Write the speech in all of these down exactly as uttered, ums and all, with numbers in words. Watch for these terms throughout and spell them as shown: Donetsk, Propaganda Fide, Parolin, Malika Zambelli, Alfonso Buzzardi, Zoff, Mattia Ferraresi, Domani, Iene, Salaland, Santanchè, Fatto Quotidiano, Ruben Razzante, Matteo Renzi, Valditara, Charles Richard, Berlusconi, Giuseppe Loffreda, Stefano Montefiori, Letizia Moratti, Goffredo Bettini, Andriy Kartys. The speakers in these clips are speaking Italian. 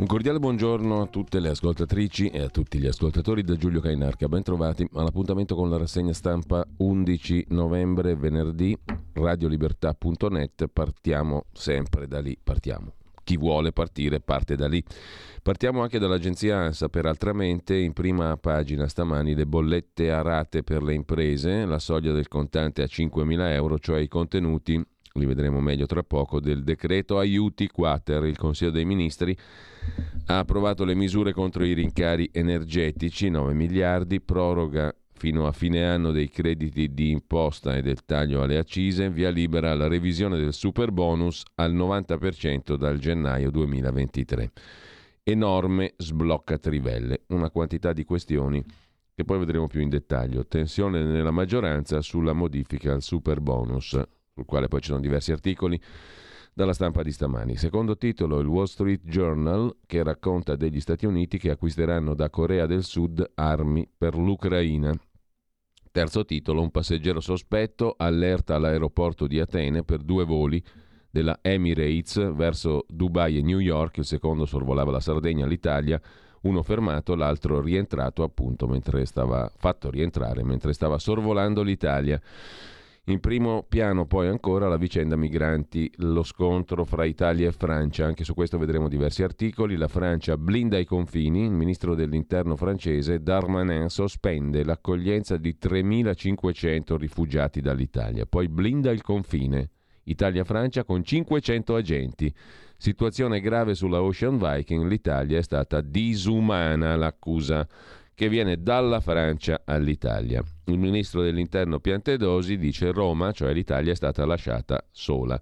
Un cordiale buongiorno a tutte le ascoltatrici e a tutti gli ascoltatori da Giulio Cainarca. Ben trovati all'appuntamento con la rassegna stampa undici novembre, venerdì, radio libertà punto net. Partiamo sempre da lì, partiamo. Chi vuole partire parte da lì. Partiamo anche dall'agenzia Ansa, per Altramente, in prima pagina stamani le bollette a rate per le imprese, la soglia del contante a cinquemila euro, cioè i contenuti, li vedremo meglio tra poco, del decreto aiuti quater. Il Consiglio dei Ministri ha approvato le misure contro i rincari energetici, nove miliardi, proroga fino a fine anno dei crediti di imposta e del taglio alle accise, via libera alla revisione del super bonus al novanta per cento dal gennaio duemilaventitré. Enorme sblocca trivelle, una quantità di questioni che poi vedremo più in dettaglio. Tensione nella maggioranza sulla modifica al super bonus, sul quale poi ci sono diversi articoli dalla stampa di stamani. Secondo titolo, il Wall Street Journal, che racconta degli Stati Uniti che acquisteranno da Corea del Sud armi per l'Ucraina. Terzo titolo, un passeggero sospetto, allerta all'aeroporto di Atene per due voli della Emirates verso Dubai e New York. Il secondo sorvolava la Sardegna all'Italia, uno fermato, l'altro rientrato appunto mentre stava fatto rientrare mentre stava sorvolando l'Italia. In primo piano poi ancora la vicenda migranti, lo scontro fra Italia e Francia, anche su questo vedremo diversi articoli. La Francia blinda i confini, il ministro dell'interno francese Darmanin sospende l'accoglienza di tremilacinquecento rifugiati dall'Italia, poi blinda il confine, Italia-Francia con cinquecento agenti, situazione grave sulla Ocean Viking, l'Italia è stata disumana, l'accusa che viene dalla Francia all'Italia. Il ministro dell'interno Piantedosi dice Roma, cioè l'Italia, è stata lasciata sola.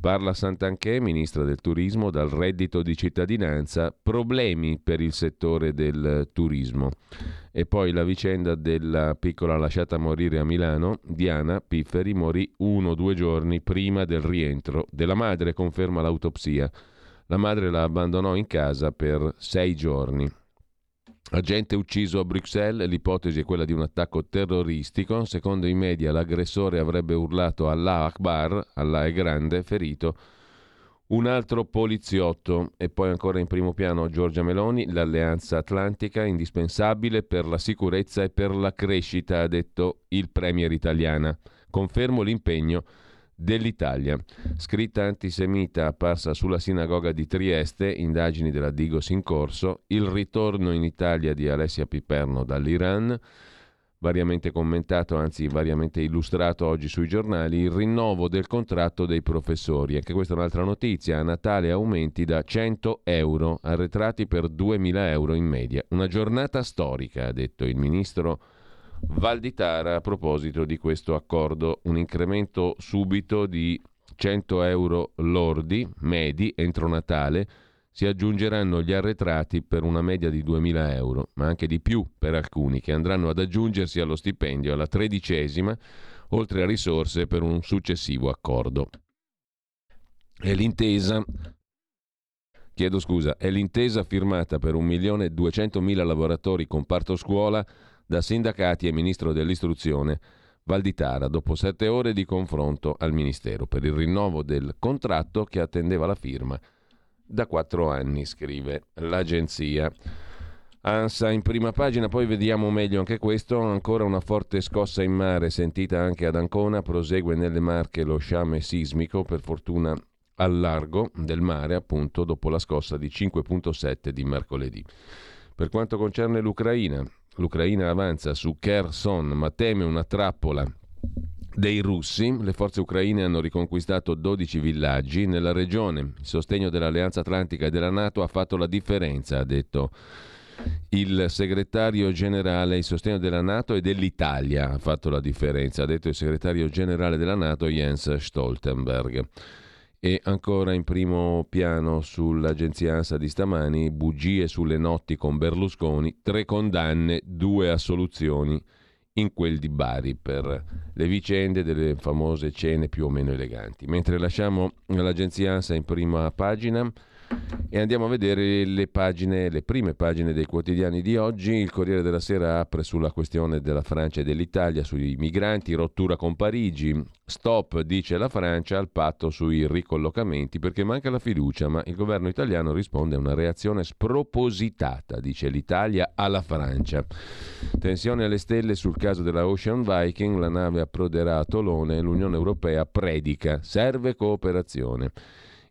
Parla Santanchè, ministra del turismo, dal reddito di cittadinanza, problemi per il settore del turismo. E poi la vicenda della piccola lasciata morire a Milano, Diana Pifferi morì uno o due giorni prima del rientro della madre, conferma l'autopsia. La madre la abbandonò in casa per sei giorni. Agente ucciso a Bruxelles, l'ipotesi è quella di un attacco terroristico. Secondo i media l'aggressore avrebbe urlato Allah Akbar, Allah è grande, ferito un altro poliziotto. E poi ancora in primo piano Giorgia Meloni, l'alleanza atlantica indispensabile per la sicurezza e per la crescita, ha detto il premier italiana, confermo l'impegno dell'Italia. Scritta antisemita apparsa sulla sinagoga di Trieste, indagini della Digos in corso, il ritorno in Italia di Alessia Piperno dall'Iran, variamente commentato, anzi variamente illustrato oggi sui giornali, il rinnovo del contratto dei professori. Anche questa è un'altra notizia, a Natale aumenti da cento euro, arretrati per duemila euro in media. Una giornata storica, ha detto il ministro Valditara a proposito di questo accordo, un incremento subito di cento euro lordi medi entro Natale, si aggiungeranno gli arretrati per una media di duemila euro, ma anche di più per alcuni che andranno ad aggiungersi allo stipendio alla tredicesima, oltre a risorse per un successivo accordo. E l'intesa Chiedo scusa, è l'intesa firmata per un milione e duecentomila lavoratori comparto scuola da sindacati e ministro dell'istruzione Valditara, dopo sette ore di confronto al Ministero per il rinnovo del contratto che attendeva la firma da quattro anni, scrive l'agenzia. Ansa in prima pagina, poi vediamo meglio anche questo. Ancora una forte scossa in mare, sentita anche ad Ancona, prosegue nelle Marche lo sciame sismico, per fortuna al largo del mare, appunto, dopo la scossa di cinque virgola sette di mercoledì. Per quanto concerne l'Ucraina, l'Ucraina avanza su Kherson, ma teme una trappola dei russi. Le forze ucraine hanno riconquistato dodici villaggi nella regione. Il sostegno dell'Alleanza Atlantica e della NATO ha fatto la differenza, ha detto il segretario generale. Il sostegno della NATO e dell'Italia ha fatto la differenza, ha detto il segretario generale della NATO Jens Stoltenberg. E ancora in primo piano sull'agenzia ANSA di stamani, bugie sulle notti con Berlusconi, tre condanne, due assoluzioni in quel di Bari per le vicende delle famose cene più o meno eleganti. Mentre lasciamo l'agenzia ANSA in prima pagina e andiamo a vedere le pagine, le prime pagine dei quotidiani di oggi. Il Corriere della Sera apre sulla questione della Francia e dell'Italia, sui migranti, rottura con Parigi, stop dice la Francia al patto sui ricollocamenti perché manca la fiducia, ma il governo italiano risponde a una reazione spropositata, dice l'Italia alla Francia. Tensione alle stelle sul caso della Ocean Viking, la nave approderà a Tolone, l'Unione Europea predica, serve cooperazione.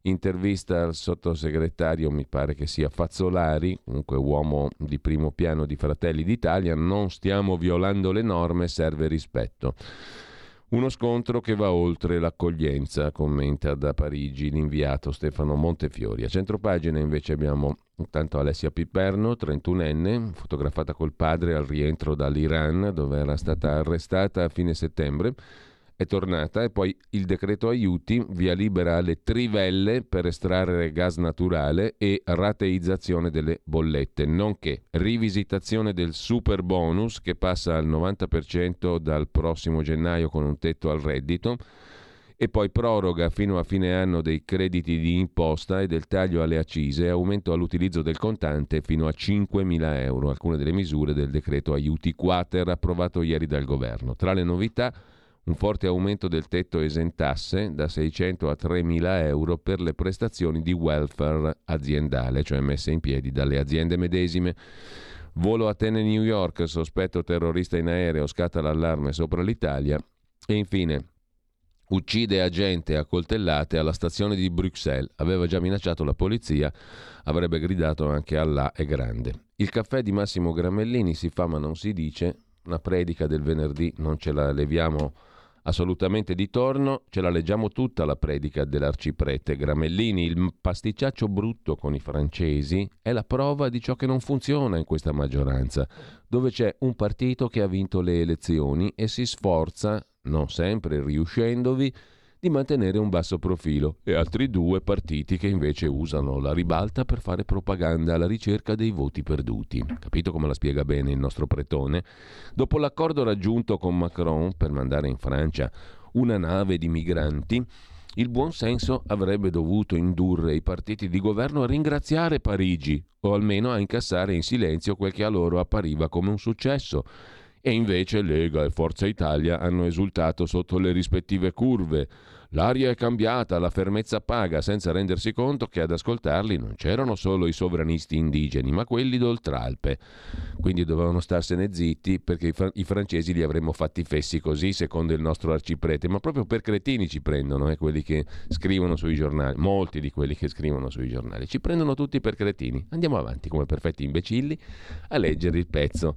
Intervista al sottosegretario, mi pare che sia Fazzolari, comunque uomo di primo piano di Fratelli d'Italia, non stiamo violando le norme, serve rispetto. Uno scontro che va oltre l'accoglienza, commenta da Parigi l'inviato Stefano Montefiori. A centropagina invece abbiamo intanto Alessia Piperno, trentunenne, fotografata col padre al rientro dall'Iran, dove era stata arrestata a fine settembre. È tornata e poi il decreto aiuti, via libera alle trivelle per estrarre gas naturale e rateizzazione delle bollette, nonché rivisitazione del super bonus che passa al novanta per cento dal prossimo gennaio con un tetto al reddito, e poi proroga fino a fine anno dei crediti di imposta e del taglio alle accise e aumento all'utilizzo del contante fino a cinquemila euro, alcune delle misure del decreto aiuti quater approvato ieri dal governo. Tra le novità, un forte aumento del tetto esentasse da seicento a tremila euro per le prestazioni di welfare aziendale, cioè messe in piedi dalle aziende medesime. Volo Atene-New York, sospetto terrorista in aereo, scatta l'allarme sopra l'Italia. E infine, uccide agente a coltellate alla stazione di Bruxelles. Aveva già minacciato la polizia, avrebbe gridato anche Allah è grande. Il caffè di Massimo Gramellini, si fa ma non si dice, una predica del venerdì, non ce la leviamo assolutamente di torno, ce la leggiamo tutta la predica dell'arciprete Gramellini. Il pasticciaccio brutto con i francesi è la prova di ciò che non funziona in questa maggioranza, dove c'è un partito che ha vinto le elezioni e si sforza, non sempre riuscendovi, di mantenere un basso profilo, e altri due partiti che invece usano la ribalta per fare propaganda alla ricerca dei voti perduti. Capito come la spiega bene il nostro pretone? Dopo l'accordo raggiunto con Macron per mandare in Francia una nave di migranti, il buon senso avrebbe dovuto indurre i partiti di governo a ringraziare Parigi, o almeno a incassare in silenzio quel che a loro appariva come un successo. E invece Lega e Forza Italia hanno esultato sotto le rispettive curve. L'aria è cambiata, la fermezza paga, senza rendersi conto che ad ascoltarli non c'erano solo i sovranisti indigeni, ma quelli d'Oltralpe. Quindi dovevano starsene zitti, perché i, fr- i francesi li avremmo fatti fessi così, secondo il nostro arciprete. Ma proprio per cretini ci prendono, eh, quelli che scrivono sui giornali, molti di quelli che scrivono sui giornali. Ci prendono tutti per cretini. Andiamo avanti, come perfetti imbecilli, a leggere il pezzo.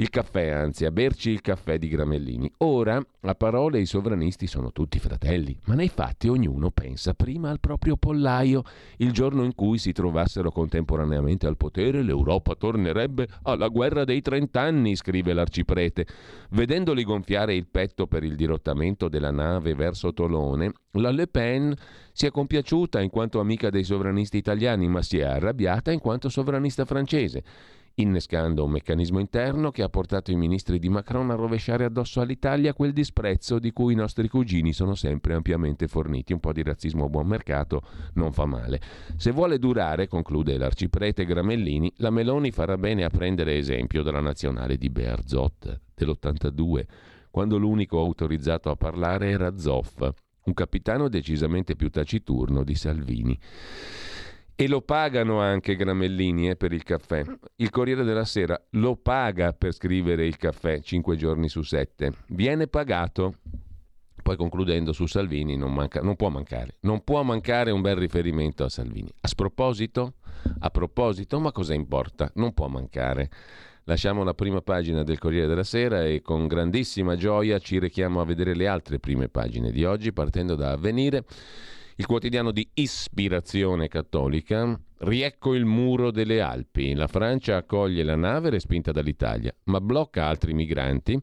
Il caffè, anzi, a berci il caffè di Gramellini. Ora, a parole i sovranisti sono tutti fratelli, ma nei fatti ognuno pensa prima al proprio pollaio. Il giorno in cui si trovassero contemporaneamente al potere, l'Europa tornerebbe alla guerra dei trent'anni, scrive l'arciprete. Vedendoli gonfiare il petto per il dirottamento della nave verso Tolone, la Le Pen si è compiaciuta in quanto amica dei sovranisti italiani, ma si è arrabbiata in quanto sovranista francese. innescando un meccanismo interno che ha portato i ministri di Macron a rovesciare addosso all'Italia quel disprezzo di cui i nostri cugini sono sempre ampiamente forniti. Un po' di razzismo a buon mercato non fa male. Se vuole durare, conclude l'arciprete Gramellini, la Meloni farà bene a prendere esempio dalla nazionale di Bearzot dell'ottantadue, quando l'unico autorizzato a parlare era Zoff, un capitano decisamente più taciturno di Salvini. E lo pagano anche Gramellini eh, per il caffè. Il Corriere della Sera lo paga per scrivere il caffè cinque giorni su sette. Viene pagato. Poi concludendo su Salvini non, manca, non può mancare. Non può mancare un bel riferimento a Salvini. A sproposito, a proposito, ma cosa importa? Non può mancare. Lasciamo la prima pagina del Corriere della Sera e con grandissima gioia ci rechiamo a vedere le altre prime pagine di oggi, partendo da Avvenire, il quotidiano di ispirazione cattolica. Riecco il muro delle Alpi. La Francia accoglie la nave respinta dall'Italia, ma blocca altri migranti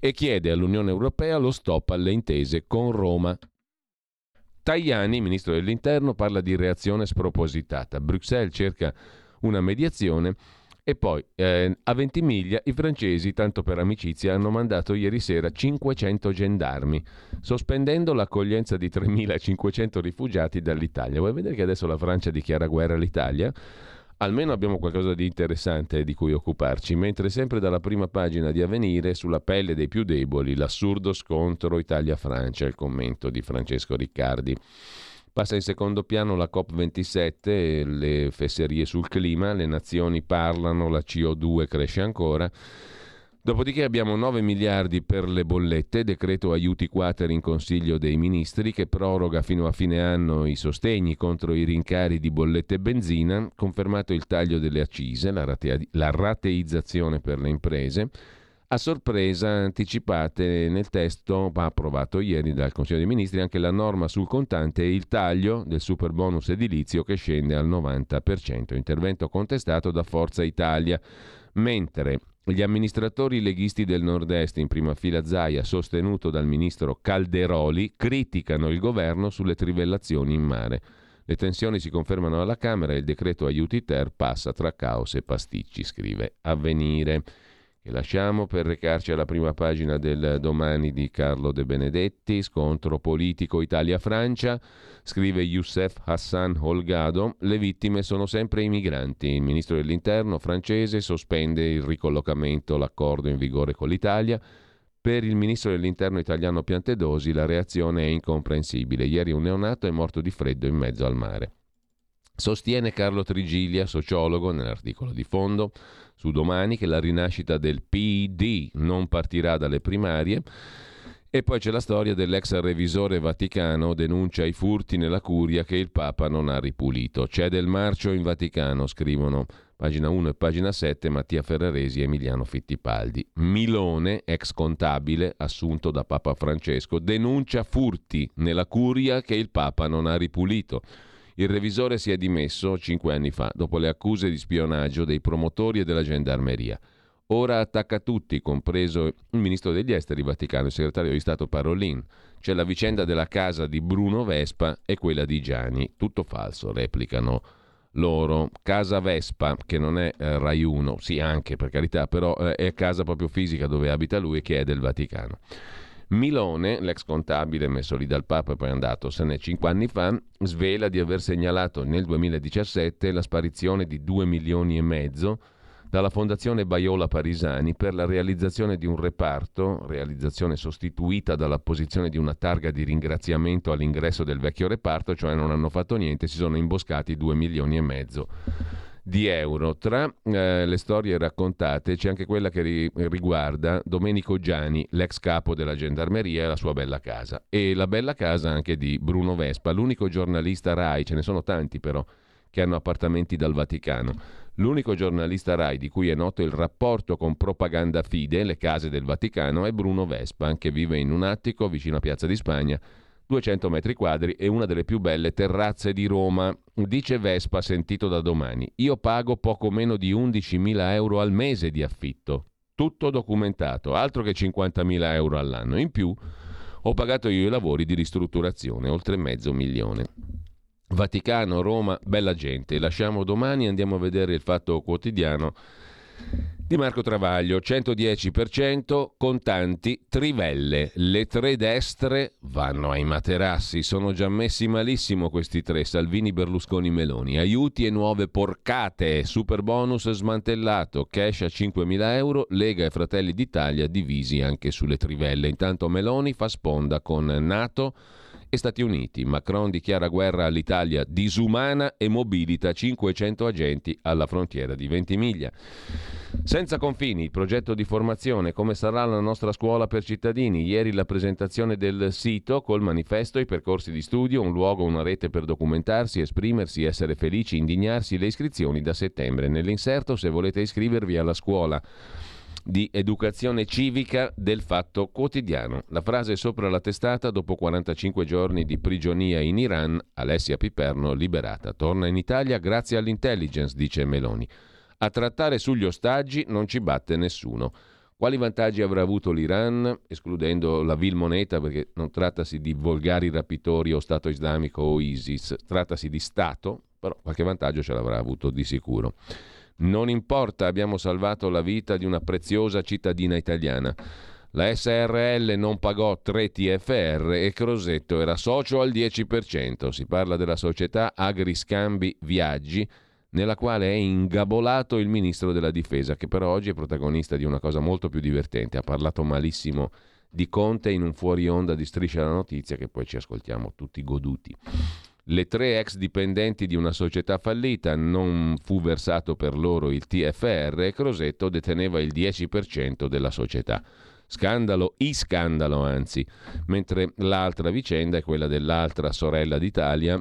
e chiede all'Unione Europea lo stop alle intese con Roma. Tajani, ministro dell'Interno, parla di reazione spropositata. Bruxelles cerca una mediazione. E poi eh, a Ventimiglia i francesi, tanto per amicizia, hanno mandato ieri sera cinquecento gendarmi, sospendendo l'accoglienza di tremilacinquecento rifugiati dall'Italia. Vuoi vedere che adesso la Francia dichiara guerra all'Italia? Almeno abbiamo qualcosa di interessante di cui occuparci, mentre sempre dalla prima pagina di Avvenire, sulla pelle dei più deboli, l'assurdo scontro Italia-Francia, il commento di Francesco Riccardi. Passa in secondo piano la COP ventisette, le fesserie sul clima, le nazioni parlano, la C O due cresce ancora. Dopodiché abbiamo nove miliardi per le bollette, decreto aiuti quater in Consiglio dei Ministri che proroga fino a fine anno i sostegni contro i rincari di bollette e benzina, confermato il taglio delle accise, la, ratea, la rateizzazione per le imprese. A sorpresa anticipate nel testo approvato ieri dal Consiglio dei Ministri anche la norma sul contante e il taglio del superbonus edilizio che scende al novanta per cento, intervento contestato da Forza Italia, mentre gli amministratori leghisti del Nord-Est, in prima fila Zaia, sostenuto dal ministro Calderoli, criticano il governo sulle trivellazioni in mare. Le tensioni si confermano alla Camera e il decreto aiuti ter passa tra caos e pasticci, scrive Avvenire. E lasciamo per recarci alla prima pagina del Domani di Carlo De Benedetti, scontro politico Italia-Francia, scrive Youssef Hassan Holgado, le vittime sono sempre i migranti, il ministro dell'Interno francese sospende il ricollocamento, l'accordo in vigore con l'Italia, per il ministro dell'Interno italiano Piantedosi la reazione è incomprensibile, ieri un neonato è morto di freddo in mezzo al mare. Sostiene Carlo Trigilia, sociologo, nell'articolo di fondo su Domani, che la rinascita del P D non partirà dalle primarie. E poi c'è la storia dell'ex revisore vaticano, denuncia i furti nella curia che il Papa non ha ripulito. C'è del marcio in Vaticano, scrivono pagina uno e pagina sette Mattia Ferraresi e Emiliano Fittipaldi. Milone, ex contabile assunto da Papa Francesco, denuncia furti nella curia che il Papa non ha ripulito. Il revisore si è dimesso cinque anni fa dopo le accuse di spionaggio dei promotori e della gendarmeria. Ora attacca tutti, compreso il ministro degli esteri vaticano, il segretario di Stato Parolin. C'è la vicenda della casa di Bruno Vespa e quella di Gianni. Tutto falso, replicano loro. Casa Vespa, che non è eh, Rai uno, sì anche per carità, però eh, è casa proprio fisica dove abita lui e che è del Vaticano. Milone, l'ex contabile messo lì dal Papa e poi andatosene cinque anni fa, svela di aver segnalato nel duemiladiciassette la sparizione di due milioni e mezzo dalla Fondazione Baiola Parisani per la realizzazione di un reparto, realizzazione sostituita dall'apposizione di una targa di ringraziamento all'ingresso del vecchio reparto, cioè non hanno fatto niente, si sono imboscati due milioni e mezzo di euro. Tra eh, le storie raccontate c'è anche quella che ri- riguarda Domenico Giani, l'ex capo della gendarmeria, e la sua bella casa. E la bella casa anche di Bruno Vespa, l'unico giornalista Rai, ce ne sono tanti però, che hanno appartamenti dal Vaticano. L'unico giornalista Rai di cui è noto il rapporto con Propaganda Fide, le case del Vaticano, è Bruno Vespa, che vive in un attico vicino a Piazza di Spagna, duecento metri quadri e una delle più belle terrazze di Roma, dice Vespa sentito da Domani. Io pago poco meno di undicimila euro al mese di affitto, tutto documentato, altro che cinquantamila euro all'anno. In più ho pagato io i lavori di ristrutturazione, oltre mezzo milione. Vaticano, Roma, bella gente. Lasciamo Domani, andiamo a vedere il Fatto Quotidiano Di Marco Travaglio, cento dieci per cento contanti, trivelle, le tre destre vanno ai materassi, sono già messi malissimo questi tre, Salvini, Berlusconi, Meloni, aiuti e nuove porcate, super bonus smantellato, cash a cinquemila euro, Lega e Fratelli d'Italia divisi anche sulle trivelle, intanto Meloni fa sponda con NATO e Stati Uniti, Macron dichiara guerra all'Italia disumana e mobilita cinquecento agenti alla frontiera di Ventimiglia. Senza confini, il progetto di formazione, come sarà la nostra scuola per cittadini, ieri la presentazione del sito col manifesto, i percorsi di studio, un luogo, una rete per documentarsi, esprimersi, essere felici, indignarsi, le iscrizioni da settembre. Nell'inserto se volete iscrivervi alla scuola di educazione civica del Fatto Quotidiano. La frase sopra la testata, dopo quarantacinque giorni di prigionia in Iran, Alessia Piperno liberata. Torna in Italia grazie all'intelligence, dice Meloni. A trattare sugli ostaggi non ci batte nessuno. Quali vantaggi avrà avuto l'Iran, escludendo la vil moneta, perché non trattasi di volgari rapitori o Stato Islamico o ISIS, trattasi di Stato, però qualche vantaggio ce l'avrà avuto di sicuro. Non importa, abbiamo salvato la vita di una preziosa cittadina italiana. La S R L non pagò tre T F R e Crosetto era socio al dieci per cento. Si parla della società Agriscambi Viaggi, nella quale è ingabolato il ministro della difesa, che però oggi è protagonista di una cosa molto più divertente. Ha parlato malissimo di Conte in un fuori onda di Striscia la Notizia, che poi ci ascoltiamo tutti goduti. Le tre ex dipendenti di una società fallita, non fu versato per loro il T F R e Crosetto deteneva il dieci per cento della società. Scandalo, i scandalo anzi, mentre l'altra vicenda è quella dell'altra sorella d'Italia,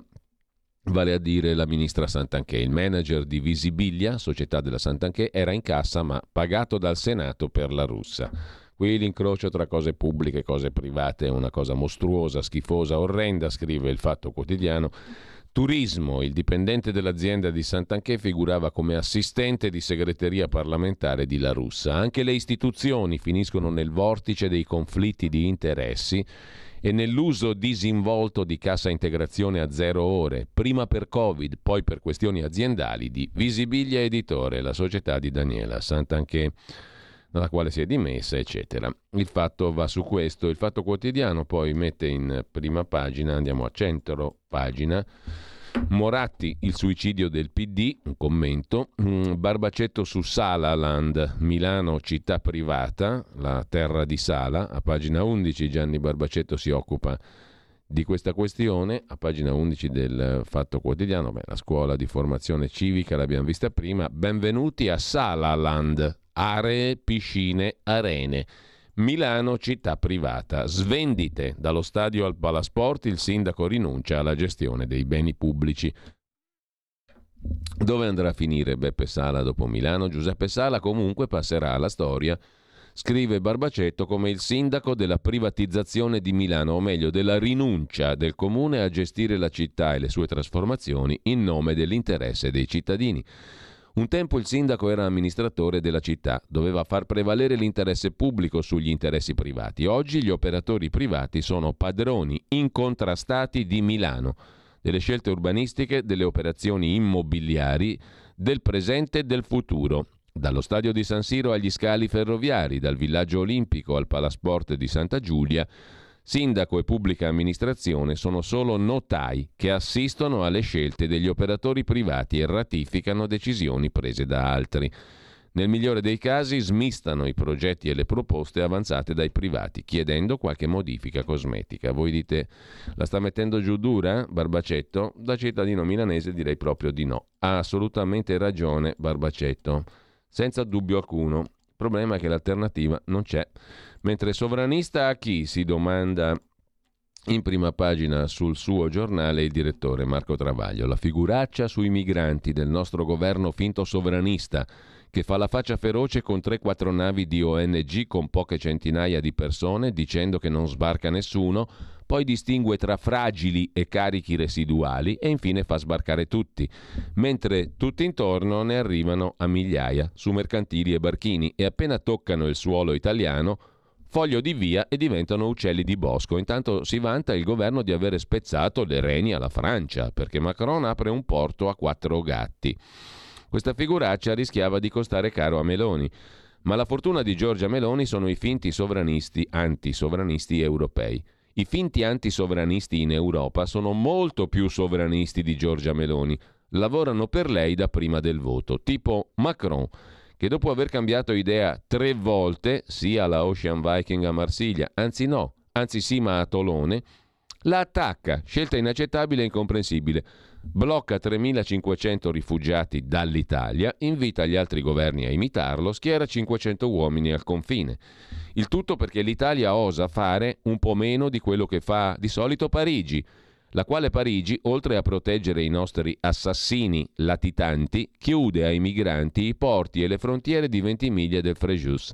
vale a dire la ministra Santanchè. Il manager di Visibilia, società della Santanchè, era in cassa ma pagato dal Senato per La Russa. Qui l'incrocio tra cose pubbliche e cose private è una cosa mostruosa, schifosa, orrenda, scrive il Fatto Quotidiano. Turismo, il dipendente dell'azienda di Santanchè figurava come assistente di segreteria parlamentare di La Russa. Anche le istituzioni finiscono nel vortice dei conflitti di interessi e nell'uso disinvolto di cassa integrazione a zero ore, prima per Covid, poi per questioni aziendali, di Visibilia Editore, la società di Daniela Santanchè, dalla quale si è dimessa, eccetera. Il fatto va su questo. Il Fatto Quotidiano poi mette in prima pagina, andiamo a centro pagina, Moratti, il suicidio del P D, un commento, Barbacetto su Salaland, Milano città privata, la terra di Sala, a pagina undici Gianni Barbacetto si occupa di questa questione, a pagina undici del Fatto Quotidiano. Beh, la scuola di formazione civica l'abbiamo vista prima, benvenuti a Salaland, aree, piscine, arene. Milano città privata, svendite, dallo stadio al Palasport il sindaco rinuncia alla gestione dei beni pubblici. Dove andrà a finire Beppe Sala dopo Milano? Giuseppe Sala comunque passerà alla storia, scrive Barbacetto, come il sindaco della privatizzazione di Milano, o meglio della rinuncia del comune a gestire la città e le sue trasformazioni in nome dell'interesse dei cittadini. Un tempo il sindaco era amministratore della città, doveva far prevalere l'interesse pubblico sugli interessi privati. Oggi gli operatori privati sono padroni incontrastati di Milano, delle scelte urbanistiche, delle operazioni immobiliari, del presente e del futuro. Dallo stadio di San Siro agli scali ferroviari, dal villaggio olimpico al Palasport di Santa Giulia, sindaco e pubblica amministrazione sono solo notai che assistono alle scelte degli operatori privati e ratificano decisioni prese da altri. Nel migliore dei casi smistano i progetti e le proposte avanzate dai privati, chiedendo qualche modifica cosmetica. Voi dite, la sta mettendo giù dura Barbacetto? Da cittadino milanese direi proprio di no. Ha assolutamente ragione Barbacetto, senza dubbio alcuno. Il problema è che l'alternativa non c'è. Mentre sovranista a chi, si domanda in prima pagina sul suo giornale il direttore Marco Travaglio. La figuraccia sui migranti del nostro governo finto sovranista, che fa la faccia feroce con tre quattro navi di O N G con poche centinaia di persone, dicendo che non sbarca nessuno, poi distingue tra fragili e carichi residuali e infine fa sbarcare tutti, mentre tutti intorno ne arrivano a migliaia su mercantili e barchini e appena toccano il suolo italiano foglio di via e diventano uccelli di bosco. Intanto si vanta il governo di avere spezzato le reni alla Francia, perché Macron apre un porto a quattro gatti. Questa figuraccia rischiava di costare caro a Meloni. Ma la fortuna di Giorgia Meloni sono i finti sovranisti, antisovranisti europei. I finti antisovranisti in Europa sono molto più sovranisti di Giorgia Meloni. Lavorano per lei da prima del voto, tipo Macron, che dopo aver cambiato idea tre volte, sia alla Ocean Viking a Marsiglia, anzi no, anzi sì ma a Tolone, la attacca, scelta inaccettabile e incomprensibile. Blocca tremilacinquecento rifugiati dall'Italia, invita gli altri governi a imitarlo, schiera cinquecento uomini al confine. Il tutto perché l'Italia osa fare un po' meno di quello che fa di solito Parigi, la quale Parigi, oltre a proteggere i nostri assassini latitanti, chiude ai migranti i porti e le frontiere di Ventimiglia del Frejus.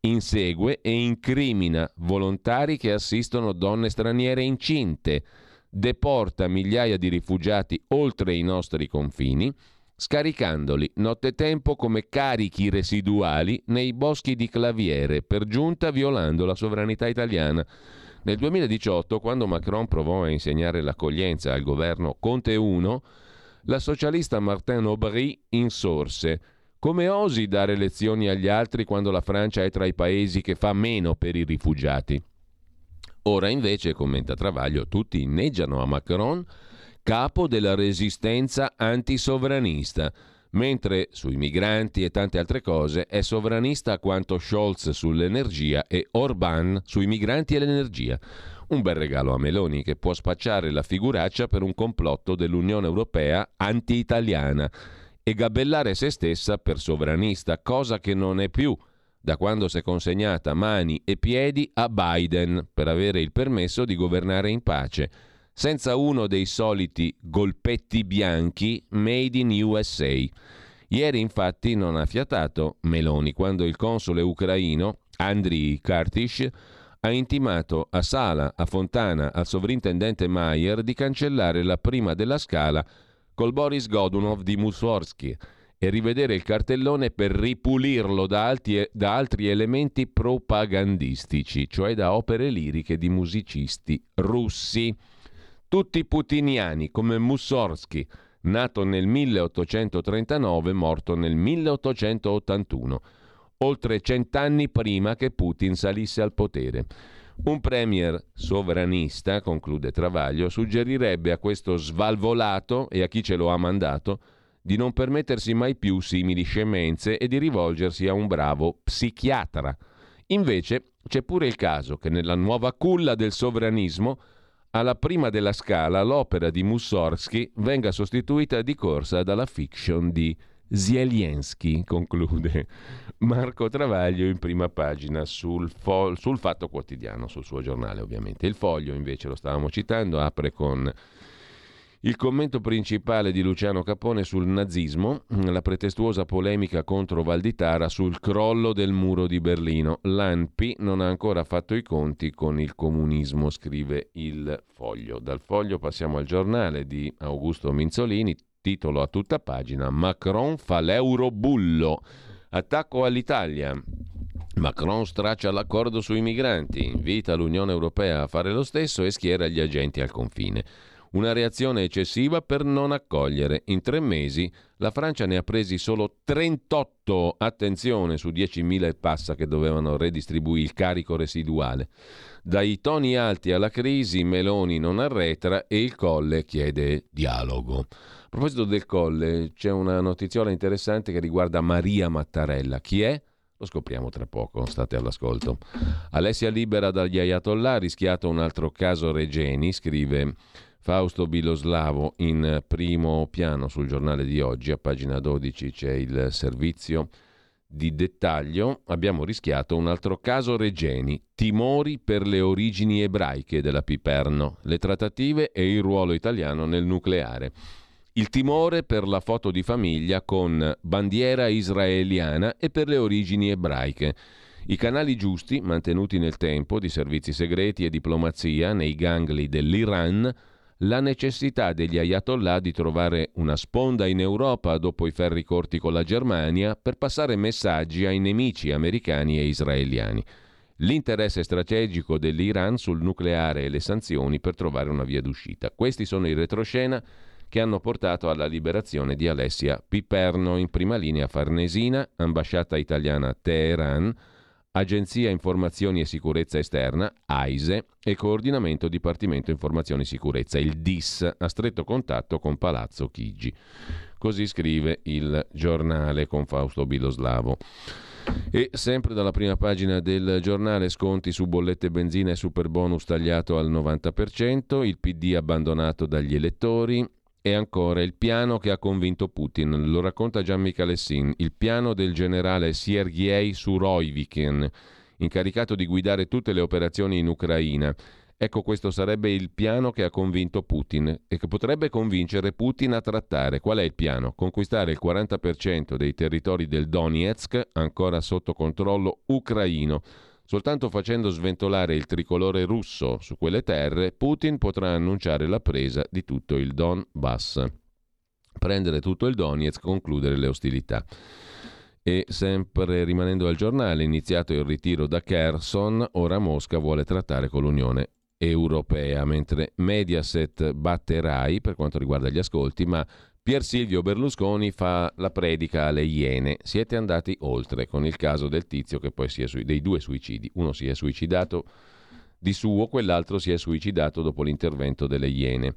Insegue e incrimina volontari che assistono donne straniere incinte, deporta migliaia di rifugiati oltre i nostri confini, scaricandoli nottetempo come carichi residuali nei boschi di Claviere, per giunta violando la sovranità italiana. Nel duemiladiciotto, quando Macron provò a insegnare l'accoglienza al governo Conte I, la socialista Martine Aubry insorse: come osi dare lezioni agli altri quando la Francia è tra i paesi che fa meno per i rifugiati? Ora invece, commenta Travaglio, tutti inneggiano a Macron, capo della resistenza antisovranista, mentre sui migranti e tante altre cose è sovranista quanto Scholz sull'energia e Orbán sui migranti e l'energia. Un bel regalo a Meloni, che può spacciare la figuraccia per un complotto dell'Unione Europea anti-italiana e gabellare se stessa per sovranista, cosa che non è più, da quando si è consegnata mani e piedi a Biden per avere il permesso di governare in pace, senza uno dei soliti golpetti bianchi made in U S A. Ieri infatti non ha fiatato Meloni quando il console ucraino Andriy Kartys ha intimato a Sala, a Fontana, al sovrintendente Maier di cancellare la prima della scala col Boris Godunov di Mussorgsky e rivedere il cartellone per ripulirlo da, alti, da altri elementi propagandistici, cioè da opere liriche di musicisti russi, tutti putiniani come Mussorgsky, nato nel milleottocentotrentanove, morto nel milleottocentottantuno, oltre cent'anni prima che Putin salisse al potere. Un premier sovranista, conclude Travaglio, suggerirebbe a questo svalvolato e a chi ce lo ha mandato di non permettersi mai più simili scemenze e di rivolgersi a un bravo psichiatra. Invece c'è pure il caso che nella nuova culla del sovranismo, alla prima della scala, l'opera di Mussorgsky venga sostituita di corsa dalla fiction di Zelensky, conclude Marco Travaglio in prima pagina sul, fo- sul Fatto Quotidiano, sul suo giornale ovviamente. Il Foglio invece, lo stavamo citando, apre con il commento principale di Luciano Capone sul nazismo, la pretestuosa polemica contro Valditara sul crollo del muro di Berlino. L'A N P I non ha ancora fatto i conti con il comunismo, scrive il Foglio. Dal Foglio passiamo al Giornale di Augusto Minzolini, titolo a tutta pagina: Macron fa l'eurobullo, attacco all'Italia. Macron straccia l'accordo sui migranti, invita l'Unione Europea a fare lo stesso e schiera gli agenti al confine. Una reazione eccessiva per non accogliere. In tre mesi la Francia ne ha presi solo trentotto, attenzione, su diecimila e passa che dovevano redistribuire il carico residuale. Dai toni alti alla crisi, Meloni non arretra e il Colle chiede dialogo. A proposito del Colle, c'è una notiziola interessante che riguarda Maria Mattarella. Chi è? Lo scopriamo tra poco, state all'ascolto. Alessia libera dagli Ayatollah, rischiato un altro caso Regeni, scrive Fausto Biloslavo in primo piano sul giornale di oggi. A pagina dodici c'è il servizio di dettaglio. Abbiamo rischiato un altro caso Regeni, timori per le origini ebraiche della Piperno, le trattative e il ruolo italiano nel nucleare. Il timore per la foto di famiglia con bandiera israeliana e per le origini ebraiche. I canali giusti, mantenuti nel tempo, di servizi segreti e diplomazia nei gangli dell'Iran. La necessità degli Ayatollah di trovare una sponda in Europa dopo i ferri corti con la Germania per passare messaggi ai nemici americani e israeliani. L'interesse strategico dell'Iran sul nucleare e le sanzioni per trovare una via d'uscita. Questi sono in retroscena che hanno portato alla liberazione di Alessia Piperno. In prima linea Farnesina, ambasciata italiana a Teheran, Agenzia Informazioni e Sicurezza Esterna, A I S E, e Coordinamento Dipartimento Informazioni e Sicurezza, il D I S, a stretto contatto con Palazzo Chigi. Così scrive il giornale con Fausto Biloslavo. E sempre dalla prima pagina del giornale, sconti su bollette benzina e superbonus tagliato al novanta per cento, il P D abbandonato dagli elettori. E ancora il piano che ha convinto Putin, lo racconta Gian Micalessin, il piano del generale Sergei Surovikin, incaricato di guidare tutte le operazioni in Ucraina. Ecco, questo sarebbe il piano che ha convinto Putin e che potrebbe convincere Putin a trattare. Qual è il piano? Conquistare il quaranta per cento dei territori del Donetsk, ancora sotto controllo ucraino. Soltanto facendo sventolare il tricolore russo su quelle terre, Putin potrà annunciare la presa di tutto il Donbass. Prendere tutto il Donetsk, concludere le ostilità. E sempre rimanendo al giornale, iniziato il ritiro da Kherson, ora Mosca vuole trattare con l'Unione Europea, mentre Mediaset batte Rai per quanto riguarda gli ascolti, ma Pier Silvio Berlusconi fa la predica alle Iene. Siete andati oltre con il caso del tizio che poi si è sui- dei due suicidi. Uno si è suicidato di suo, quell'altro si è suicidato dopo l'intervento delle Iene,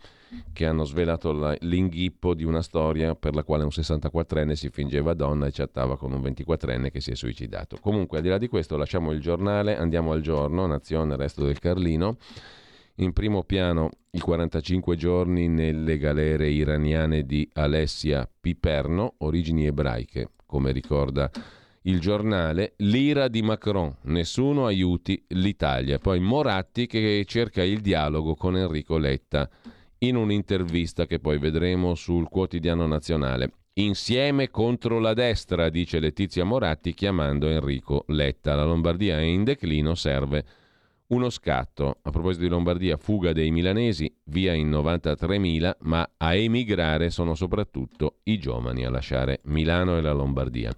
che hanno svelato la- l'inghippo di una storia per la quale un sessantaquattrenne si fingeva donna e chattava con un ventiquattrenne che si è suicidato. Comunque, al di là di questo, lasciamo il giornale, andiamo al Giorno, Nazione, Resto del Carlino. In primo piano i quarantacinque giorni nelle galere iraniane di Alessia Piperno, origini ebraiche, come ricorda il giornale. L'ira di Macron, nessuno aiuti l'Italia. Poi Moratti che cerca il dialogo con Enrico Letta in un'intervista che poi vedremo sul quotidiano nazionale. Insieme contro la destra, dice Letizia Moratti chiamando Enrico Letta. La Lombardia è in declino, serve uno scatto. A proposito di Lombardia, fuga dei milanesi, via in novantatremila, ma a emigrare sono soprattutto i giovani a lasciare Milano e la Lombardia.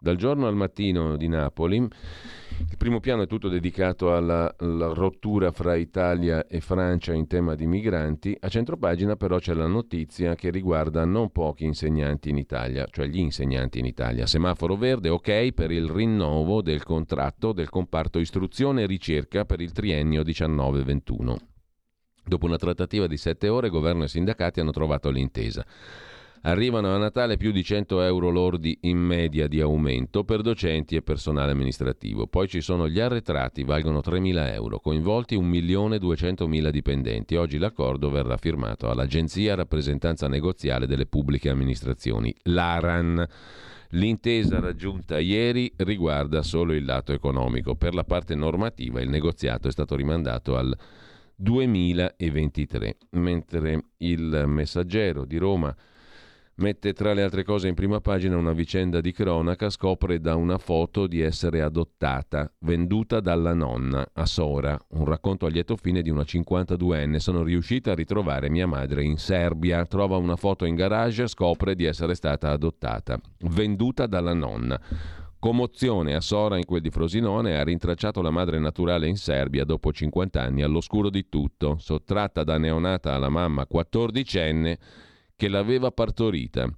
Dal Giorno al Mattino di Napoli, il primo piano è tutto dedicato alla, alla rottura fra Italia e Francia in tema di migranti. A centropagina però c'è la notizia che riguarda non pochi insegnanti in Italia, cioè gli insegnanti in Italia. Semaforo verde, ok per il rinnovo del contratto del comparto istruzione e ricerca per il triennio diciannove ventuno. Dopo una trattativa di sette ore, governo e sindacati hanno trovato l'intesa. Arrivano a Natale più di cento euro lordi in media di aumento per docenti e personale amministrativo. Poi ci sono gli arretrati, valgono tremila euro, coinvolti un milione duecentomila dipendenti. Oggi l'accordo verrà firmato all'Agenzia Rappresentanza Negoziale delle Pubbliche Amministrazioni, l'A R A N. L'intesa raggiunta ieri riguarda solo il lato economico. Per la parte normativa il negoziato è stato rimandato al duemilaventitré, mentre il Messaggero di Roma mette tra le altre cose in prima pagina una vicenda di cronaca. Scopre da una foto di essere adottata, venduta dalla nonna a Sora, un racconto a lieto fine di una cinquantaduenne. Sono riuscita a ritrovare mia madre in Serbia. Trova una foto in garage, scopre di essere stata adottata, venduta dalla nonna. Commozione a Sora, in quel di Frosinone. Ha rintracciato la madre naturale in Serbia dopo cinquant'anni, all'oscuro di tutto, sottratta da neonata alla mamma quattordicenne che l'aveva partorita.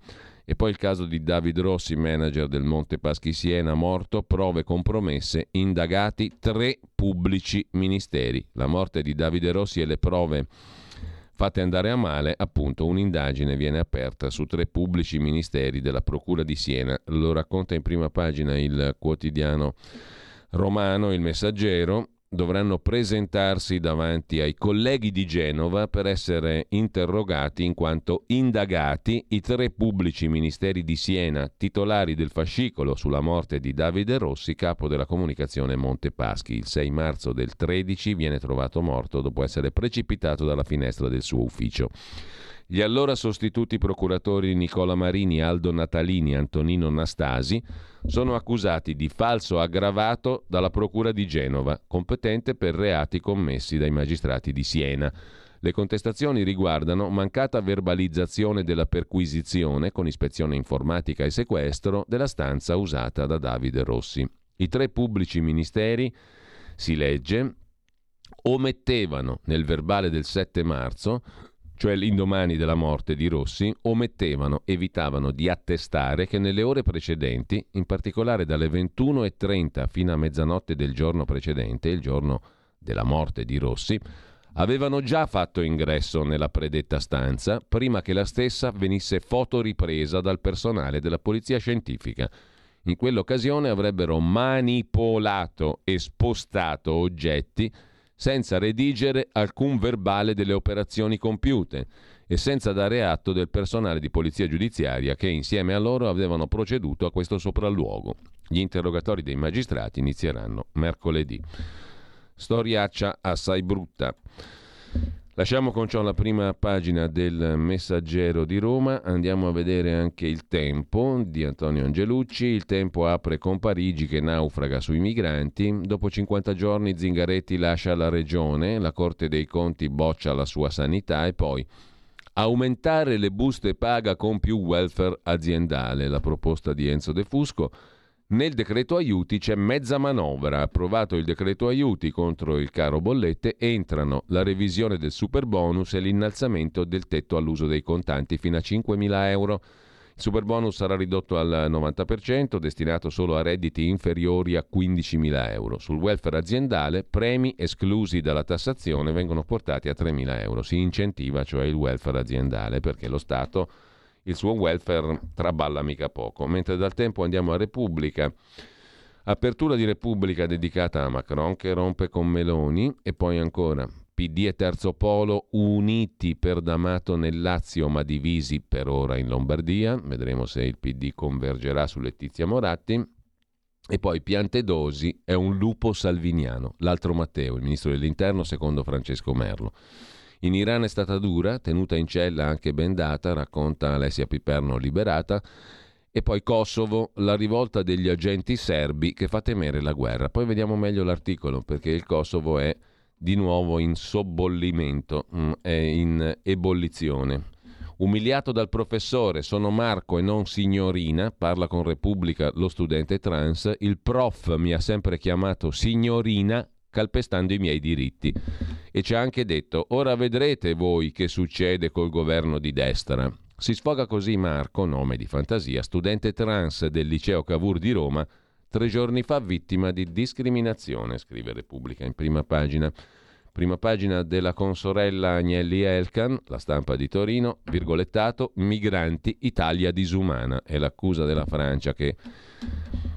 E poi il caso di David Rossi, manager del Monte Paschi Siena, morto, prove compromesse, indagati tre pubblici ministeri. La morte di Davide Rossi e le prove fatte andare a male, appunto, un'indagine viene aperta su tre pubblici ministeri della Procura di Siena. Lo racconta in prima pagina il quotidiano romano, il Messaggero. Dovranno presentarsi davanti ai colleghi di Genova per essere interrogati in quanto indagati i tre pubblici ministeri di Siena, titolari del fascicolo sulla morte di Davide Rossi, capo della comunicazione Monte Paschi. Il sei marzo del tredici viene trovato morto dopo essere precipitato dalla finestra del suo ufficio. Gli allora sostituti procuratori Nicola Marini, Aldo Natalini e Antonino Nastasi sono accusati di falso aggravato dalla Procura di Genova, competente per reati commessi dai magistrati di Siena. Le contestazioni riguardano mancata verbalizzazione della perquisizione, con ispezione informatica e sequestro, della stanza usata da Davide Rossi. I tre pubblici ministeri, si legge, omettevano nel verbale del sette marzo cioè l'indomani della morte di Rossi, omettevano, evitavano di attestare che nelle ore precedenti, in particolare dalle ventuno e trenta fino a mezzanotte del giorno precedente, il giorno della morte di Rossi, avevano già fatto ingresso nella predetta stanza prima che la stessa venisse fotoripresa dal personale della polizia scientifica. In quell'occasione avrebbero manipolato e spostato oggetti senza redigere alcun verbale delle operazioni compiute e senza dare atto del personale di polizia giudiziaria che insieme a loro avevano proceduto a questo sopralluogo. Gli interrogatori dei magistrati inizieranno mercoledì. Storiaccia assai brutta. Lasciamo con ciò la prima pagina del Messaggero di Roma, andiamo a vedere anche Il Tempo di Antonio Angelucci. Il Tempo apre con Parigi che naufraga sui migranti, dopo cinquanta giorni Zingaretti lascia la regione, la Corte dei Conti boccia la sua sanità e poi aumentare le buste paga con più welfare aziendale, la proposta di Enzo De Fusco. Nel decreto aiuti c'è mezza manovra, approvato il decreto aiuti contro il caro bollette, entrano la revisione del superbonus e l'innalzamento del tetto all'uso dei contanti fino a cinquemila euro. Il superbonus sarà ridotto al novanta per cento, destinato solo a redditi inferiori a quindicimila euro. Sul welfare aziendale premi esclusi dalla tassazione vengono portati a tremila euro. Si incentiva cioè il welfare aziendale perché lo Stato il suo welfare traballa mica poco. Mentre dal Tempo andiamo a Repubblica. Apertura di Repubblica dedicata a Macron che rompe con Meloni e poi ancora P D e Terzo Polo uniti per D'Amato nel Lazio ma divisi per ora in Lombardia. Vedremo se il P D convergerà su Letizia Moratti. E poi Piantedosi è un lupo salviniano, l'altro Matteo, il ministro dell'Interno secondo Francesco Merlo. In Iran è stata dura, tenuta in cella anche bendata, racconta Alessia Piperno Liberata. E poi Kosovo, la rivolta degli agenti serbi che fa temere la guerra. Poi vediamo meglio l'articolo, perché il Kosovo è di nuovo in sobbollimento, è in ebollizione. Umiliato dal professore, sono Marco e non signorina, parla con Repubblica lo studente trans, il prof mi ha sempre chiamato signorina calpestando i miei diritti e ci ha anche detto ora vedrete voi che succede col governo di destra. Si sfoga così Marco, nome di fantasia, studente trans del liceo Cavour di Roma, tre giorni fa vittima di discriminazione, scrive Repubblica in prima pagina. Prima pagina della Consorella Agnelli Elkan, La Stampa di Torino, virgolettato, migranti, Italia disumana, è l'accusa della Francia che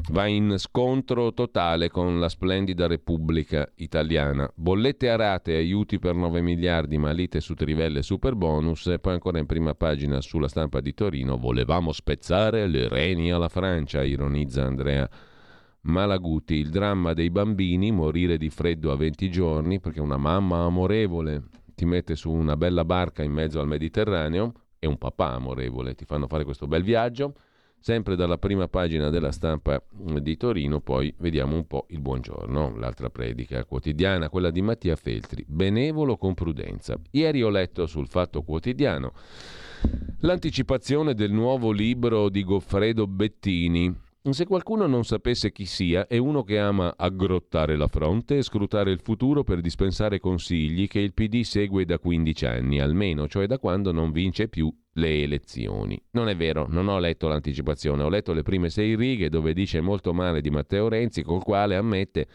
va in scontro totale con la splendida Repubblica Italiana. Bollette a rate, aiuti per nove miliardi, ma lite su trivelle super bonus. E poi ancora in prima pagina sulla Stampa di Torino, volevamo spezzare le reni alla Francia, ironizza Andrea Malaguti. Il dramma dei bambini, morire di freddo a venti giorni perché una mamma amorevole ti mette su una bella barca in mezzo al Mediterraneo e un papà amorevole ti fanno fare questo bel viaggio. Sempre dalla prima pagina della Stampa di Torino, poi vediamo un po' il Buongiorno, l'altra predica quotidiana, quella di Mattia Feltri, benevolo con prudenza. Ieri ho letto sul Fatto Quotidiano l'anticipazione del nuovo libro di Goffredo Bettini. Se qualcuno non sapesse chi sia, è uno che ama aggrottare la fronte e scrutare il futuro per dispensare consigli che il P D segue da quindici anni, almeno, cioè da quando non vince più le elezioni. Non è vero, non ho letto l'anticipazione, ho letto le prime sei righe dove dice molto male di Matteo Renzi, col quale ammette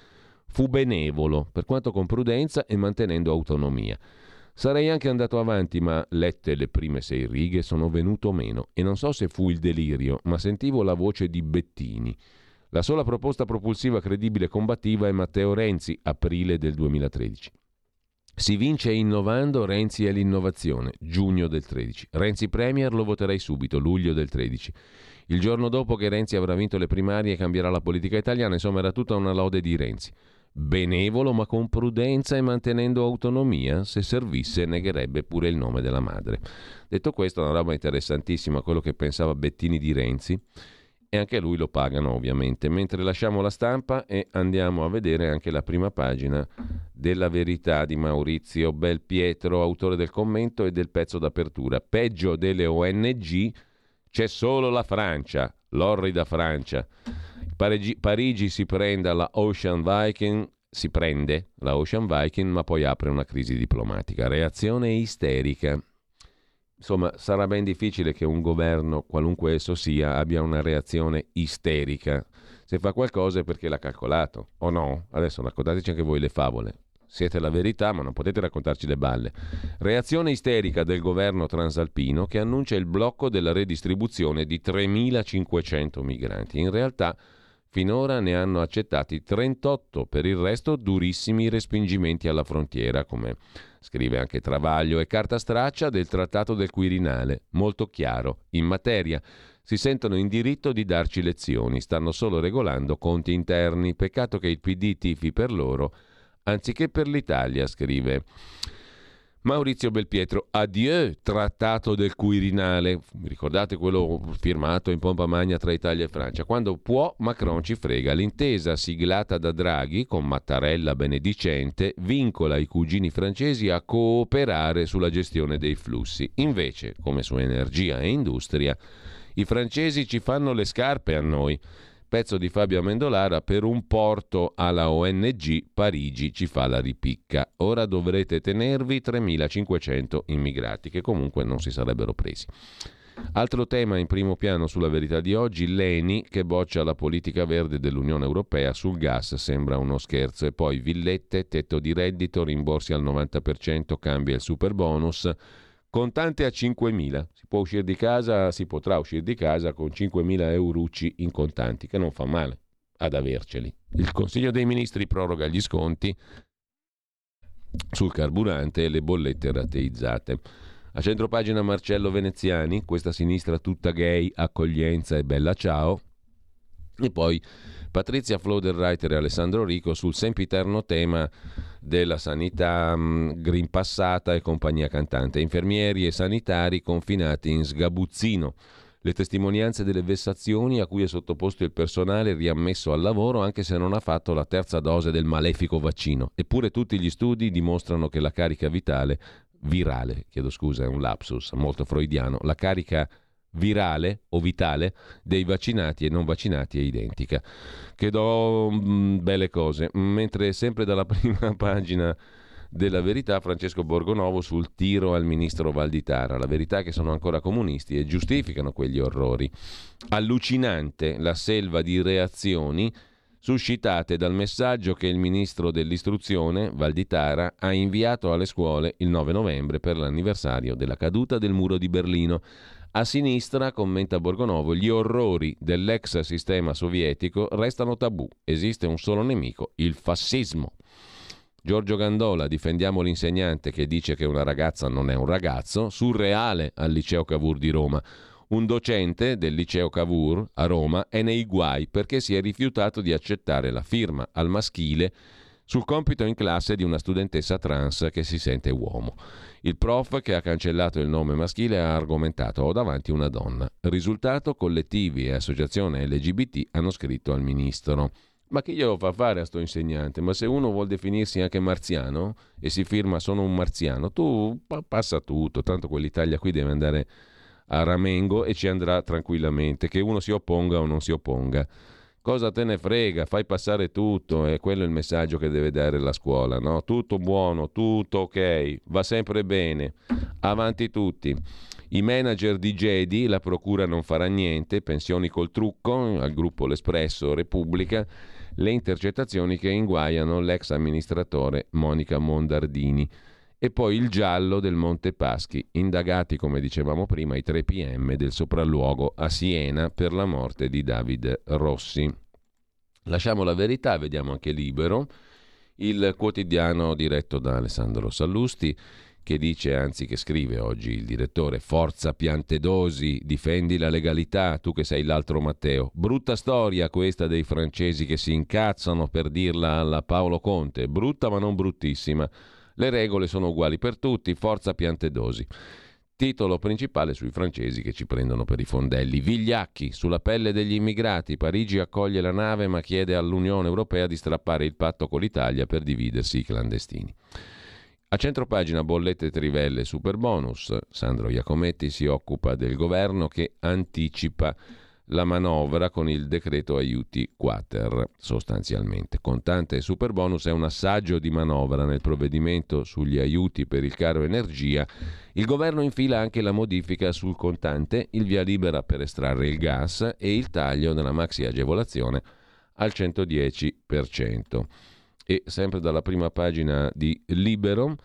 fu benevolo, per quanto con prudenza e mantenendo autonomia. Sarei anche andato avanti, ma lette le prime sei righe sono venuto meno e non so se fu il delirio, ma sentivo la voce di Bettini. La sola proposta propulsiva credibile e combattiva è Matteo Renzi, aprile del duemilatredici. Si vince innovando, Renzi è l'innovazione, giugno del tredici. Renzi Premier lo voterei subito, luglio del tredici. Il giorno dopo che Renzi avrà vinto le primarie cambierà la politica italiana, insomma era tutta una lode di Renzi. Benevolo ma con prudenza e mantenendo autonomia, se servisse negherebbe pure il nome della madre. Detto questo, una roba interessantissima, quello che pensava Bettini di Renzi, e anche lui lo pagano ovviamente. Mentre lasciamo la Stampa e andiamo a vedere anche la prima pagina della Verità di Maurizio Belpietro, autore del commento e del pezzo d'apertura. Peggio delle O N G c'è solo la Francia, l'orrida Francia. Parigi, Parigi si prende la Ocean Viking, si prende la Ocean Viking, ma poi apre una crisi diplomatica. Reazione isterica. Insomma, sarà ben difficile che un governo, qualunque esso sia, abbia una reazione isterica. Se fa qualcosa è perché l'ha calcolato, o no? Adesso raccontateci anche voi le favole. Siete la verità, ma non potete raccontarci le balle. Reazione isterica del governo transalpino che annuncia il blocco della redistribuzione di tremilacinquecento migranti. In realtà, finora ne hanno accettati trentotto, per il resto durissimi respingimenti alla frontiera, come scrive anche Travaglio, e carta straccia del trattato del Quirinale, molto chiaro in materia. Si sentono in diritto di darci lezioni, stanno solo regolando conti interni. Peccato che il P D tifi per loro anziché per l'Italia, scrive Maurizio Belpietro. Adieu trattato del Quirinale, ricordate quello firmato in pompa magna tra Italia e Francia? Quando può Macron ci frega. L'intesa siglata da Draghi con Mattarella benedicente vincola i cugini francesi a cooperare sulla gestione dei flussi. Invece, come su energia e industria, i francesi ci fanno le scarpe a noi. Pezzo di Fabio Amendolara per un porto alla O N G, Parigi ci fa la ripicca. Ora dovrete tenervi tremilacinquecento immigrati, che comunque non si sarebbero presi. Altro tema in primo piano sulla Verità di oggi, Leni che boccia la politica verde dell'Unione Europea sul gas, sembra uno scherzo. E poi villette, tetto di reddito, rimborsi al novanta per cento, cambia il super bonus, contante a cinquemila, si può uscire di casa, si potrà uscire di casa con cinquemila eurucci in contanti, che non fa male ad averceli. Il Consiglio dei Ministri proroga gli sconti sul carburante e le bollette rateizzate. A centropagina Marcello Veneziani, questa sinistra tutta gay, accoglienza e bella ciao. E poi Patrizia Floderreiter e Alessandro Rico sul sempiterno tema della sanità green passata e compagnia cantante. Infermieri e sanitari confinati in sgabuzzino. Le testimonianze delle vessazioni a cui è sottoposto il personale riammesso al lavoro anche se non ha fatto la terza dose del malefico vaccino. Eppure tutti gli studi dimostrano che la carica vitale, virale, chiedo scusa, è un lapsus molto freudiano, la carica virale o vitale dei vaccinati e non vaccinati è identica. Che do mh, belle cose. Mentre sempre dalla prima pagina della Verità, Francesco Borgonovo sul tiro al ministro Valditara. La verità è che sono ancora comunisti e giustificano quegli orrori. Allucinante la selva di reazioni suscitate dal messaggio che il ministro dell'istruzione, Valditara, ha inviato alle scuole il nove novembre per l'anniversario della caduta del muro di Berlino. A sinistra, commenta Borgonovo, gli orrori dell'ex sistema sovietico restano tabù. Esiste un solo nemico, il fascismo. Giorgio Gandola, difendiamo l'insegnante che dice che una ragazza non è un ragazzo, surreale al liceo Cavour di Roma. Un docente del liceo Cavour a Roma è nei guai perché si è rifiutato di accettare la firma al maschile sul compito in classe di una studentessa trans che si sente uomo. Il prof che ha cancellato il nome maschile ha argomentato: ho davanti una donna. Risultato, collettivi e associazione L G B T hanno scritto al ministro. Ma che glielo fa fare a sto insegnante? Ma se uno vuol definirsi anche marziano e si firma sono un marziano, tu passa tutto, tanto quell'Italia qui deve andare a ramengo e ci andrà tranquillamente, che uno si opponga o non si opponga. Cosa te ne frega? Fai passare tutto, e quello è il messaggio che deve dare la scuola, no? Tutto buono, tutto ok, va sempre bene, avanti tutti. I manager di Jedi, la procura non farà niente, pensioni col trucco, al gruppo L'Espresso, Repubblica, le intercettazioni che inguaiano l'ex amministratore Monica Mondardini. E poi il giallo del Monte Paschi, indagati, come dicevamo prima, i tre P M del sopralluogo a Siena per la morte di David Rossi. Lasciamo la Verità, vediamo anche Libero, il quotidiano diretto da Alessandro Sallusti, che dice, anzi che scrive oggi il direttore: forza Piantedosi, difendi la legalità, tu che sei l'altro Matteo. Brutta storia questa dei francesi che si incazzano, per dirla alla Paolo Conte, brutta ma non bruttissima. Le regole sono uguali per tutti, forza Piantedosi. Titolo principale sui francesi che ci prendono per i fondelli. Vigliacchi, sulla pelle degli immigrati. Parigi accoglie la nave ma chiede all'Unione Europea di strappare il patto con l'Italia per dividersi i clandestini. A centropagina bollette, trivelle, superbonus. Sandro Iacometti si occupa del governo che anticipa la manovra con il decreto aiuti quater, sostanzialmente. Contante e superbonus è un assaggio di manovra. Nel provvedimento sugli aiuti per il caro energia, il governo infila anche la modifica sul contante, il via libera per estrarre il gas e il taglio della maxi agevolazione al centodieci per cento. E sempre dalla prima pagina di Libero,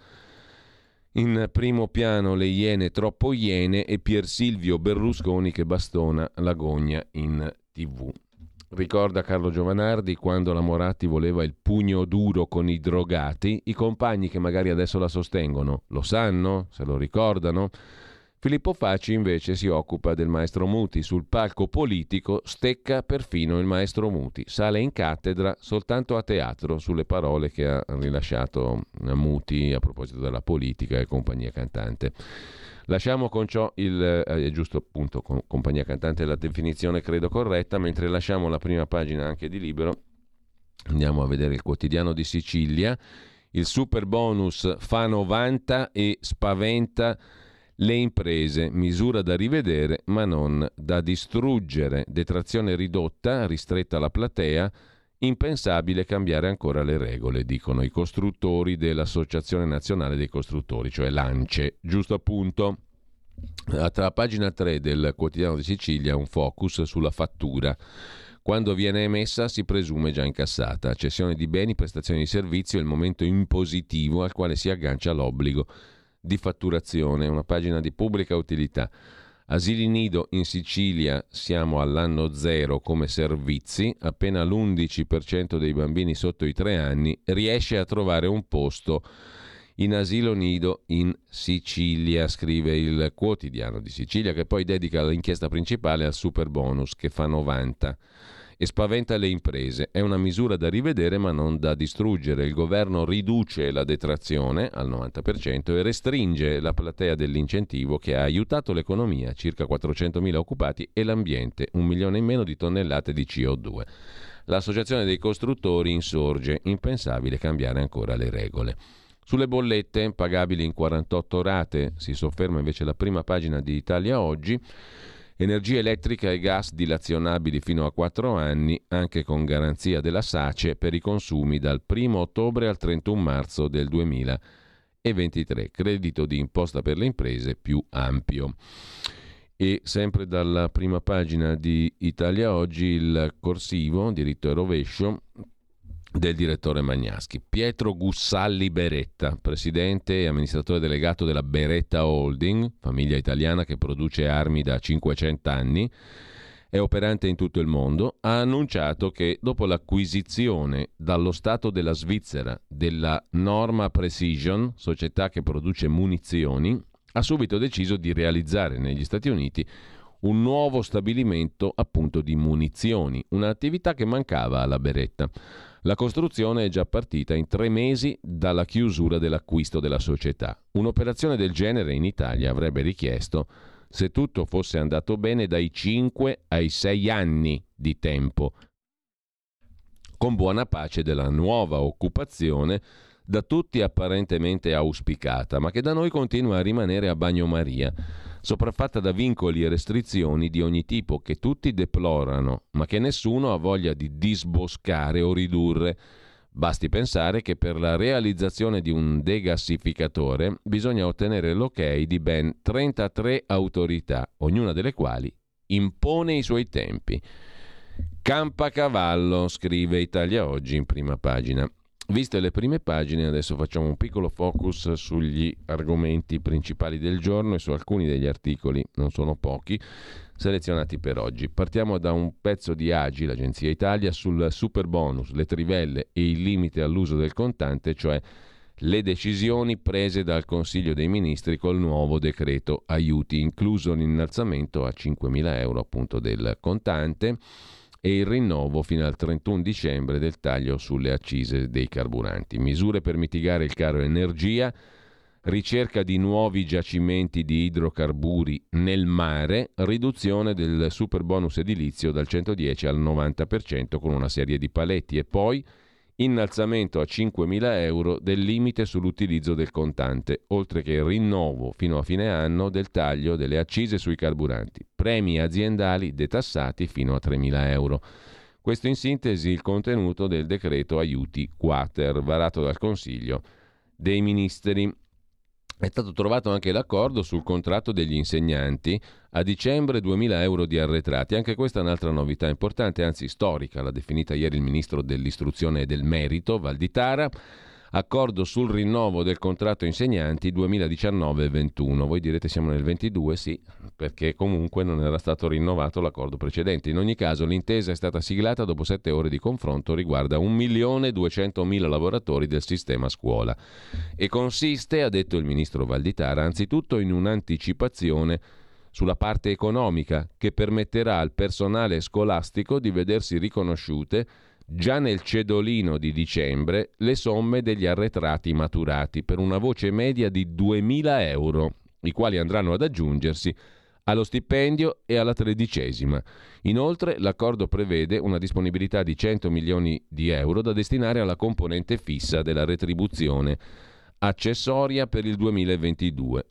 in primo piano le iene, troppo iene, e Pier Silvio Berlusconi che bastona la gogna in tivù. Ricorda Carlo Giovanardi quando la Moratti voleva il pugno duro con i drogati, i compagni che magari adesso la sostengono lo sanno, se lo ricordano. Filippo Facci invece si occupa del maestro Muti. Sul palco politico stecca perfino il maestro Muti, sale in cattedra soltanto a teatro sulle parole che ha rilasciato Muti a proposito della politica e compagnia cantante. Lasciamo con ciò il eh, giusto appunto, con, compagnia cantante è la definizione credo corretta, mentre lasciamo la prima pagina anche di Libero. Andiamo a vedere il Quotidiano di Sicilia. Il super bonus fa novanta e spaventa le imprese, misura da rivedere ma non da distruggere, detrazione ridotta, ristretta la platea, impensabile cambiare ancora le regole, dicono i costruttori dell'Associazione Nazionale dei Costruttori, cioè l'ANCE. Giusto appunto, tra pagina tre del Quotidiano di Sicilia un focus sulla fattura. Quando viene emessa si presume già incassata, cessione di beni, prestazioni di servizio, il momento impositivo al quale si aggancia l'obbligo di fatturazione. Una pagina di Pubblica Utilità. Asili nido in Sicilia, siamo all'anno zero come servizi, appena l'undici per cento dei bambini sotto i tre anni riesce a trovare un posto in asilo nido in Sicilia, scrive il Quotidiano di Sicilia, che poi dedica l'inchiesta principale al super bonus che fa novanta e spaventa le imprese. È una misura da rivedere ma non da distruggere. Il governo riduce la detrazione al novanta per cento e restringe la platea dell'incentivo che ha aiutato l'economia, circa quattrocentomila occupati, e l'ambiente, un milione in meno di tonnellate di C O due. L'Associazione dei Costruttori insorge, impensabile cambiare ancora le regole. Sulle bollette, pagabili in quarantotto rate, si sofferma invece la prima pagina di Italia Oggi. Energia elettrica e gas dilazionabili fino a quattro anni, anche con garanzia della SACE per i consumi dal primo ottobre al trentuno marzo del duemilaventitré. Credito di imposta per le imprese più ampio. E sempre dalla prima pagina di Italia Oggi il corsivo, diritto e rovescio, del direttore Magnaschi. Pietro Gussalli Beretta, presidente e amministratore delegato della Beretta Holding, famiglia italiana che produce armi da cinquecento anni, è operante in tutto il mondo, ha annunciato che dopo l'acquisizione dallo Stato della Svizzera della Norma Precision, società che produce munizioni, ha subito deciso di realizzare negli Stati Uniti un nuovo stabilimento appunto di munizioni, un'attività che mancava alla Beretta. La costruzione è già partita in tre mesi dalla chiusura dell'acquisto della società. Un'operazione del genere in Italia avrebbe richiesto, se tutto fosse andato bene, dai cinque ai sei anni di tempo, con buona pace della nuova occupazione, da tutti apparentemente auspicata, ma che da noi continua a rimanere a bagnomaria, sopraffatta da vincoli e restrizioni di ogni tipo che tutti deplorano, ma che nessuno ha voglia di disboscare o ridurre. Basti pensare che per la realizzazione di un degassificatore bisogna ottenere l'ok di ben trentatré autorità, ognuna delle quali impone i suoi tempi. Campacavallo, scrive Italia Oggi in prima pagina. Viste le prime pagine, adesso facciamo un piccolo focus sugli argomenti principali del giorno e su alcuni degli articoli, non sono pochi, selezionati per oggi. Partiamo da un pezzo di Agi, l'Agenzia Italia, sul super bonus, le trivelle e il limite all'uso del contante, cioè le decisioni prese dal Consiglio dei Ministri col nuovo decreto aiuti, incluso l'innalzamento a cinquemila euro appunto del contante e il rinnovo fino al trentuno dicembre del taglio sulle accise dei carburanti. Misure per mitigare il caro energia, ricerca di nuovi giacimenti di idrocarburi nel mare, riduzione del superbonus edilizio dal centodieci al novanta per cento con una serie di paletti e poi innalzamento a cinquemila euro del limite sull'utilizzo del contante, oltre che il rinnovo fino a fine anno del taglio delle accise sui carburanti, premi aziendali detassati fino a tremila euro. Questo in sintesi il contenuto del decreto aiuti quater varato dal Consiglio dei Ministri. È stato trovato anche l'accordo sul contratto degli insegnanti a dicembre, duemila euro di arretrati. Anche questa è un'altra novità importante, anzi storica, l'ha definita ieri il ministro dell'istruzione e del merito Valditara. Accordo sul rinnovo del contratto insegnanti duemiladiciannove ventuno. Voi direte siamo nel ventidue? Sì, perché comunque non era stato rinnovato l'accordo precedente. In ogni caso l'intesa è stata siglata dopo sette ore di confronto, riguarda un milione duecentomila lavoratori del sistema scuola e consiste, ha detto il ministro Valditara, anzitutto in un'anticipazione sulla parte economica che permetterà al personale scolastico di vedersi riconosciute già nel cedolino di dicembre le somme degli arretrati maturati per una voce media di duemila euro, i quali andranno ad aggiungersi allo stipendio e alla tredicesima. Inoltre l'accordo prevede una disponibilità di cento milioni di euro da destinare alla componente fissa della retribuzione accessoria per il duemilaventidue,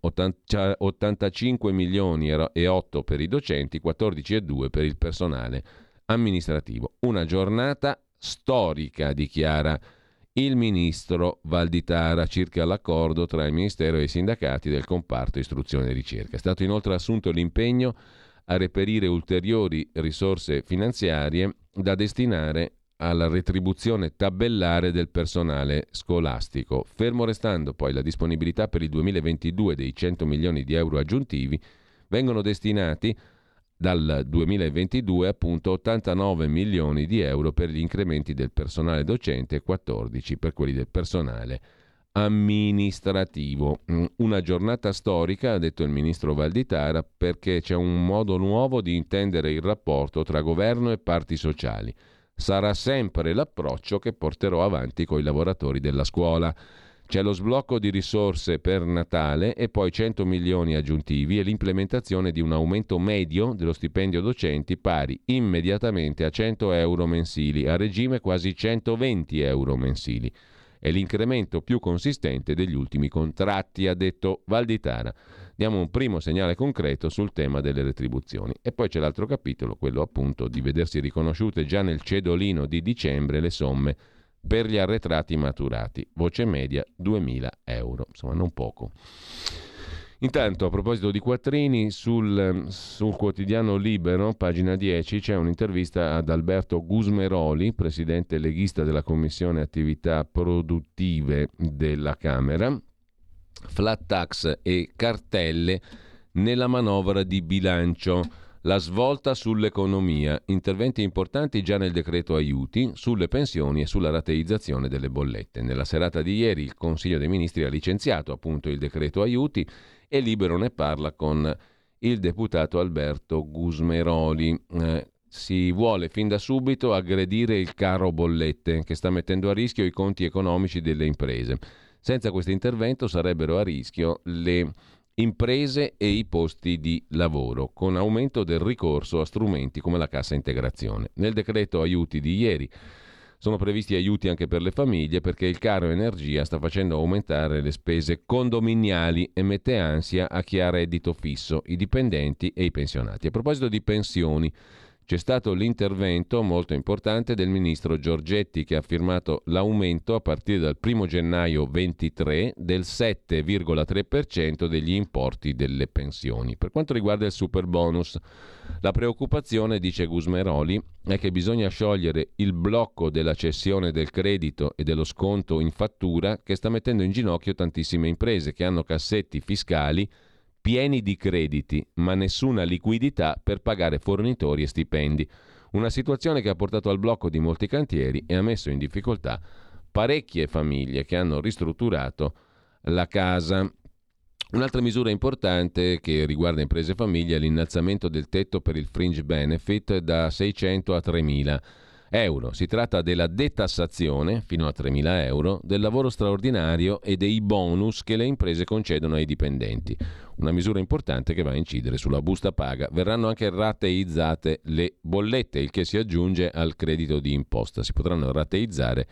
ottantacinque milioni e otto per i docenti, quattordici e due per il personale amministrativo. Una giornata storica, dichiara il ministro Valditara circa l'accordo tra il ministero e i sindacati del comparto istruzione e ricerca. È stato inoltre assunto l'impegno a reperire ulteriori risorse finanziarie da destinare alla retribuzione tabellare del personale scolastico, fermo restando poi la disponibilità per il duemilaventidue dei cento milioni di euro aggiuntivi. Vengono destinati dal duemilaventidue appunto ottantanove milioni di euro per gli incrementi del personale docente e quattordici per quelli del personale amministrativo. Una giornata storica, ha detto il ministro Valditara, perché c'è un modo nuovo di intendere il rapporto tra governo e parti sociali. Sarà sempre l'approccio che porterò avanti con i lavoratori della scuola. C'è lo sblocco di risorse per Natale e poi cento milioni aggiuntivi e l'implementazione di un aumento medio dello stipendio docenti pari immediatamente a cento euro mensili, a regime quasi centoventi euro mensili. È l'incremento più consistente degli ultimi contratti, ha detto Valditara. Diamo un primo segnale concreto sul tema delle retribuzioni. E poi c'è l'altro capitolo, quello appunto di vedersi riconosciute già nel cedolino di dicembre le somme per gli arretrati maturati, voce media duemila euro, insomma non poco. Intanto, a proposito di quattrini, sul, sul quotidiano Libero, pagina dieci, c'è un'intervista ad Alberto Gusmeroli, presidente leghista della Commissione Attività Produttive della Camera. Flat tax e cartelle nella manovra di bilancio. La svolta sull'economia, interventi importanti già nel decreto aiuti, sulle pensioni e sulla rateizzazione delle bollette. Nella serata di ieri il Consiglio dei Ministri ha licenziato appunto il decreto aiuti e Libero ne parla con il deputato Alberto Gusmeroli. Eh, si vuole fin da subito aggredire il caro bollette che sta mettendo a rischio i conti economici delle imprese. Senza questo intervento sarebbero a rischio le imprese e i posti di lavoro, con aumento del ricorso a strumenti come la cassa integrazione. Nel decreto aiuti di ieri sono previsti aiuti anche per le famiglie, perché il caro energia sta facendo aumentare le spese condominiali e mette ansia a chi ha reddito fisso, i dipendenti e i pensionati. A proposito di pensioni, c'è stato l'intervento molto importante del ministro Giorgetti, che ha firmato l'aumento a partire dal primo gennaio ventitré del sette virgola tre per cento degli importi delle pensioni. Per quanto riguarda il superbonus, la preoccupazione, dice Gusmeroli, è che bisogna sciogliere il blocco della cessione del credito e dello sconto in fattura che sta mettendo in ginocchio tantissime imprese che hanno cassetti fiscali pieni di crediti, ma nessuna liquidità per pagare fornitori e stipendi. Una situazione che ha portato al blocco di molti cantieri e ha messo in difficoltà parecchie famiglie che hanno ristrutturato la casa. Un'altra misura importante che riguarda imprese e famiglie è l'innalzamento del tetto per il fringe benefit da seicento a tremila euro. Si tratta della detassazione fino a tremila euro del lavoro straordinario e dei bonus che le imprese concedono ai dipendenti. Una misura importante che va a incidere sulla busta paga. Verranno anche rateizzate le bollette, il che si aggiunge al credito di imposta. Si potranno rateizzare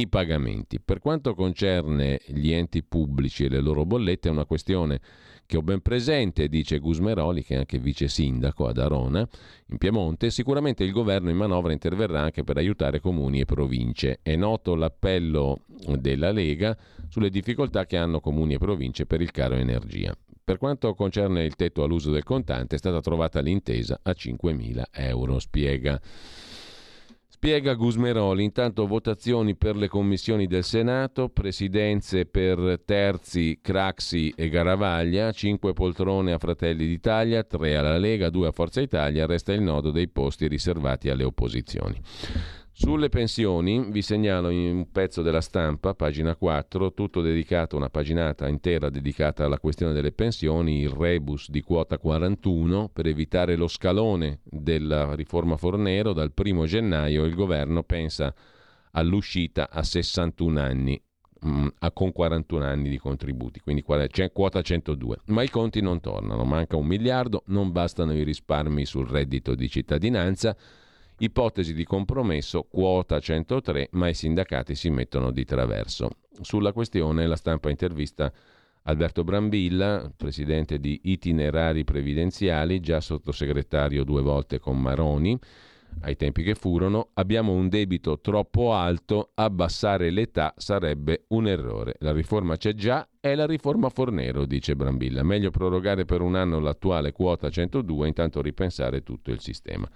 i pagamenti. Per quanto concerne gli enti pubblici e le loro bollette, è una questione che ho ben presente, dice Gusmeroli, che è anche vice sindaco ad Arona, in Piemonte. Sicuramente il governo in manovra interverrà anche per aiutare comuni e province. È noto l'appello della Lega sulle difficoltà che hanno comuni e province per il caro energia. Per quanto concerne il tetto all'uso del contante, è stata trovata l'intesa a cinquemila euro, spiega. Spiega Gusmeroli. Intanto votazioni per le commissioni del Senato, presidenze per Terzi, Craxi e Garavaglia, cinque poltrone a Fratelli d'Italia, tre alla Lega, due a Forza Italia, resta il nodo dei posti riservati alle opposizioni. Sulle pensioni vi segnalo un pezzo della Stampa, pagina quattro, tutto dedicato, una paginata intera dedicata alla questione delle pensioni, il rebus di quota quarantuno per evitare lo scalone della riforma Fornero. Dal primo gennaio il governo pensa all'uscita a sessantuno anni, con quarantuno anni di contributi, quindi quota centodue. Ma i conti non tornano, manca un miliardo, non bastano i risparmi sul reddito di cittadinanza. Ipotesi di compromesso, quota centotré, ma i sindacati si mettono di traverso. Sulla questione la Stampa intervista Alberto Brambilla, presidente di Itinerari Previdenziali, già sottosegretario due volte con Maroni, ai tempi che furono. Abbiamo un debito troppo alto, abbassare l'età sarebbe un errore. La riforma c'è già, è la riforma Fornero, dice Brambilla. Meglio prorogare per un anno l'attuale quota centodue, intanto ripensare tutto il sistema.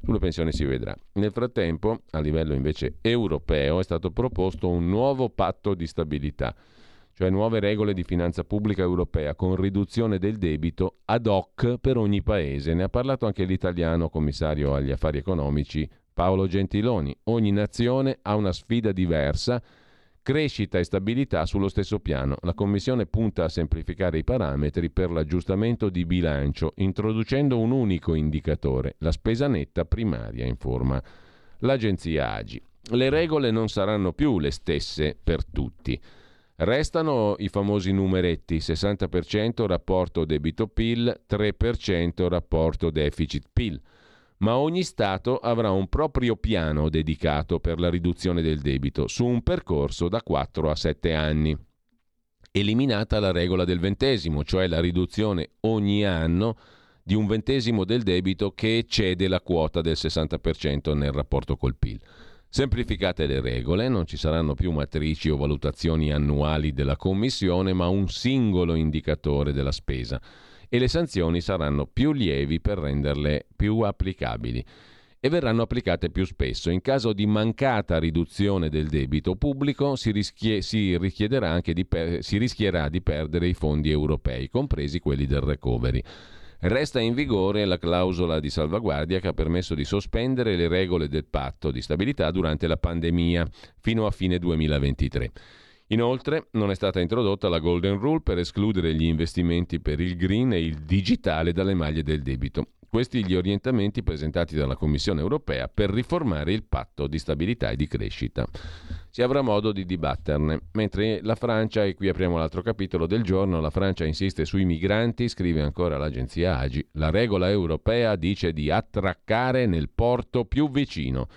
Sulle pensioni si vedrà. Nel frattempo, a livello invece europeo, è stato proposto un nuovo patto di stabilità, cioè nuove regole di finanza pubblica europea con riduzione del debito ad hoc per ogni paese. Ne ha parlato anche l'italiano commissario agli affari economici Paolo Gentiloni. Ogni nazione ha una sfida diversa, crescita e stabilità sullo stesso piano. La Commissione punta a semplificare i parametri per l'aggiustamento di bilancio, introducendo un unico indicatore, la spesa netta primaria, informa l'agenzia Agi. Le regole non saranno più le stesse per tutti. Restano i famosi numeretti, sessanta per cento rapporto debito-P I L, tre per cento rapporto deficit-P I L. Ma ogni Stato avrà un proprio piano dedicato per la riduzione del debito su un percorso da quattro a sette anni. Eliminata la regola del ventesimo, cioè la riduzione ogni anno di un ventesimo del debito che eccede la quota del sessanta per cento nel rapporto col P I L. Semplificate le regole, non ci saranno più matrici o valutazioni annuali della Commissione, ma un singolo indicatore della spesa. E le sanzioni saranno più lievi per renderle più applicabili e verranno applicate più spesso. In caso di mancata riduzione del debito pubblico si, rischie, si, richiederà anche di per, si rischierà di perdere i fondi europei, compresi quelli del recovery. Resta in vigore la clausola di salvaguardia che ha permesso di sospendere le regole del patto di stabilità durante la pandemia fino a fine duemilaventitré. Inoltre non è stata introdotta la Golden Rule per escludere gli investimenti per il green e il digitale dalle maglie del debito. Questi gli orientamenti presentati dalla Commissione europea per riformare il patto di stabilità e di crescita. Si avrà modo di dibatterne. Mentre la Francia, e qui apriamo l'altro capitolo del giorno, la Francia insiste sui migranti, scrive ancora l'agenzia Agi. La regola europea dice di attraccare nel porto più vicino.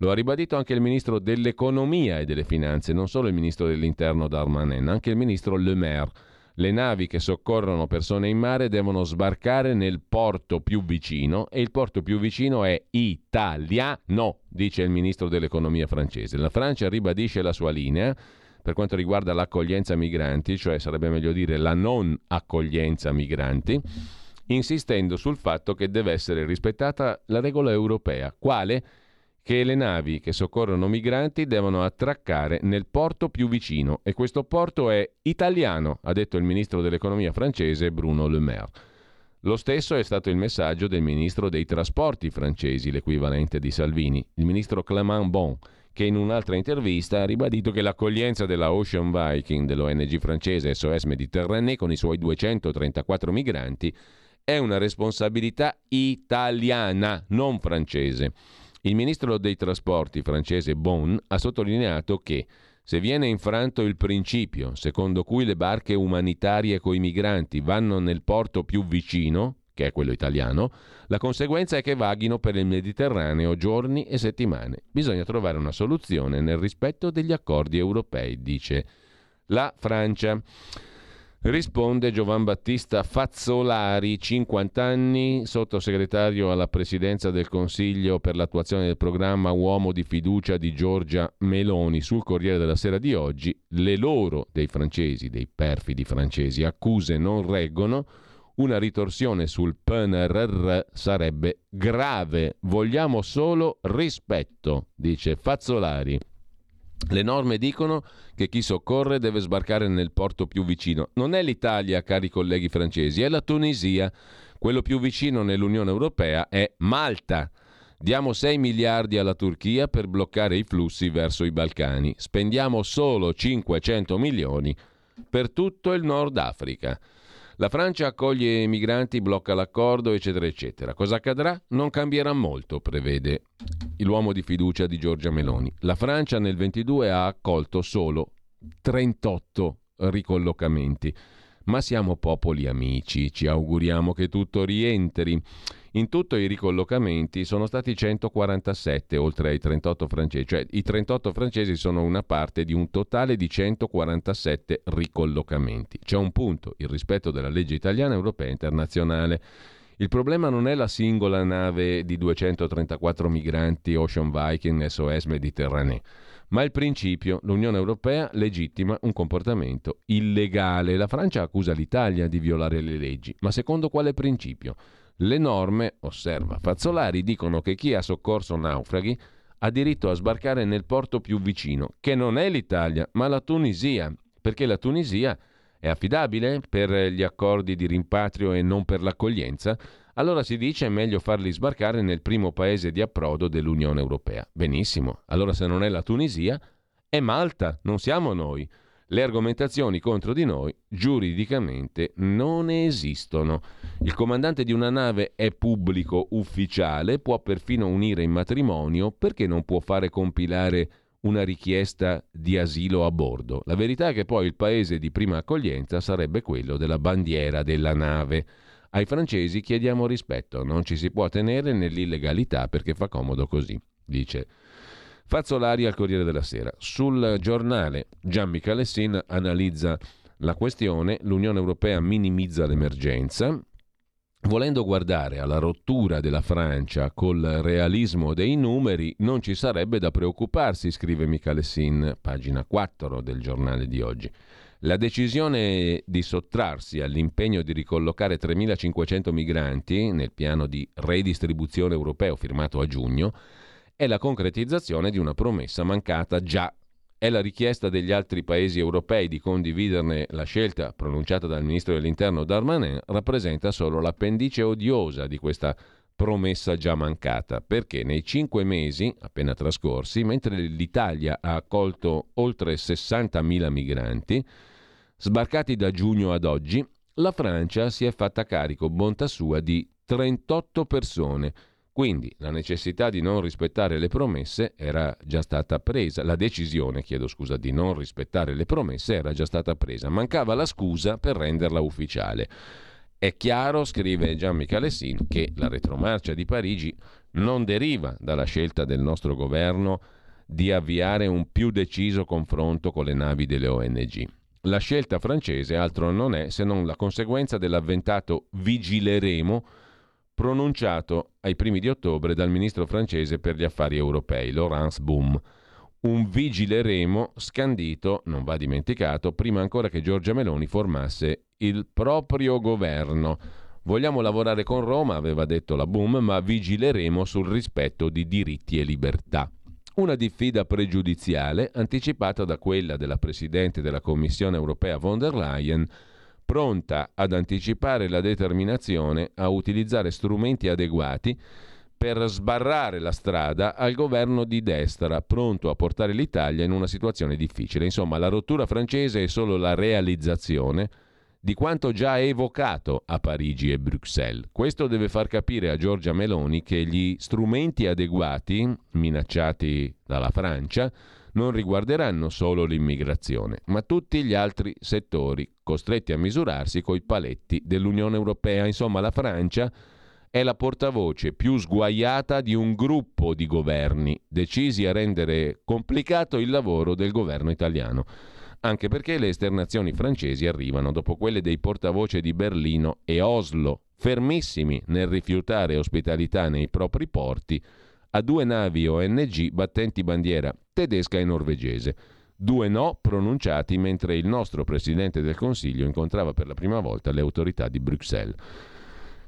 Lo ha ribadito anche il ministro dell'Economia e delle Finanze, non solo il ministro dell'Interno Darmanin, anche il ministro Le Maire. Le navi che soccorrono persone in mare devono sbarcare nel porto più vicino e il porto più vicino è Italia. No, dice il ministro dell'Economia francese. La Francia ribadisce la sua linea per quanto riguarda l'accoglienza migranti, cioè sarebbe meglio dire la non accoglienza migranti, insistendo sul fatto che deve essere rispettata la regola europea, quale che le navi che soccorrono migranti devono attraccare nel porto più vicino e questo porto è italiano, ha detto il ministro dell'Economia francese Bruno Le Maire. Lo stesso è stato il messaggio del ministro dei trasporti francesi, l'equivalente di Salvini, il ministro Clément Bon, che in un'altra intervista ha ribadito che l'accoglienza della Ocean Viking, dell'O N G francese S O S Mediterranee, con i suoi duecentotrentaquattro migranti, è una responsabilità italiana, non francese. Il ministro dei trasporti francese Bon ha sottolineato che se viene infranto il principio secondo cui le barche umanitarie coi migranti vanno nel porto più vicino, che è quello italiano, la conseguenza è che vaghino per il Mediterraneo giorni e settimane. Bisogna trovare una soluzione nel rispetto degli accordi europei, dice la Francia. Risponde Giovan Battista Fazzolari, cinquanta anni, sottosegretario alla presidenza del Consiglio per l'attuazione del programma, uomo di fiducia di Giorgia Meloni. Sul Corriere della Sera di oggi, le loro, dei francesi, dei perfidi francesi, accuse non reggono, una ritorsione sul P N R R sarebbe grave, vogliamo solo rispetto, dice Fazzolari. Le norme dicono che chi soccorre deve sbarcare nel porto più vicino. Non è l'Italia, cari colleghi francesi, è la Tunisia. Quello più vicino nell'Unione Europea è Malta. Diamo sei miliardi alla Turchia per bloccare i flussi verso i Balcani. Spendiamo solo cinquecento milioni per tutto il Nord Africa. La Francia accoglie i migranti, blocca l'accordo, eccetera, eccetera. Cosa accadrà? Non cambierà molto, prevede l'uomo di fiducia di Giorgia Meloni. La Francia nel ventidue ha accolto solo trentotto ricollocamenti. Ma siamo popoli amici, ci auguriamo che tutto rientri. In tutto i ricollocamenti sono stati centoquarantasette, oltre ai trentotto francesi. Cioè i trentotto francesi sono una parte di un totale di centoquarantasette ricollocamenti. C'è un punto, il rispetto della legge italiana, europea e internazionale. Il problema non è la singola nave di duecentotrentaquattro migranti Ocean Viking S O S Mediterraneo, ma il principio, l'Unione Europea legittima un comportamento illegale. La Francia accusa l'Italia di violare le leggi, ma secondo quale principio? Le norme, osserva Fazzolari, dicono che chi ha soccorso naufraghi ha diritto a sbarcare nel porto più vicino, che non è l'Italia, ma la Tunisia, perché la Tunisia è affidabile per gli accordi di rimpatrio e non per l'accoglienza. Allora si dice è meglio farli sbarcare nel primo paese di approdo dell'Unione Europea. Benissimo, allora se non è la Tunisia, è Malta, non siamo noi. Le argomentazioni contro di noi giuridicamente non esistono. Il comandante di una nave è pubblico ufficiale, può perfino unire in matrimonio, perché non può fare compilare una richiesta di asilo a bordo? La verità è che poi il paese di prima accoglienza sarebbe quello della bandiera della nave. Ai francesi chiediamo rispetto, non ci si può tenere nell'illegalità perché fa comodo così, dice Fazzolari al Corriere della Sera. Sul giornale Gian Micalessin analizza la questione, l'Unione Europea minimizza l'emergenza, volendo guardare alla rottura della Francia col realismo dei numeri non ci sarebbe da preoccuparsi, scrive Micalessin, pagina quattro del giornale di oggi. La decisione di sottrarsi all'impegno di ricollocare tremilacinquecento migranti nel piano di redistribuzione europeo firmato a giugno è la concretizzazione di una promessa mancata già. È la richiesta degli altri paesi europei di condividerne la scelta, pronunciata dal ministro dell'Interno Darmanin, rappresenta solo l'appendice odiosa di questa promessa già mancata, perché nei cinque mesi appena trascorsi, mentre l'Italia ha accolto oltre sessantamila migranti, sbarcati da giugno ad oggi, la Francia si è fatta carico, bontà sua, di trentotto persone. Quindi la necessità di non rispettare le promesse era già stata presa, la decisione, chiedo scusa, di non rispettare le promesse era già stata presa, mancava la scusa per renderla ufficiale. È chiaro, scrive Gian Micalessin, che la retromarcia di Parigi non deriva dalla scelta del nostro governo di avviare un più deciso confronto con le navi delle O N G. La scelta francese altro non è se non la conseguenza dell'avventato vigileremo pronunciato ai primi di ottobre dal ministro francese per gli affari europei, Laurence Boum. Un vigileremo scandito, non va dimenticato, prima ancora che Giorgia Meloni formasse il proprio governo. Vogliamo lavorare con Roma, aveva detto la Boum, ma vigileremo sul rispetto di diritti e libertà. Una diffida pregiudiziale anticipata da quella della Presidente della Commissione europea von der Leyen, pronta ad anticipare la determinazione a utilizzare strumenti adeguati per sbarrare la strada al governo di destra, pronto a portare l'Italia in una situazione difficile. Insomma, la rottura francese è solo la realizzazione di quanto già evocato a Parigi e Bruxelles. Questo deve far capire a Giorgia Meloni che gli strumenti adeguati minacciati dalla Francia non riguarderanno solo l'immigrazione, ma tutti gli altri settori costretti a misurarsi coi paletti dell'Unione Europea. Insomma, la Francia è la portavoce più sguaiata di un gruppo di governi decisi a rendere complicato il lavoro del governo italiano, anche perché le esternazioni francesi arrivano dopo quelle dei portavoce di Berlino e Oslo, fermissimi nel rifiutare ospitalità nei propri porti a due navi O N G battenti bandiera tedesca e norvegese. Due no pronunciati mentre il nostro Presidente del Consiglio incontrava per la prima volta le autorità di Bruxelles.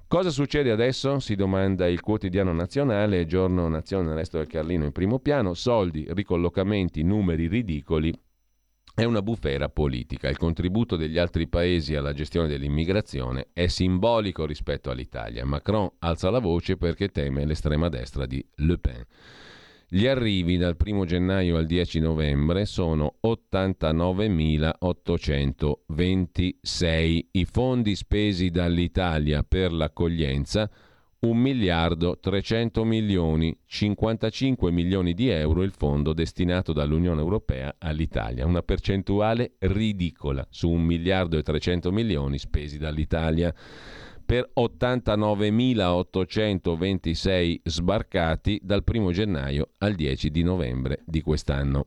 Cosa succede adesso? Si domanda il quotidiano nazionale, Giorno, Nazione, Resto del Carlino in primo piano. Soldi, ricollocamenti, numeri ridicoli. È una bufera politica. Il contributo degli altri paesi alla gestione dell'immigrazione è simbolico rispetto all'Italia. Macron alza la voce perché teme l'estrema destra di Le Pen. Gli arrivi dal primo gennaio al dieci novembre sono ottantanovemilaottocentoventisei. I fondi spesi dall'Italia per l'accoglienza, un miliardo trecento milioni, cinquantacinque milioni di euro il fondo destinato dall'Unione Europea all'Italia, una percentuale ridicola su un miliardo e trecento milioni spesi dall'Italia per ottantanovemilaottocentoventisei sbarcati dal primo gennaio al dieci di novembre di quest'anno.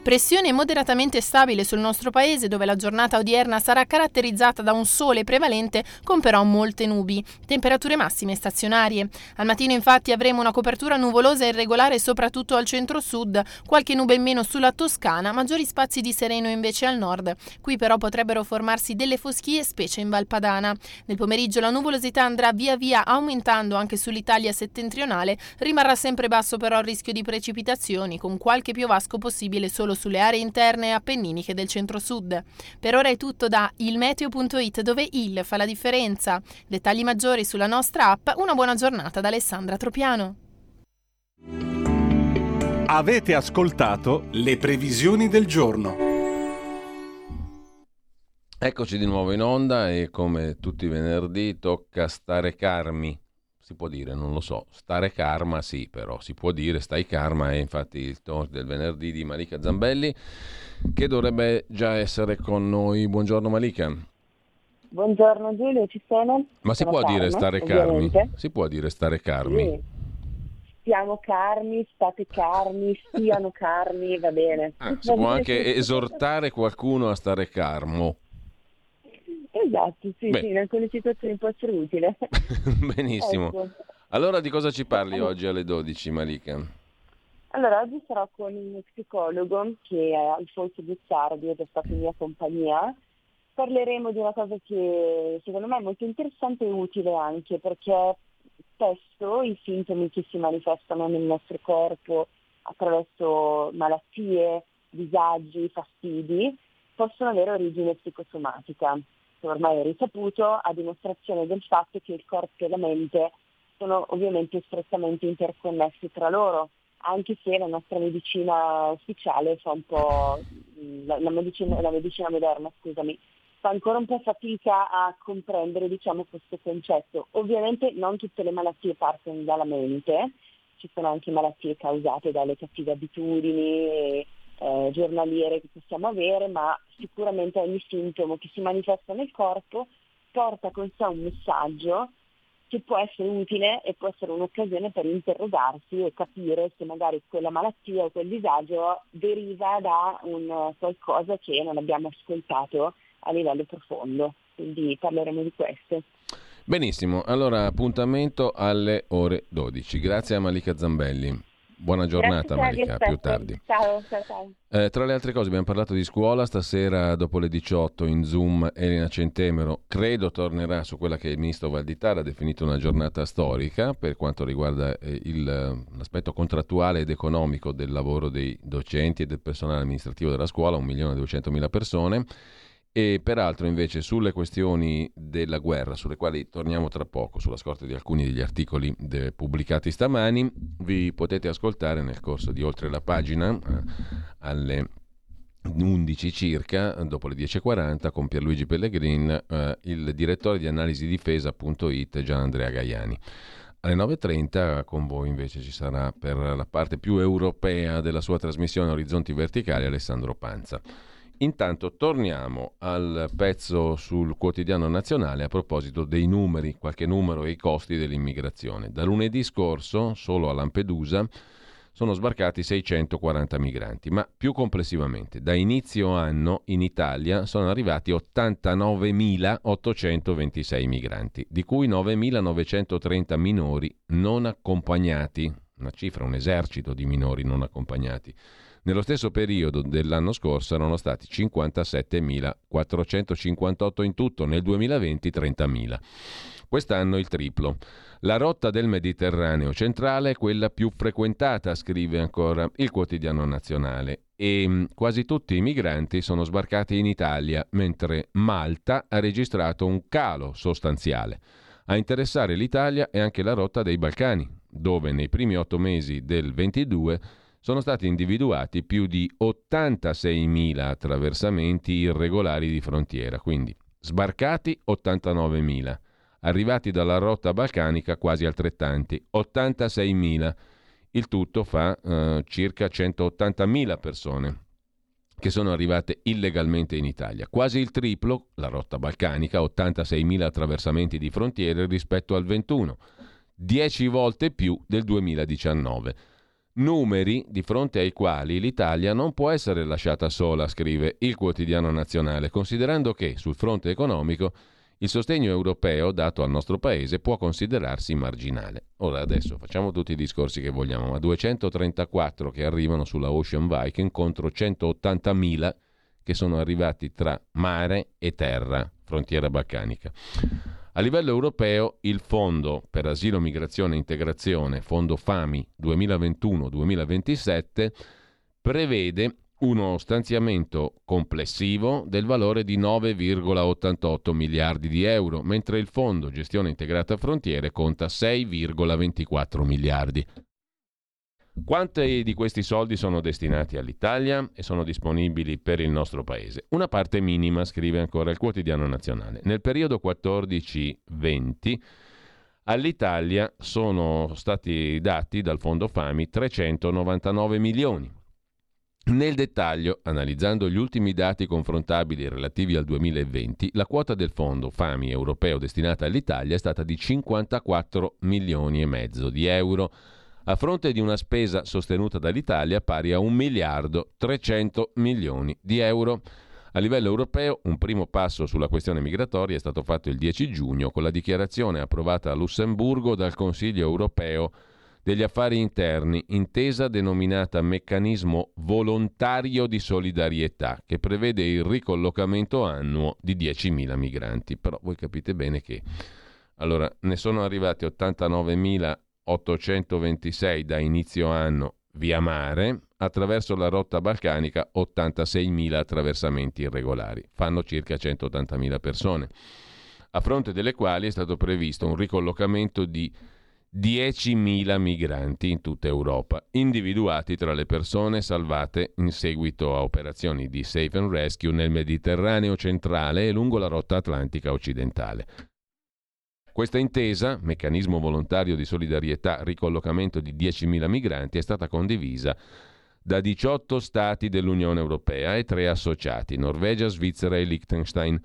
Pressione moderatamente stabile sul nostro paese, dove la giornata odierna sarà caratterizzata da un sole prevalente con però molte nubi, temperature massime stazionarie. Al mattino infatti avremo una copertura nuvolosa e irregolare soprattutto al centro-sud, qualche nube in meno sulla Toscana, maggiori spazi di sereno invece al nord. Qui però potrebbero formarsi delle foschie, specie in Val Padana. Nel pomeriggio la nuvolosità andrà via via aumentando anche sull'Italia settentrionale, rimarrà sempre basso però il rischio di precipitazioni, con qualche piovasco possibile solo sulle aree interne appenniniche del centro-sud. Per ora è tutto da il meteo punto it, dove il fa la differenza. Dettagli maggiori sulla nostra app. Una buona giornata da Alessandra Tropiano. Avete ascoltato le previsioni del giorno. Eccoci di nuovo in onda e come tutti i venerdì tocca stare carmi. Si può dire, non lo so, stare karma sì, però si può dire stai karma, è infatti il talk del venerdì di Malika Zambelli, che dovrebbe già essere con noi. Buongiorno Malika. Buongiorno Giulio, ci sono? Ma si sono può carne, dire stare ovviamente. Carmi? Si può dire stare carmi? Sì. Siamo carmi, state carmi, stiano carmi, va bene. Ah, si va può bene, anche sì, esortare qualcuno a stare carmo. Esatto, sì, sì, in alcune situazioni può essere utile. Benissimo. Ecco. Allora di cosa ci parli oggi alle dodici, Malika? Allora, oggi sarò con un psicologo che è Alfonso Buzzardi, che è stato in mia compagnia. Parleremo di una cosa che secondo me è molto interessante e utile anche, perché spesso i sintomi che si manifestano nel nostro corpo attraverso malattie, disagi, fastidi, possono avere origine psicosomatica. Ormai è risaputo, a dimostrazione del fatto che il corpo e la mente sono ovviamente strettamente interconnessi tra loro, anche se la nostra medicina ufficiale fa un po' la, la, medicina, la medicina moderna, scusami, fa ancora un po' fatica a comprendere, diciamo, questo concetto. Ovviamente non tutte le malattie partono dalla mente, ci sono anche malattie causate dalle cattive abitudini e eh, giornaliere che possiamo avere, ma sicuramente ogni sintomo che si manifesta nel corpo porta con sé un messaggio che può essere utile e può essere un'occasione per interrogarsi e capire se magari quella malattia o quel disagio deriva da un qualcosa che non abbiamo ascoltato a livello profondo. Quindi parleremo di questo. Benissimo, allora appuntamento alle ore dodici. Grazie a Malika Zambelli. Buona giornata Malika, a più tardi. Ciao, ciao, ciao. Eh, tra le altre cose abbiamo parlato di scuola, stasera dopo le diciotto in Zoom Elena Centemero credo tornerà su quella che il ministro Valditara ha definito una giornata storica per quanto riguarda eh, il, l'aspetto contrattuale ed economico del lavoro dei docenti e del personale amministrativo della scuola, un milione duecentomila persone. E peraltro invece sulle questioni della guerra, sulle quali torniamo tra poco, sulla scorta di alcuni degli articoli de- pubblicati stamani, vi potete ascoltare nel corso di Oltre la Pagina eh, alle undici circa, dopo le dieci e quaranta, con Pierluigi Pellegrin, eh, il direttore di analisi difesa punto it Gianandrea Gaiani. Alle nove e trenta con voi invece ci sarà, per la parte più europea della sua trasmissione Orizzonti Verticali, Alessandro Panza. Intanto torniamo al pezzo sul quotidiano nazionale a proposito dei numeri, qualche numero e i costi dell'immigrazione. Da lunedì scorso, solo a Lampedusa, sono sbarcati seicentoquaranta migranti, ma più complessivamente, da inizio anno in Italia sono arrivati ottantanovemilaottocentoventisei migranti, di cui novemilanovecento trenta minori non accompagnati, una cifra, un esercito di minori non accompagnati. Nello stesso periodo dell'anno scorso erano stati cinquantasettemilaquattrocentocinquantotto in tutto, nel duemilaventi trentamila. Quest'anno il triplo. La rotta del Mediterraneo centrale è quella più frequentata, scrive ancora il quotidiano nazionale, e quasi tutti i migranti sono sbarcati in Italia, mentre Malta ha registrato un calo sostanziale. A interessare l'Italia è anche la rotta dei Balcani, dove nei primi otto mesi del ventidue sono stati individuati più di ottantaseimila attraversamenti irregolari di frontiera, quindi sbarcati ottantanovemila, arrivati dalla rotta balcanica quasi altrettanti, ottantaseimila. Il tutto fa eh, circa centottantamila persone che sono arrivate illegalmente in Italia, quasi il triplo, la rotta balcanica, ottantaseimila attraversamenti di frontiere rispetto al ventuno, dieci volte più del duemiladiciannove. Numeri di fronte ai quali l'Italia non può essere lasciata sola, scrive il quotidiano nazionale, considerando che sul fronte economico il sostegno europeo dato al nostro paese può considerarsi marginale. Ora adesso facciamo tutti i discorsi che vogliamo, ma duecentotrentaquattro che arrivano sulla Ocean Viking contro centottantamila che sono arrivati tra mare e terra, frontiera balcanica. A livello europeo il Fondo per Asilo, Migrazione e Integrazione, Fondo FAMI duemilaventuno duemilaventisette, prevede uno stanziamento complessivo del valore di nove virgola ottantotto miliardi di euro, mentre il Fondo Gestione Integrata Frontiere conta sei virgola ventiquattro miliardi. Quanti di questi soldi sono destinati all'Italia e sono disponibili per il nostro paese? Una parte minima, scrive ancora il quotidiano nazionale. Nel periodo quattordici venti all'Italia sono stati dati dal Fondo FAMI trecentonovantanove milioni. Nel dettaglio, analizzando gli ultimi dati confrontabili relativi al duemilaventi, la quota del Fondo FAMI europeo destinata all'Italia è stata di cinquantaquattro milioni e mezzo di euro, a fronte di una spesa sostenuta dall'Italia pari a un miliardo trecento milioni di euro. A livello europeo un primo passo sulla questione migratoria è stato fatto il dieci giugno con la dichiarazione approvata a Lussemburgo dal Consiglio europeo degli affari interni, intesa denominata Meccanismo volontario di solidarietà, che prevede il ricollocamento annuo di diecimila migranti. Però voi capite bene che allora ne sono arrivati ottantanovemila ottocentoventisei da inizio anno via mare, attraverso la rotta balcanica ottantaseimila attraversamenti irregolari, fanno circa centottantamila persone, a fronte delle quali è stato previsto un ricollocamento di diecimila migranti in tutta Europa, individuati tra le persone salvate in seguito a operazioni di Safe and Rescue nel Mediterraneo centrale e lungo la rotta atlantica occidentale. Questa intesa, meccanismo volontario di solidarietà, ricollocamento di diecimila migranti, è stata condivisa da diciotto stati dell'Unione Europea e tre associati, Norvegia, Svizzera e Liechtenstein.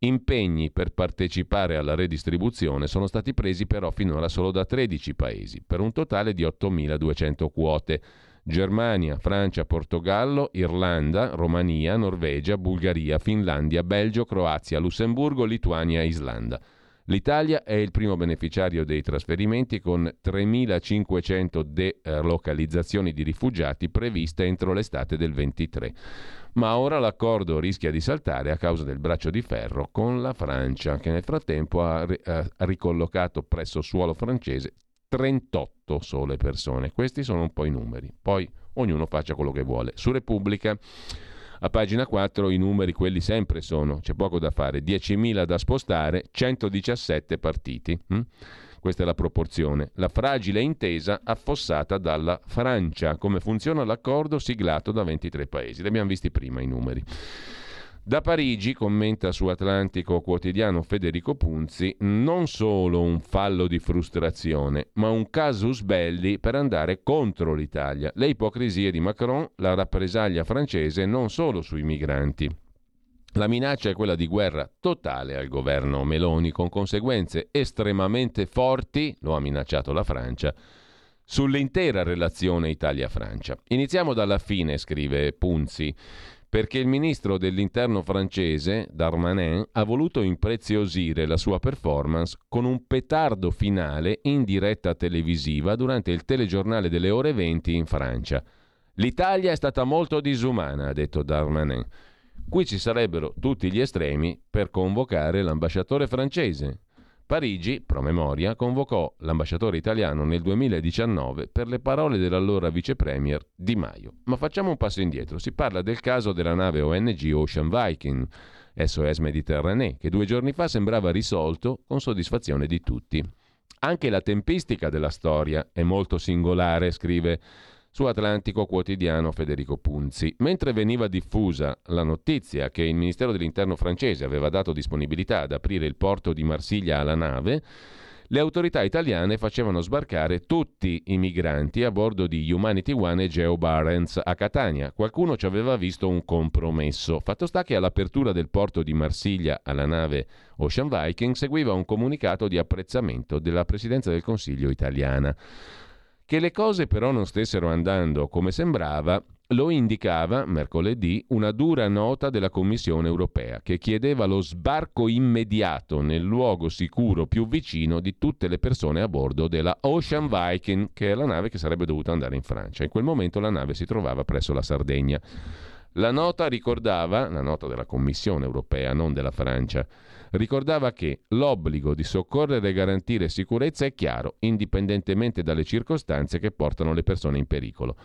Impegni per partecipare alla redistribuzione sono stati presi però finora solo da tredici paesi, per un totale di ottomiladuecento quote. Germania, Francia, Portogallo, Irlanda, Romania, Norvegia, Bulgaria, Finlandia, Belgio, Croazia, Lussemburgo, Lituania e Islanda. L'Italia è il primo beneficiario dei trasferimenti con tremilacinquecento delocalizzazioni di rifugiati previste entro l'estate del ventitré. Ma ora l'accordo rischia di saltare a causa del braccio di ferro con la Francia, che nel frattempo ha ricollocato presso suolo francese trentotto sole persone. Questi sono un po' i numeri, poi ognuno faccia quello che vuole. Su Repubblica, a pagina quattro, i numeri quelli sempre sono, c'è poco da fare, diecimila da spostare, centodiciassette partiti. Hm? Questa è la proporzione. La fragile intesa affossata dalla Francia. Come funziona l'accordo siglato da ventitré paesi? Li abbiamo visti prima i numeri. Da Parigi, commenta su Atlantico Quotidiano Federico Punzi, non solo un fallo di frustrazione, ma un casus belli per andare contro l'Italia. Le ipocrisie di Macron, la rappresaglia francese non solo sui migranti. La minaccia è quella di guerra totale al governo Meloni, con conseguenze estremamente forti, lo ha minacciato la Francia, sull'intera relazione Italia-Francia. Iniziamo dalla fine, scrive Punzi, perché il ministro dell'interno francese, Darmanin, ha voluto impreziosire la sua performance con un petardo finale in diretta televisiva durante il telegiornale delle ore venti in Francia. L'Italia è stata molto disumana, ha detto Darmanin. Qui ci sarebbero tutti gli estremi per convocare l'ambasciatore francese. Parigi, promemoria, convocò l'ambasciatore italiano nel duemiladiciannove per le parole dell'allora vicepremier Di Maio. Ma facciamo un passo indietro. Si parla del caso della nave O N G Ocean Viking, S O S Mediterranee, che due giorni fa sembrava risolto con soddisfazione di tutti. Anche la tempistica della storia è molto singolare, scrive su Atlantico Quotidiano Federico Punzi. Mentre veniva diffusa la notizia che il Ministero dell'Interno francese aveva dato disponibilità ad aprire il porto di Marsiglia alla nave, le autorità italiane facevano sbarcare tutti i migranti a bordo di Humanity One e Geo Barents a Catania. Qualcuno ci aveva visto un compromesso. Fatto sta che all'apertura del porto di Marsiglia alla nave Ocean Viking seguiva un comunicato di apprezzamento della Presidenza del Consiglio italiana. Che le cose però non stessero andando come sembrava lo indicava, mercoledì, una dura nota della Commissione europea che chiedeva lo sbarco immediato nel luogo sicuro più vicino di tutte le persone a bordo della Ocean Viking, che è la nave che sarebbe dovuta andare in Francia. In quel momento la nave si trovava presso la Sardegna. La nota ricordava, la nota della Commissione europea, non della Francia, ricordava che l'obbligo di soccorrere e garantire sicurezza è chiaro, indipendentemente dalle circostanze che portano le persone in pericolo,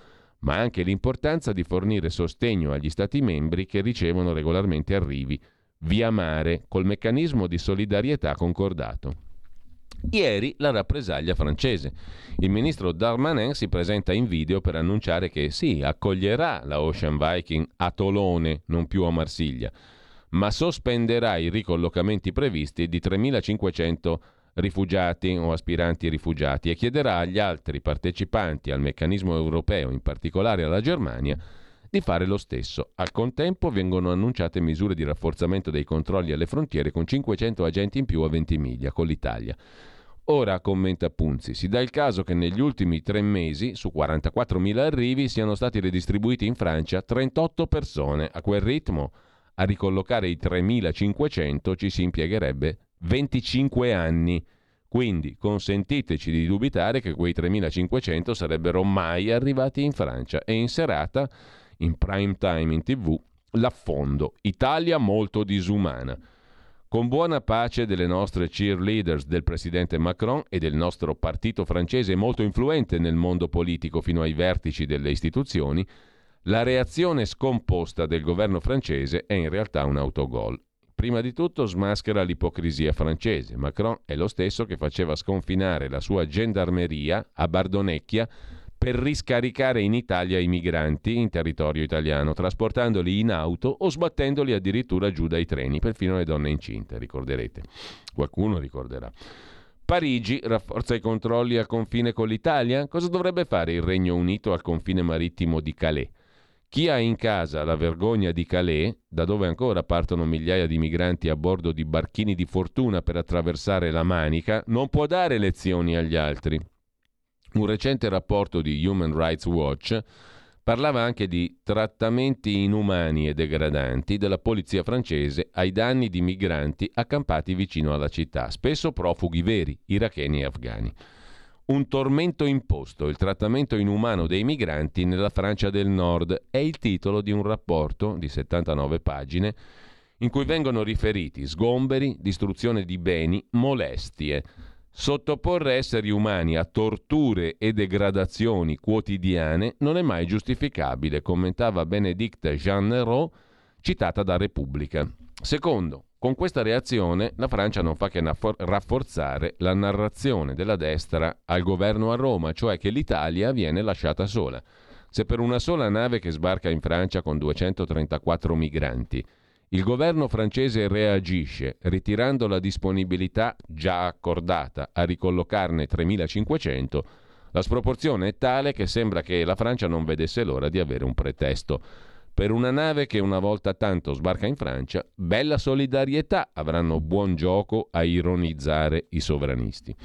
ma anche l'importanza di fornire sostegno agli Stati membri che ricevono regolarmente arrivi via mare col meccanismo di solidarietà concordato. Ieri la rappresaglia francese. Il ministro Darmanin si presenta in video per annunciare che sì, accoglierà la Ocean Viking a Tolone, non più a Marsiglia, ma sospenderà i ricollocamenti previsti di tremilacinquecento rifugiati o aspiranti rifugiati e chiederà agli altri partecipanti al meccanismo europeo, in particolare alla Germania, di fare lo stesso. Al contempo vengono annunciate misure di rafforzamento dei controlli alle frontiere con cinquecento agenti in più a Ventimiglia con l'Italia. Ora, commenta Punzi, si dà il caso che negli ultimi tre mesi, su quarantaquattromila arrivi, siano stati redistribuiti in Francia trentotto persone. A quel ritmo, a ricollocare i tremilacinquecento ci si impiegherebbe venticinque anni. Quindi consentiteci di dubitare che quei tremilacinquecento sarebbero mai arrivati in Francia e in serata, in prime time in tv, l'affondo. Italia molto disumana. Con buona pace delle nostre cheerleaders, del presidente Macron e del nostro partito francese molto influente nel mondo politico fino ai vertici delle istituzioni, la reazione scomposta del governo francese è in realtà un autogol. Prima di tutto smaschera l'ipocrisia francese. Macron è lo stesso che faceva sconfinare la sua gendarmeria a Bardonecchia per riscaricare in Italia i migranti in territorio italiano, trasportandoli in auto o sbattendoli addirittura giù dai treni, perfino le donne incinte, ricorderete. Qualcuno ricorderà. Parigi rafforza i controlli al confine con l'Italia? Cosa dovrebbe fare il Regno Unito al confine marittimo di Calais? Chi ha in casa la vergogna di Calais, da dove ancora partono migliaia di migranti a bordo di barchini di fortuna per attraversare la Manica, non può dare lezioni agli altri. Un recente rapporto di Human Rights Watch parlava anche di trattamenti inumani e degradanti della polizia francese ai danni di migranti accampati vicino alla città, spesso profughi veri, iracheni e afghani. Un tormento imposto, il trattamento inumano dei migranti nella Francia del Nord, è il titolo di un rapporto di settantanove pagine in cui vengono riferiti sgomberi, distruzione di beni, molestie. Sottoporre esseri umani a torture e degradazioni quotidiane non è mai giustificabile, commentava Benedicte Jeanneret, citata da Repubblica. Secondo, con questa reazione la Francia non fa che rafforzare la narrazione della destra al governo a Roma, cioè che l'Italia viene lasciata sola. Se per una sola nave che sbarca in Francia con duecentotrentaquattro migranti il governo francese reagisce ritirando la disponibilità già accordata a ricollocarne tremilacinquecento, la sproporzione è tale che sembra che la Francia non vedesse l'ora di avere un pretesto. Per una nave che una volta tanto sbarca in Francia, bella solidarietà, avranno buon gioco a ironizzare i sovranisti.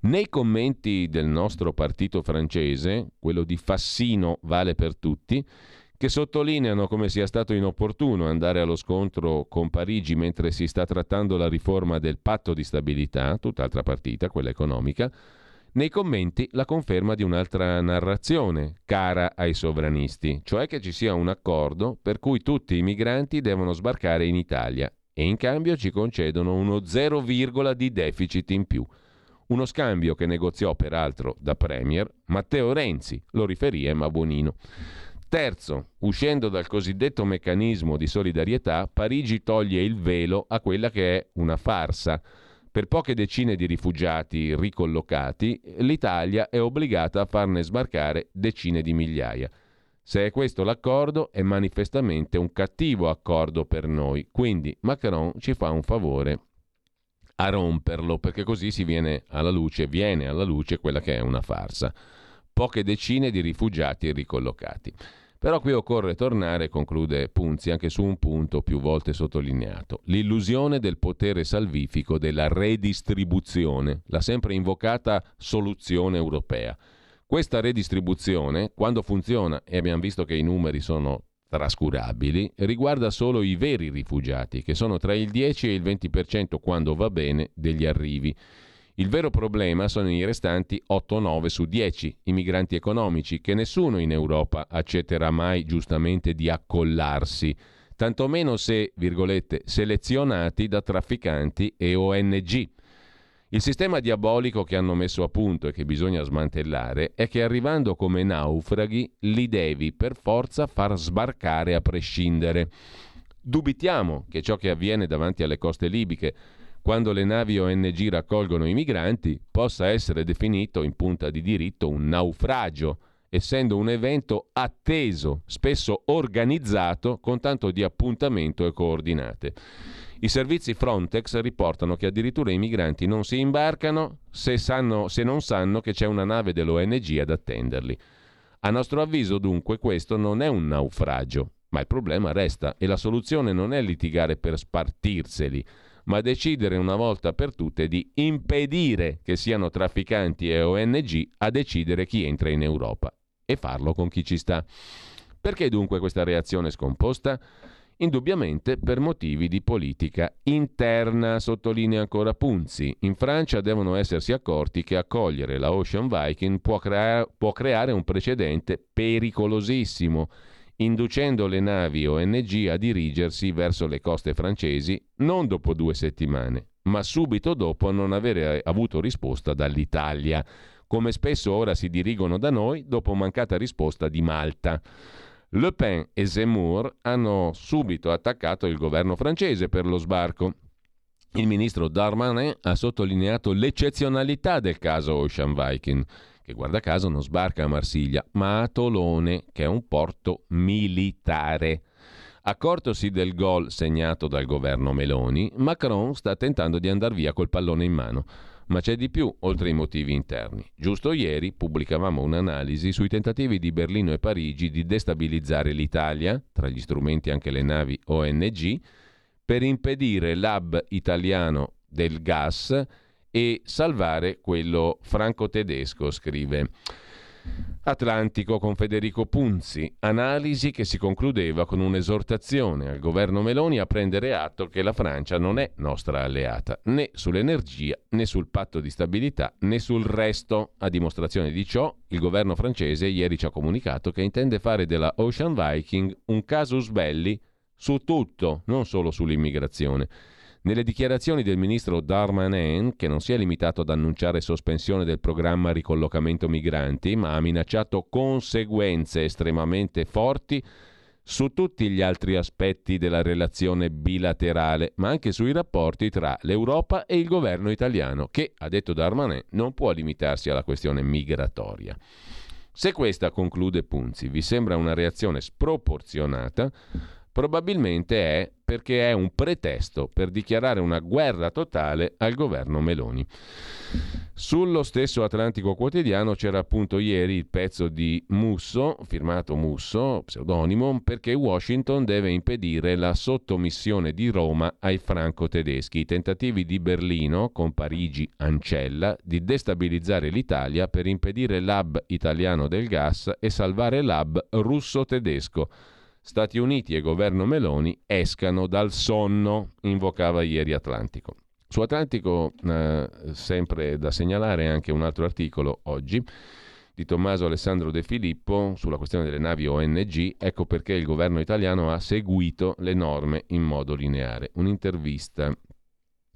Nei commenti del nostro partito francese, quello di Fassino vale per tutti, che sottolineano come sia stato inopportuno andare allo scontro con Parigi mentre si sta trattando la riforma del patto di stabilità, tutt'altra partita, quella economica, nei commenti la conferma di un'altra narrazione cara ai sovranisti, cioè che ci sia un accordo per cui tutti i migranti devono sbarcare in Italia e in cambio ci concedono uno zero virgola di deficit in più. Uno scambio che negoziò peraltro da Premier Matteo Renzi, lo riferì Emma Bonino. Terzo, uscendo dal cosiddetto meccanismo di solidarietà, Parigi toglie il velo a quella che è una farsa. Per poche decine di rifugiati ricollocati, l'Italia è obbligata a farne sbarcare decine di migliaia. Se è questo l'accordo, è manifestamente un cattivo accordo per noi. Quindi Macron ci fa un favore a romperlo, perché così si viene alla luce, viene alla luce quella che è una farsa. Poche decine di rifugiati ricollocati. Però qui occorre tornare, conclude Punzi, anche su un punto più volte sottolineato: l'illusione del potere salvifico della redistribuzione, la sempre invocata soluzione europea. Questa redistribuzione, quando funziona, e abbiamo visto che i numeri sono trascurabili, riguarda solo i veri rifugiati, che sono tra il dieci e il venti per cento, quando va bene, degli arrivi. Il vero problema sono i restanti otto nove su dieci, i migranti economici, che nessuno in Europa accetterà mai giustamente di accollarsi, tantomeno se, virgolette, selezionati da trafficanti e O N G. Il sistema diabolico che hanno messo a punto e che bisogna smantellare è che, arrivando come naufraghi, li devi per forza far sbarcare a prescindere. Dubitiamo che ciò che avviene davanti alle coste libiche, quando le navi O N G raccolgono i migranti, possa essere definito in punta di diritto un naufragio, essendo un evento atteso, spesso organizzato, con tanto di appuntamento e coordinate. I servizi Frontex riportano che addirittura i migranti non si imbarcano se, sanno, se non sanno che c'è una nave dell'O N G ad attenderli. A nostro avviso, dunque, questo non è un naufragio, ma il problema resta e la soluzione non è litigare per spartirseli, ma decidere una volta per tutte di impedire che siano trafficanti e O N G a decidere chi entra in Europa, e farlo con chi ci sta. Perché dunque questa reazione scomposta? Indubbiamente per motivi di politica interna, sottolinea ancora Punzi. In Francia devono essersi accorti che accogliere la Ocean Viking può, crea- può creare un precedente pericolosissimo, inducendo le navi O N G a dirigersi verso le coste francesi non dopo due settimane, ma subito dopo non avere avuto risposta dall'Italia, come spesso ora si dirigono da noi dopo mancata risposta di Malta. Le Pen e Zemmour hanno subito attaccato il governo francese per lo sbarco. Il ministro Darmanin ha sottolineato l'eccezionalità del caso Ocean Viking, che guarda caso non sbarca a Marsiglia, ma a Tolone, che è un porto militare. Accortosi del gol segnato dal governo Meloni, Macron sta tentando di andar via col pallone in mano. Ma c'è di più, oltre ai motivi interni. Giusto ieri pubblicavamo un'analisi sui tentativi di Berlino e Parigi di destabilizzare l'Italia, tra gli strumenti anche le navi O N G, per impedire l'hub italiano del gas e salvare quello franco-tedesco, scrive Atlantico con Federico Punzi, analisi che si concludeva con un'esortazione al governo Meloni a prendere atto che la Francia non è nostra alleata né sull'energia né sul patto di stabilità né sul resto. A dimostrazione di ciò, il governo francese ieri ci ha comunicato che intende fare della Ocean Viking un casus belli su tutto, non solo sull'immigrazione. Nelle dichiarazioni del ministro Darmanin, che non si è limitato ad annunciare sospensione del programma ricollocamento migranti, ma ha minacciato conseguenze estremamente forti su tutti gli altri aspetti della relazione bilaterale, ma anche sui rapporti tra l'Europa e il governo italiano, che, ha detto Darmanin, non può limitarsi alla questione migratoria. Se questa, conclude Punzi, vi sembra una reazione sproporzionata, probabilmente è perché è un pretesto per dichiarare una guerra totale al governo Meloni. Sullo stesso Atlantico Quotidiano c'era appunto ieri il pezzo di Musso, firmato Musso, pseudonimo, perché Washington deve impedire la sottomissione di Roma ai franco-tedeschi. I tentativi di Berlino, con Parigi ancella, di destabilizzare l'Italia per impedire l'hub italiano del gas e salvare l'hub russo-tedesco. Stati Uniti e governo Meloni escano dal sonno, invocava ieri Atlantico. Su Atlantico eh, sempre da segnalare anche un altro articolo oggi di Tommaso Alessandro De Filippo sulla questione delle navi O N G, ecco perché il governo italiano ha seguito le norme in modo lineare. Un'intervista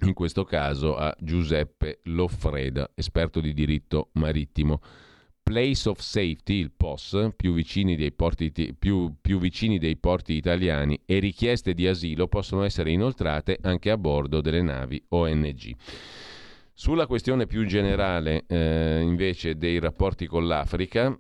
in questo caso a Giuseppe Loffreda, esperto di diritto marittimo. Place of Safety, il P O S, più vicini dei porti, più, più vicini dei porti italiani e richieste di asilo possono essere inoltrate anche a bordo delle navi O N G. Sulla questione più generale eh, invece dei rapporti con l'Africa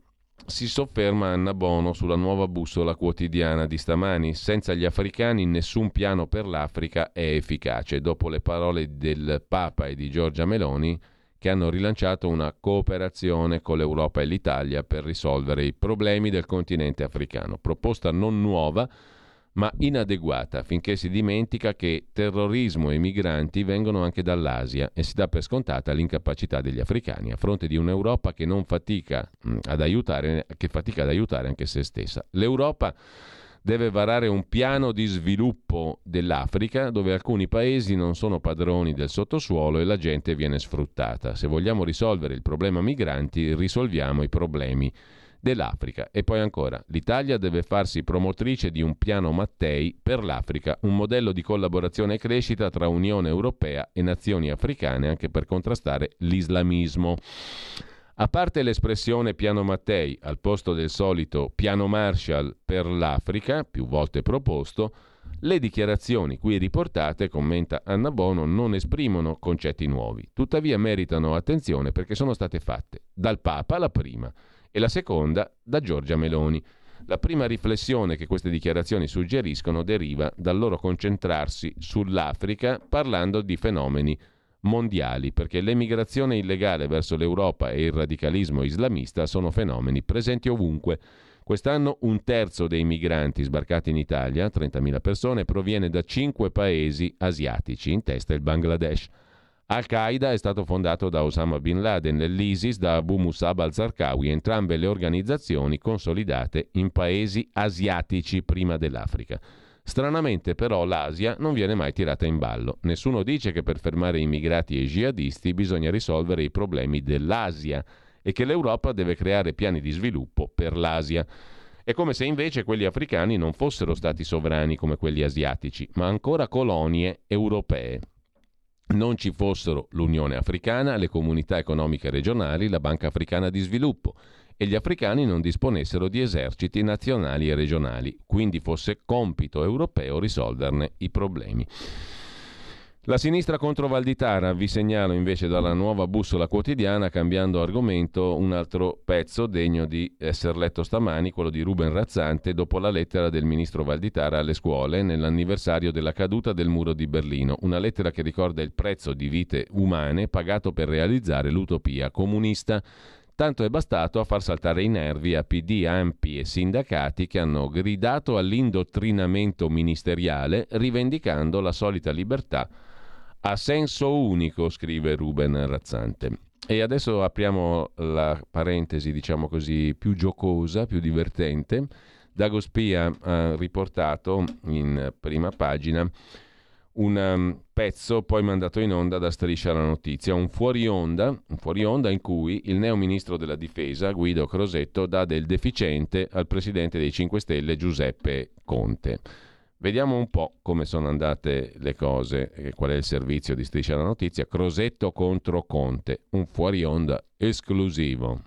si sofferma Anna Bono sulla Nuova Bussola Quotidiana di stamani. Senza gli africani nessun piano per l'Africa è efficace. Dopo le parole del Papa e di Giorgia Meloni, che hanno rilanciato una cooperazione con l'Europa e l'Italia per risolvere i problemi del continente africano. Proposta non nuova, ma inadeguata, finché si dimentica che terrorismo e migranti vengono anche dall'Asia e si dà per scontata l'incapacità degli africani, a fronte di un'Europa che non fatica ad aiutare, che fatica ad aiutare anche se stessa. L'Europa deve varare un piano di sviluppo dell'Africa dove alcuni paesi non sono padroni del sottosuolo e la gente viene sfruttata. Se vogliamo risolvere il problema migranti, risolviamo i problemi dell'Africa. E poi ancora, l'Italia deve farsi promotrice di un piano Mattei per l'Africa, un modello di collaborazione e crescita tra Unione Europea e nazioni africane anche per contrastare l'islamismo. A parte l'espressione piano Mattei al posto del solito piano Marshall per l'Africa, più volte proposto, le dichiarazioni qui riportate, commenta Anna Bono, non esprimono concetti nuovi. Tuttavia meritano attenzione perché sono state fatte dal Papa la prima e la seconda da Giorgia Meloni. La prima riflessione che queste dichiarazioni suggeriscono deriva dal loro concentrarsi sull'Africa parlando di fenomeni mondiali, perché l'emigrazione illegale verso l'Europa e il radicalismo islamista sono fenomeni presenti ovunque. Quest'anno un terzo dei migranti sbarcati in Italia, trentamila persone, proviene da cinque paesi asiatici, in testa il Bangladesh. Al-Qaeda è stato fondato da Osama Bin Laden e l'ISIS da Abu Musab al-Zarqawi, entrambe le organizzazioni consolidate in paesi asiatici prima dell'Africa. Stranamente però l'Asia non viene mai tirata in ballo. Nessuno dice che per fermare i migrati e i jihadisti bisogna risolvere i problemi dell'Asia e che l'Europa deve creare piani di sviluppo per l'Asia. È come se invece quelli africani non fossero stati sovrani come quelli asiatici, ma ancora colonie europee. Non ci fossero l'Unione Africana, le comunità economiche regionali, la Banca Africana di Sviluppo, e gli africani non disponessero di eserciti nazionali e regionali, quindi fosse compito europeo risolverne i problemi. La sinistra contro Valditara, vi segnalo invece dalla Nuova Bussola Quotidiana, cambiando argomento, un altro pezzo degno di essere letto stamani, quello di Ruben Razzante, dopo la lettera del ministro Valditara alle scuole nell'anniversario della caduta del muro di Berlino. Una lettera che ricorda il prezzo di vite umane pagato per realizzare l'utopia comunista. Tanto è bastato a far saltare i nervi a P D, A M P I e sindacati che hanno gridato all'indottrinamento ministeriale rivendicando la solita libertà a senso unico, scrive Ruben Razzante. E adesso apriamo la parentesi, diciamo così, più giocosa, più divertente. Dago Spia ha riportato in prima pagina un pezzo poi mandato in onda da Striscia la Notizia, un fuori onda, un fuori onda in cui il neo ministro della Difesa, Guido Crosetto, dà del deficiente al presidente dei cinque Stelle, Giuseppe Conte. Vediamo un po' come sono andate le cose, eh, qual è il servizio di Striscia la Notizia. Crosetto contro Conte, un fuori onda esclusivo.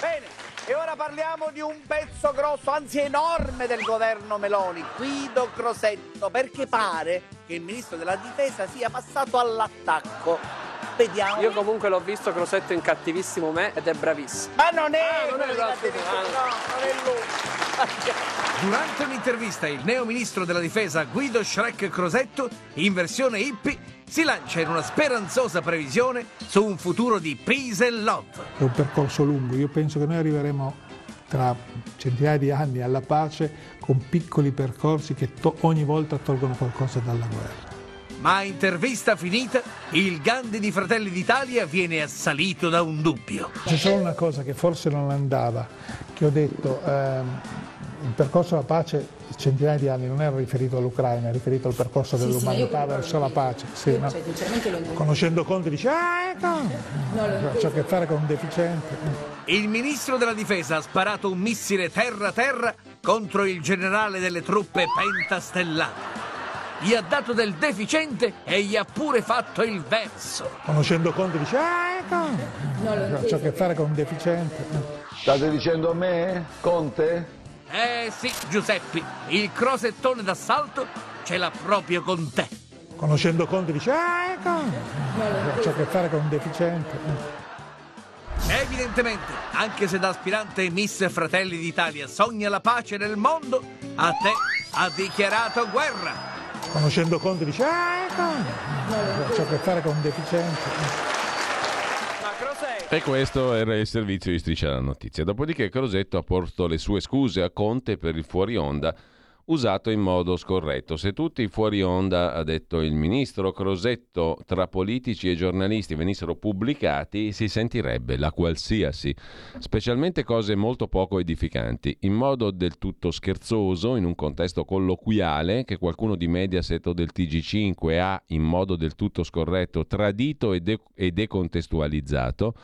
Bene, e ora parliamo di un pezzo grosso, anzi enorme, del governo Meloni, Guido Crosetto, perché pare che il ministro della Difesa sia passato all'attacco. Vediamo. Io comunque l'ho visto Crosetto in Cattivissimo Me ed è bravissimo. Ma non è, ah, non è cattivissimo, no, non è lui. Durante un'intervista il neo ministro della Difesa Guido Shrek Crosetto, in versione hippie, si lancia in una speranzosa previsione su un futuro di peace and love. È un percorso lungo, io penso che noi arriveremo tra centinaia di anni alla pace con piccoli percorsi che to- ogni volta tolgono qualcosa dalla guerra. Ma intervista finita, il Gandhi di Fratelli d'Italia viene assalito da un dubbio. C'è solo una cosa che forse non andava, che ho detto, ehm, il percorso alla pace, centinaia di anni, non era riferito all'Ucraina, è riferito al percorso sì, dell'umanità sì, verso la pace. Sì, no. Cioè, lo... Conoscendo Conte dice, ah, ecco, no, no, c'ha a che fare con un deficiente. Il ministro della Difesa ha sparato un missile terra-terra contro il generale delle truppe pentastellate. Gli ha dato del deficiente e gli ha pure fatto il verso. Conoscendo Conte dice, ah, ecco, no, c'ho a che fare con un deficiente. State dicendo a me, Conte? Eh sì, Giuseppe, il crosettone d'assalto ce l'ha proprio con te. Conoscendo Conte dice, ah, ecco, no, c'ho a che fare con un deficiente. Evidentemente, anche se da aspirante Miss Fratelli d'Italia sogna la pace nel mondo, a te ha dichiarato guerra. Conoscendo Conte dice, ah, ecco, c'ha a che fare con un deficiente. E questo era il servizio di Striscia la Notizia. Dopodiché Crosetto ha portato le sue scuse a Conte per il fuori onda usato in modo scorretto. Se tutti i fuori onda, ha detto il ministro Crosetto, tra politici e giornalisti venissero pubblicati, si sentirebbe la qualsiasi, specialmente cose molto poco edificanti, in modo del tutto scherzoso, in un contesto colloquiale, che qualcuno di Mediaset o del T G cinque ha, in modo del tutto scorretto, tradito e, de- e decontestualizzato.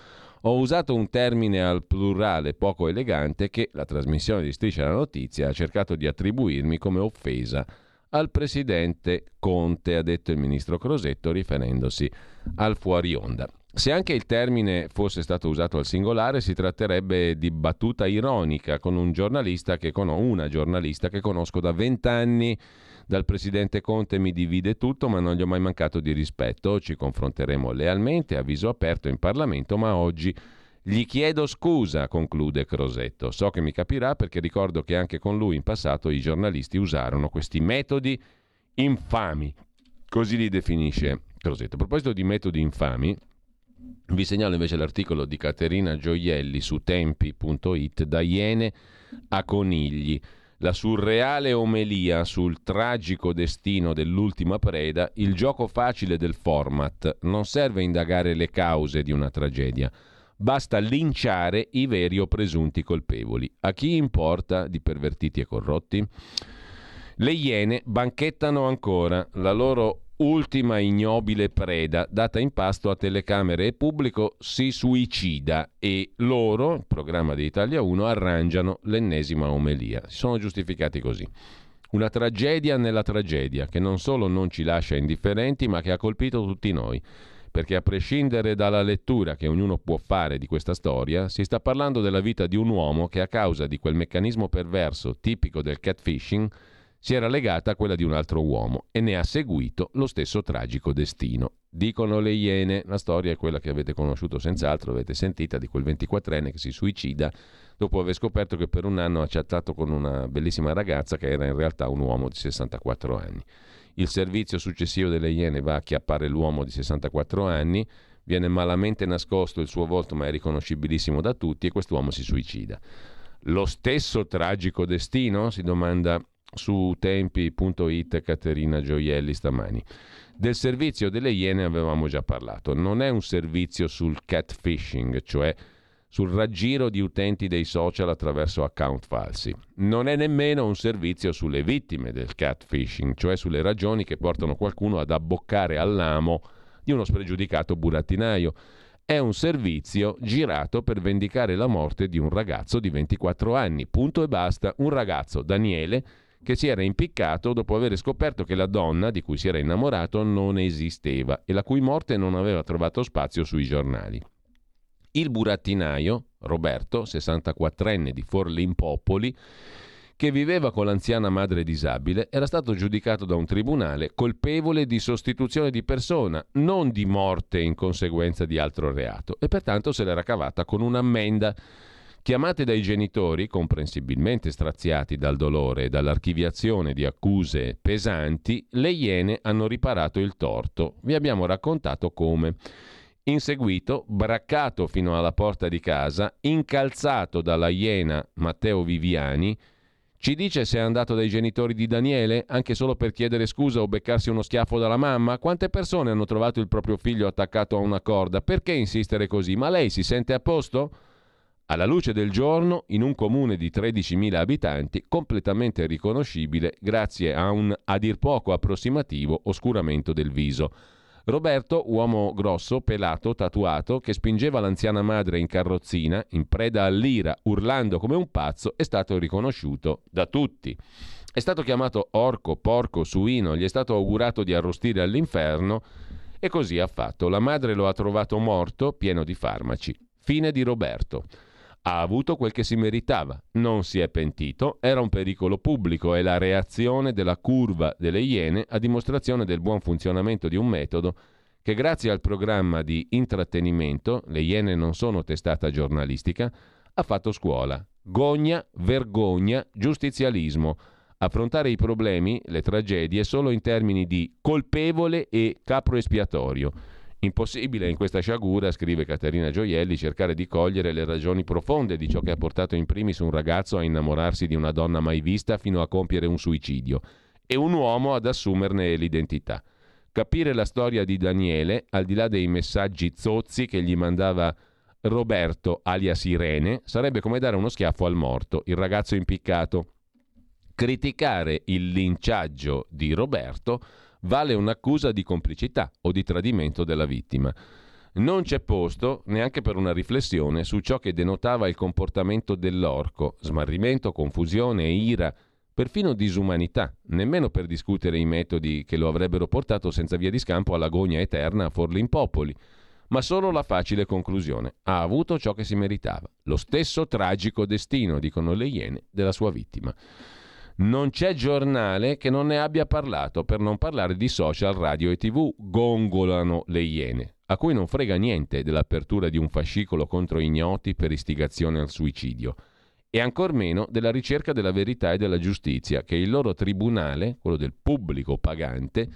Ho usato un termine al plurale poco elegante che la trasmissione di Striscia la Notizia ha cercato di attribuirmi come offesa al presidente Conte, ha detto il ministro Crosetto riferendosi al fuori onda. Se anche il termine fosse stato usato al singolare, si tratterebbe di battuta ironica con un giornalista che con una giornalista che conosco da vent'anni. Dal presidente Conte mi divide tutto, ma non gli ho mai mancato di rispetto. Ci confronteremo lealmente, a viso aperto in Parlamento, ma oggi gli chiedo scusa, conclude Crosetto. So che mi capirà perché ricordo che anche con lui in passato i giornalisti usarono questi metodi infami. Così li definisce Crosetto. A proposito di metodi infami, vi segnalo invece l'articolo di Caterina Gioielli su tempi punto it, da Iene a Conigli. La surreale omelia sul tragico destino dell'ultima preda, il gioco facile del format. Non serve indagare le cause di una tragedia, basta linciare i veri o presunti colpevoli. A chi importa di pervertiti e corrotti? Le Iene banchettano ancora la loro ultima ignobile preda, data in pasto a telecamere e pubblico, si suicida e loro, il programma di Italia uno, arrangiano l'ennesima omelia. Si sono giustificati così. Una tragedia nella tragedia che non solo non ci lascia indifferenti, ma che ha colpito tutti noi. Perché a prescindere dalla lettura che ognuno può fare di questa storia, si sta parlando della vita di un uomo che a causa di quel meccanismo perverso tipico del catfishing si era legata a quella di un altro uomo e ne ha seguito lo stesso tragico destino. Dicono le Iene, la storia è quella che avete conosciuto senz'altro, avete sentita, di quel ventiquattrenne che si suicida dopo aver scoperto che per un anno ha chattato con una bellissima ragazza che era in realtà un uomo di sessantaquattro anni. Il servizio successivo delle Iene va a acchiappare l'uomo di sessantaquattro anni, viene malamente nascosto il suo volto ma è riconoscibilissimo da tutti e quest'uomo si suicida. Lo stesso tragico destino? Si domanda su tempi punto it Caterina Gioielli stamani. Del servizio delle Iene avevamo già parlato, non è un servizio sul catfishing, cioè sul raggiro di utenti dei social attraverso account falsi. Non è nemmeno un servizio sulle vittime del catfishing, cioè sulle ragioni che portano qualcuno ad abboccare all'amo di uno spregiudicato burattinaio. È un servizio girato per vendicare la morte di un ragazzo di ventiquattro anni, punto e basta. Un ragazzo, Daniele, che si era impiccato dopo aver scoperto che la donna di cui si era innamorato non esisteva e la cui morte non aveva trovato spazio sui giornali. Il burattinaio, Roberto, sessantaquattrenne di Forlimpopoli, che viveva con l'anziana madre disabile, era stato giudicato da un tribunale colpevole di sostituzione di persona, non di morte in conseguenza di altro reato, e pertanto se l'era cavata con un'ammenda. Chiamate dai genitori, comprensibilmente straziati dal dolore e dall'archiviazione di accuse pesanti, le Iene hanno riparato il torto. Vi abbiamo raccontato come. Inseguito, braccato fino alla porta di casa, incalzato dalla iena Matteo Viviani, ci dice se è andato dai genitori di Daniele anche solo per chiedere scusa o beccarsi uno schiaffo dalla mamma. Quante persone hanno trovato il proprio figlio attaccato a una corda? Perché insistere così? Ma lei si sente a posto? Alla luce del giorno, in un comune di tredicimila abitanti, completamente riconoscibile grazie a un a dir poco approssimativo oscuramento del viso. Roberto, uomo grosso, pelato, tatuato, che spingeva l'anziana madre in carrozzina, in preda all'ira, urlando come un pazzo, è stato riconosciuto da tutti. È stato chiamato orco, porco, suino, gli è stato augurato di arrostire all'inferno e così ha fatto. La madre lo ha trovato morto, pieno di farmaci. Fine di Roberto. Ha avuto quel che si meritava, non si è pentito, era un pericolo pubblico e la reazione della curva delle Iene a dimostrazione del buon funzionamento di un metodo che grazie al programma di intrattenimento, le Iene non sono testata giornalistica, ha fatto scuola. Gogna, vergogna, giustizialismo. Affrontare i problemi, le tragedie, solo in termini di colpevole e capro espiatorio. Impossibile in questa sciagura, scrive Caterina Gioielli, cercare di cogliere le ragioni profonde di ciò che ha portato in primis un ragazzo a innamorarsi di una donna mai vista fino a compiere un suicidio e un uomo ad assumerne l'identità. Capire la storia di Daniele, al di là dei messaggi zozzi che gli mandava Roberto alias Irene, sarebbe come dare uno schiaffo al morto, il ragazzo impiccato. Criticare il linciaggio di Roberto vale un'accusa di complicità o di tradimento della vittima. Non c'è posto neanche per una riflessione su ciò che denotava il comportamento dell'orco, smarrimento, confusione, ira, perfino disumanità, nemmeno per discutere i metodi che lo avrebbero portato senza via di scampo alla gogna eterna a Forlimpopoli, ma solo la facile conclusione: ha avuto ciò che si meritava, lo stesso tragico destino, dicono le Iene, della sua vittima. Non c'è giornale che non ne abbia parlato, per non parlare di social, radio e tv, gongolano le Iene, a cui non frega niente dell'apertura di un fascicolo contro ignoti per istigazione al suicidio, e ancor meno della ricerca della verità e della giustizia, che il loro tribunale, quello del pubblico pagante,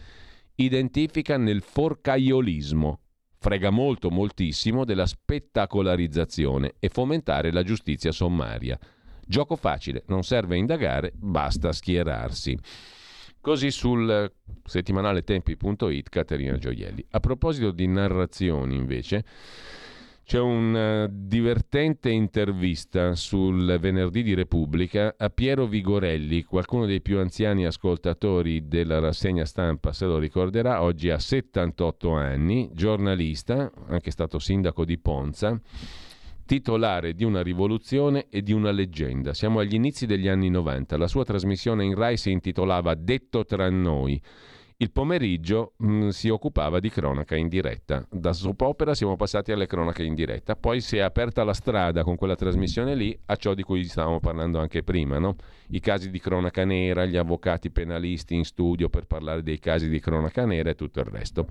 identifica nel forcaiolismo. Frega molto, moltissimo della spettacolarizzazione e fomentare la giustizia sommaria. Gioco facile, non serve indagare, basta schierarsi. Così sul settimanale tempi punto it Caterina Gioielli. A proposito di narrazioni, invece, c'è una divertente intervista sul venerdì di Repubblica a Piero Vigorelli, qualcuno dei più anziani ascoltatori della rassegna stampa se lo ricorderà, oggi ha settantotto anni, giornalista, anche stato sindaco di Ponza, titolare di una rivoluzione e di una leggenda. Siamo agli inizi degli anni novanta. La sua trasmissione in Rai si intitolava Detto tra noi. Il pomeriggio mh, si occupava di cronaca in diretta. Da soap opera siamo passati alle cronache in diretta, poi si è aperta la strada con quella trasmissione lì a ciò di cui stavamo parlando anche prima, no? I casi di cronaca nera, gli avvocati penalisti in studio per parlare dei casi di cronaca nera e tutto il resto.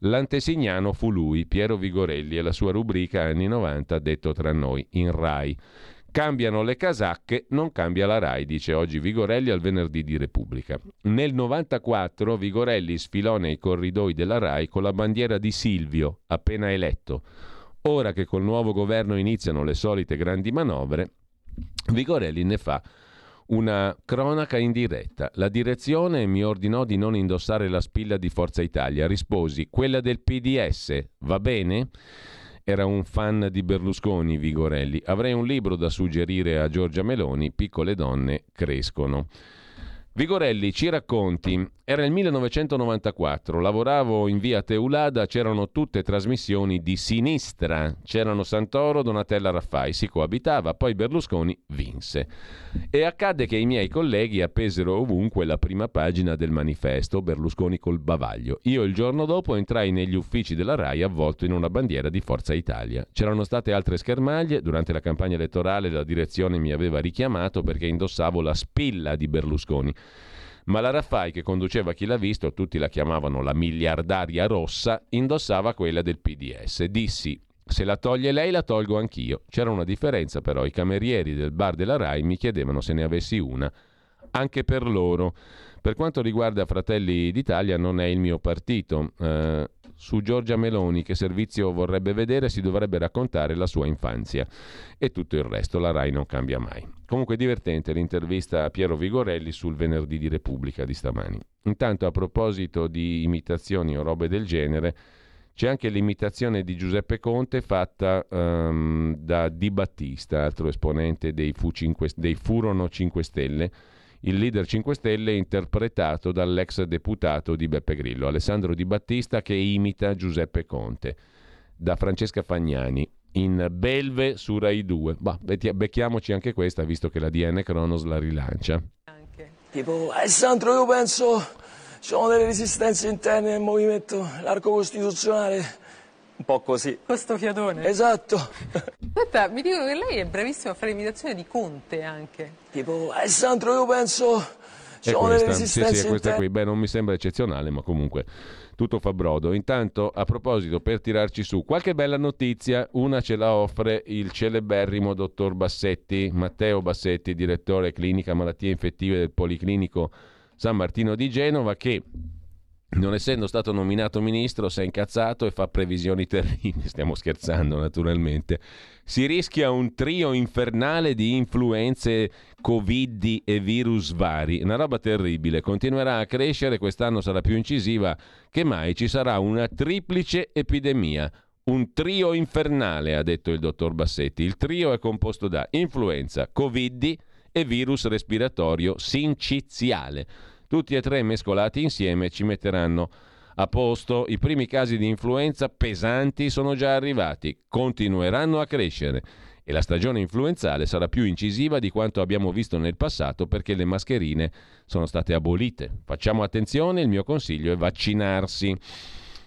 L'antesignano fu lui, Piero Vigorelli, e la sua rubrica anni novanta detto tra noi in Rai. Cambiano le casacche, non cambia la Rai, dice oggi Vigorelli al venerdì di Repubblica. Nel novantaquattro Vigorelli sfilò nei corridoi della Rai con la bandiera di Silvio, appena eletto. Ora che col nuovo governo iniziano le solite grandi manovre, Vigorelli ne fa una cronaca in diretta. La direzione mi ordinò di non indossare la spilla di Forza Italia. Risposi, quella del P D S, va bene? Era un fan di Berlusconi, Vigorelli. Avrei un libro da suggerire a Giorgia Meloni, Piccole donne crescono. Vigorelli, ci racconti, era il millenovecentonovantaquattro, lavoravo in via Teulada, c'erano tutte trasmissioni di sinistra, c'erano Santoro, Donatella Raffai, si coabitava, poi Berlusconi vinse. E accadde che i miei colleghi appesero ovunque la prima pagina del manifesto, Berlusconi col bavaglio. Io il giorno dopo entrai negli uffici della Rai avvolto in una bandiera di Forza Italia. C'erano state altre schermaglie, durante la campagna elettorale la direzione mi aveva richiamato perché indossavo la spilla di Berlusconi. Ma la Raffai, che conduceva Chi l'ha visto, tutti la chiamavano la miliardaria rossa, indossava quella del P D S. Dissi, se la toglie lei la tolgo anch'io. C'era una differenza però, i camerieri del bar della Rai mi chiedevano se ne avessi una, anche per loro. Per quanto riguarda Fratelli d'Italia non è il mio partito. Eh, su Giorgia Meloni che servizio vorrebbe vedere si dovrebbe raccontare la sua infanzia e tutto il resto, la Rai non cambia mai. Comunque divertente l'intervista a Piero Vigorelli sul venerdì di Repubblica di stamani. Intanto a proposito di imitazioni o robe del genere c'è anche l'imitazione di Giuseppe Conte fatta um, da Di Battista, altro esponente dei, fu cinque, dei furono cinque Stelle. Il leader cinque Stelle interpretato dall'ex deputato di Beppe Grillo, Alessandro Di Battista, che imita Giuseppe Conte, da Francesca Fagnani, in Belve su Rai due. Bah, becchiamoci anche questa, visto che la D N Cronos la rilancia. Tipo, Alessandro, io penso ci sono delle resistenze interne nel movimento, l'arco costituzionale. Un po' così. Questo fiatone. Esatto. Aspetta, mi dico che lei è bravissimo a fare l'imitazione di Conte anche. Tipo, Alessandro, io penso... È questa, sì, sì, è questa qui. Beh, non mi sembra eccezionale, ma comunque tutto fa brodo. Intanto, a proposito, per tirarci su, qualche bella notizia, una ce la offre il celeberrimo dottor Bassetti, Matteo Bassetti, direttore clinica malattie infettive del Policlinico San Martino di Genova, che... non essendo stato nominato ministro, si è incazzato e fa previsioni terribili. Stiamo scherzando, naturalmente. Si rischia un trio infernale di influenze, covid e virus vari. Una roba terribile. Continuerà a crescere, quest'anno sarà più incisiva che mai. Ci sarà una triplice epidemia. Un trio infernale, ha detto il dottor Bassetti. Il trio è composto da influenza, covid e virus respiratorio sinciziale. Tutti e tre mescolati insieme ci metteranno a posto. I primi casi di influenza pesanti sono già arrivati, continueranno a crescere e la stagione influenzale sarà più incisiva di quanto abbiamo visto nel passato perché le mascherine sono state abolite. Facciamo attenzione, il mio consiglio è vaccinarsi.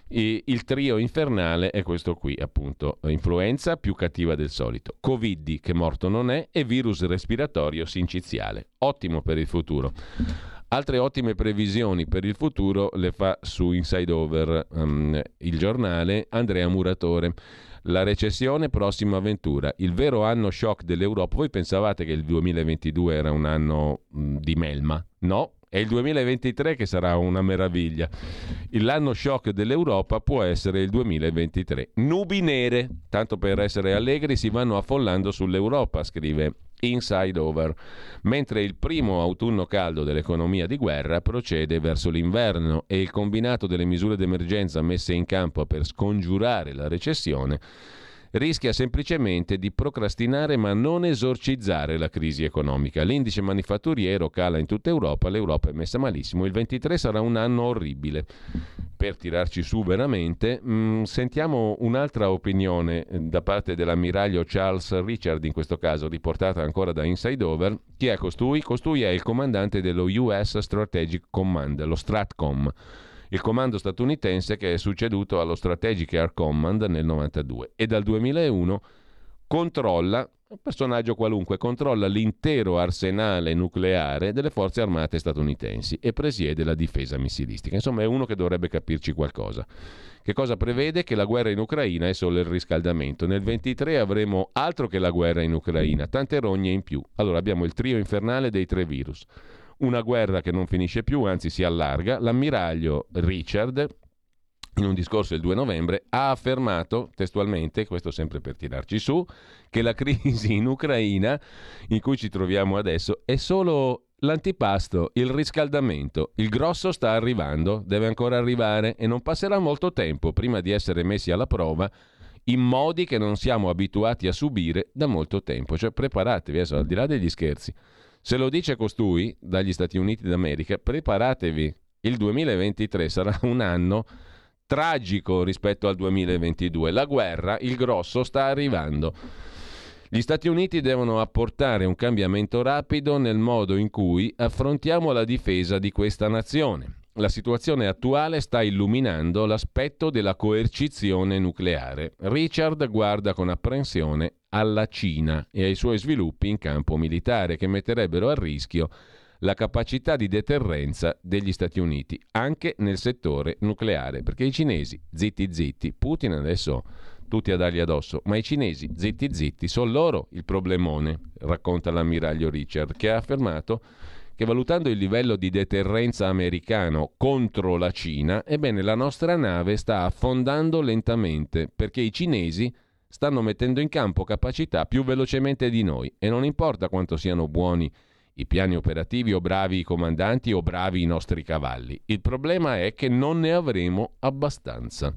E il trio infernale è questo qui, appunto, influenza più cattiva del solito, covid che morto non è e virus respiratorio sinciziale. Ottimo per il futuro. Altre ottime previsioni per il futuro le fa su Inside Over, um, il giornale, Andrea Muratore. La recessione, prossima avventura. Il vero anno shock dell'Europa. Voi pensavate che il duemilaventidue era un anno mh, di melma? No, è il duemilaventitré che sarà una meraviglia. L'anno shock dell'Europa può essere il duemilaventitré. Nubi nere, tanto per essere allegri, si vanno affollando sull'Europa, scrive Inside Over, mentre il primo autunno caldo dell'economia di guerra procede verso l'inverno e il combinato delle misure d'emergenza messe in campo per scongiurare la recessione rischia semplicemente di procrastinare ma non esorcizzare la crisi economica. L'indice manifatturiero cala in tutta Europa, l'Europa è messa malissimo, il ventitré sarà un anno orribile. Per tirarci su veramente, mh, sentiamo un'altra opinione da parte dell'ammiraglio Charles Richard, in questo caso riportata ancora da Inside Over. Chi è costui? Costui è il comandante dello U S Strategic Command, lo Stratcom. il comando statunitense che è succeduto allo Strategic Air Command nel novantadue, e dal duemilauno controlla, un personaggio qualunque, controlla l'intero arsenale nucleare delle forze armate statunitensi e presiede la difesa missilistica. Insomma, è uno che dovrebbe capirci qualcosa. Che cosa prevede? Che la guerra in Ucraina è solo il riscaldamento. Nel ventitré avremo altro che la guerra in Ucraina, tante rogne in più. Allora abbiamo il trio infernale dei tre virus. Una guerra che non finisce più, anzi si allarga. L'ammiraglio Richard, in un discorso il due novembre, ha affermato testualmente, questo sempre per tirarci su, che la crisi in Ucraina in cui ci troviamo adesso è solo l'antipasto, il riscaldamento. Il grosso sta arrivando, deve ancora arrivare e non passerà molto tempo prima di essere messi alla prova in modi che non siamo abituati a subire da molto tempo. Cioè preparatevi, adesso al di là degli scherzi. Se lo dice costui dagli Stati Uniti d'America, preparatevi, il duemilaventitré sarà un anno tragico rispetto al duemilaventidue. La guerra, il grosso, sta arrivando. Gli Stati Uniti devono apportare un cambiamento rapido nel modo in cui affrontiamo la difesa di questa nazione. La situazione attuale sta illuminando l'aspetto della coercizione nucleare. Richard guarda con apprensione alla Cina e ai suoi sviluppi in campo militare che metterebbero a rischio la capacità di deterrenza degli Stati Uniti anche nel settore nucleare, perché i cinesi zitti zitti, Putin adesso tutti a dargli addosso, ma i cinesi zitti zitti sono loro il problemone, racconta l'ammiraglio Richard, che ha affermato che valutando il livello di deterrenza americano contro la Cina, ebbene la nostra nave sta affondando lentamente perché i cinesi stanno mettendo in campo capacità più velocemente di noi e non importa quanto siano buoni i piani operativi o bravi i comandanti o bravi i nostri cavalli. Il problema è che non ne avremo abbastanza.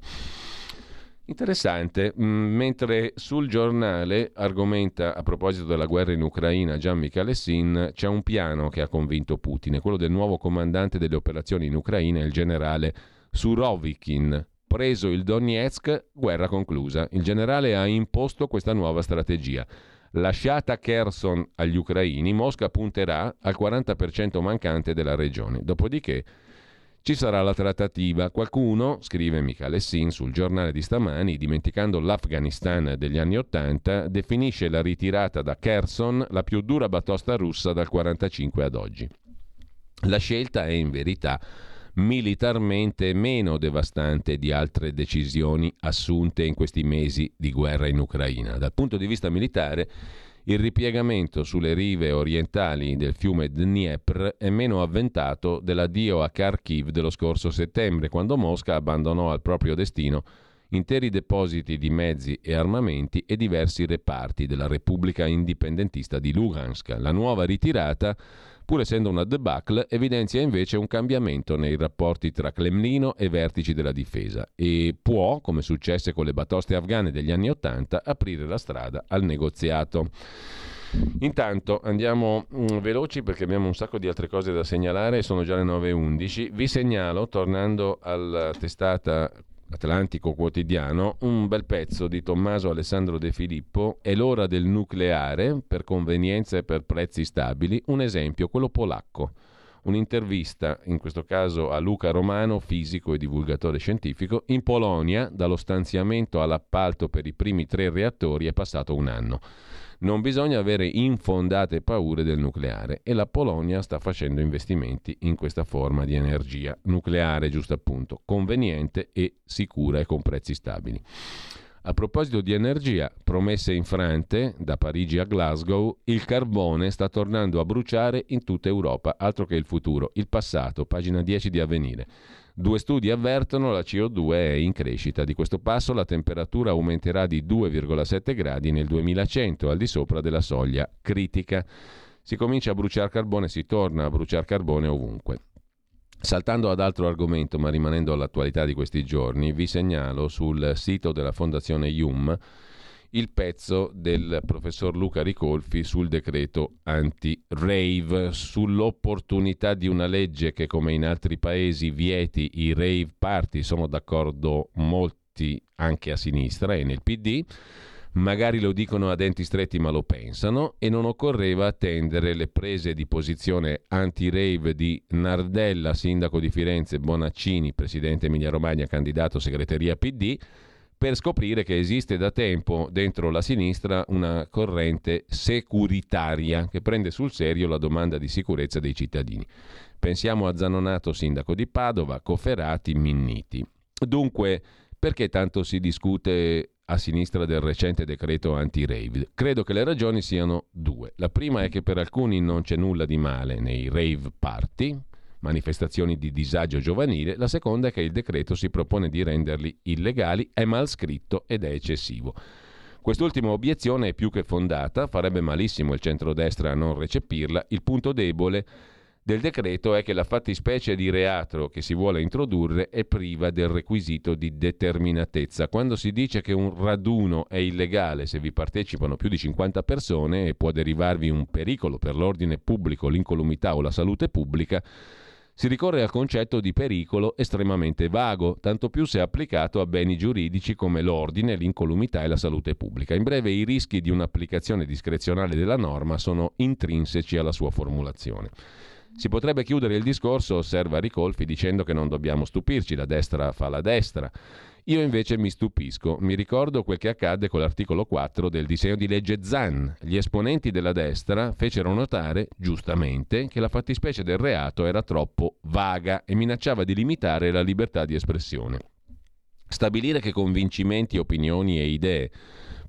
Interessante, mentre sul giornale argomenta a proposito della guerra in Ucraina Gian Micalessin, c'è un piano che ha convinto Putin, è quello del nuovo comandante delle operazioni in Ucraina, il generale Surovikin. Preso il Donetsk, guerra conclusa. Il generale ha imposto questa nuova strategia. Lasciata Kherson agli ucraini, Mosca punterà al quaranta per cento mancante della regione. Dopodiché ci sarà la trattativa. Qualcuno, scrive Micalessin sul giornale di stamani, dimenticando l'Afghanistan degli anni Ottanta, definisce la ritirata da Kherson la più dura batosta russa dal quarantacinque ad oggi. La scelta è in verità militarmente meno devastante di altre decisioni assunte in questi mesi di guerra in Ucraina. Dal punto di vista militare, il ripiegamento sulle rive orientali del fiume Dnieper è meno avventato dell'addio a Kharkiv dello scorso settembre, quando Mosca abbandonò al proprio destino interi depositi di mezzi e armamenti e diversi reparti della Repubblica Indipendentista di Lugansk. La nuova ritirata, pur essendo una debacle, evidenzia invece un cambiamento nei rapporti tra Cremlino e vertici della difesa e può, come successe con le batoste afghane degli anni Ottanta, aprire la strada al negoziato. Intanto andiamo um, veloci perché abbiamo un sacco di altre cose da segnalare, sono già le nove e undici. Vi segnalo, tornando alla testata Atlantico Quotidiano, un bel pezzo di Tommaso Alessandro De Filippo, è l'ora del nucleare per convenienza e per prezzi stabili, un esempio quello polacco, un'intervista in questo caso a Luca Romano, fisico e divulgatore scientifico. In Polonia dallo stanziamento all'appalto per i primi tre reattori è passato un anno, non bisogna avere infondate paure del nucleare e la Polonia sta facendo investimenti in questa forma di energia nucleare, giusto appunto, conveniente e sicura e con prezzi stabili. A proposito di energia, promesse infrante da Parigi a Glasgow, il carbone sta tornando a bruciare in tutta Europa, altro che il futuro, il passato, pagina dieci di Avvenire. Due studi avvertono la C O due è in crescita. Di questo passo la temperatura aumenterà di due virgola sette gradi nel duemilacento, al di sopra della soglia critica. Si comincia a bruciare carbone, si torna a bruciare carbone ovunque. Saltando ad altro argomento, ma rimanendo all'attualità di questi giorni, vi segnalo sul sito della Fondazione I U M il pezzo del professor Luca Ricolfi sul decreto anti-rave, sull'opportunità di una legge che, come in altri paesi, vieti i rave party. Sono d'accordo molti anche a sinistra e nel P D. Magari lo dicono a denti stretti ma lo pensano, e non occorreva attendere le prese di posizione anti-rave di Nardella, sindaco di Firenze, Bonaccini, presidente Emilia-Romagna, candidato segreteria P D, per scoprire che esiste da tempo dentro la sinistra una corrente securitaria che prende sul serio la domanda di sicurezza dei cittadini. Pensiamo a Zanonato, sindaco di Padova, Cofferati, Minniti. Dunque, perché tanto si discute a sinistra del recente decreto anti-rave? Credo che le ragioni siano due. La prima è che per alcuni non c'è nulla di male nei rave party, manifestazioni di disagio giovanile. La seconda è che il decreto si propone di renderli illegali, è mal scritto ed è eccessivo. Quest'ultima obiezione è più che fondata, farebbe malissimo il centrodestra a non recepirla. Il punto debole del decreto è che la fattispecie di reato che si vuole introdurre è priva del requisito di determinatezza. Quando si dice che un raduno è illegale se vi partecipano più di cinquanta persone e può derivarvi un pericolo per l'ordine pubblico, l'incolumità o la salute pubblica, si ricorre al concetto di pericolo estremamente vago, tanto più se applicato a beni giuridici come l'ordine, l'incolumità e la salute pubblica. In breve, i rischi di un'applicazione discrezionale della norma sono intrinseci alla sua formulazione. Si potrebbe chiudere il discorso, osserva Ricolfi, dicendo che non dobbiamo stupirci, la destra fa la destra. Io invece mi stupisco, mi ricordo quel che accadde con l'articolo quattro del disegno di legge Zan. Gli esponenti della destra fecero notare, giustamente, che la fattispecie del reato era troppo vaga e minacciava di limitare la libertà di espressione. Stabilire che convincimenti, opinioni e idee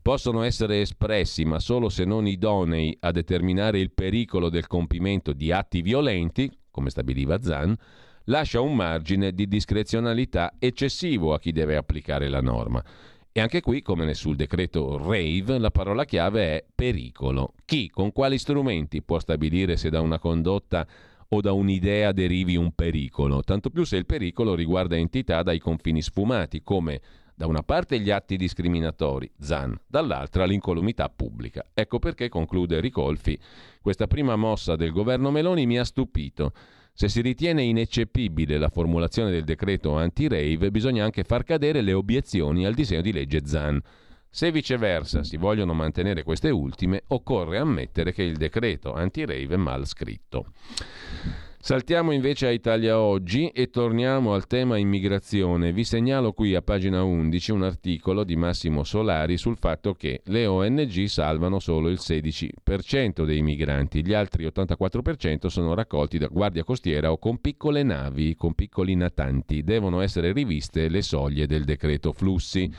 possono essere espressi, ma solo se non idonei a determinare il pericolo del compimento di atti violenti, come stabiliva Zan, lascia un margine di discrezionalità eccessivo a chi deve applicare la norma. E anche qui, come nel sul decreto rave, la parola chiave è pericolo. Chi, con quali strumenti può stabilire se da una condotta o da un'idea derivi un pericolo? Tanto più se il pericolo riguarda entità dai confini sfumati, come da una parte gli atti discriminatori, Zan, dall'altra l'incolumità pubblica. Ecco perché, conclude Ricolfi, questa prima mossa del governo Meloni mi ha stupito. Se si ritiene ineccepibile la formulazione del decreto anti-rave, bisogna anche far cadere le obiezioni al disegno di legge Zan. Se viceversa si vogliono mantenere queste ultime, occorre ammettere che il decreto anti-rave è mal scritto. Saltiamo invece a Italia Oggi e torniamo al tema immigrazione. Vi segnalo qui a pagina undici un articolo di Massimo Solari sul fatto che le O N G salvano solo il sedici per cento dei migranti, gli altri ottantaquattro per cento sono raccolti da guardia costiera o con piccole navi, con piccoli natanti. Devono essere riviste le soglie del decreto flussi.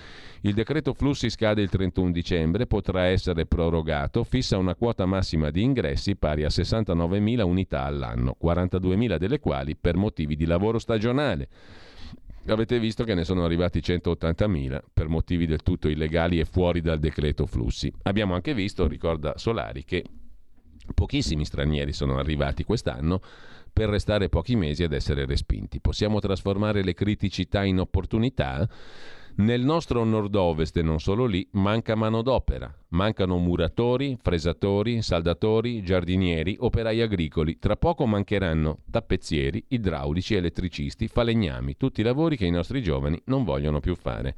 Il decreto flussi scade il trentuno dicembre, potrà essere prorogato, fissa una quota massima di ingressi pari a sessantanovemila unità all'anno, quarantaduemila delle quali per motivi di lavoro stagionale. Avete visto che ne sono arrivati centottantamila per motivi del tutto illegali e fuori dal decreto flussi. Abbiamo anche visto, ricorda Solari, che pochissimi stranieri sono arrivati quest'anno per restare pochi mesi ed essere respinti. Possiamo trasformare le criticità in opportunità? Nel nostro nord-ovest, e non solo lì, manca manodopera. Mancano muratori, fresatori, saldatori, giardinieri, operai agricoli. Tra poco mancheranno tappezzieri, idraulici, elettricisti, falegnami, tutti i lavori che i nostri giovani non vogliono più fare.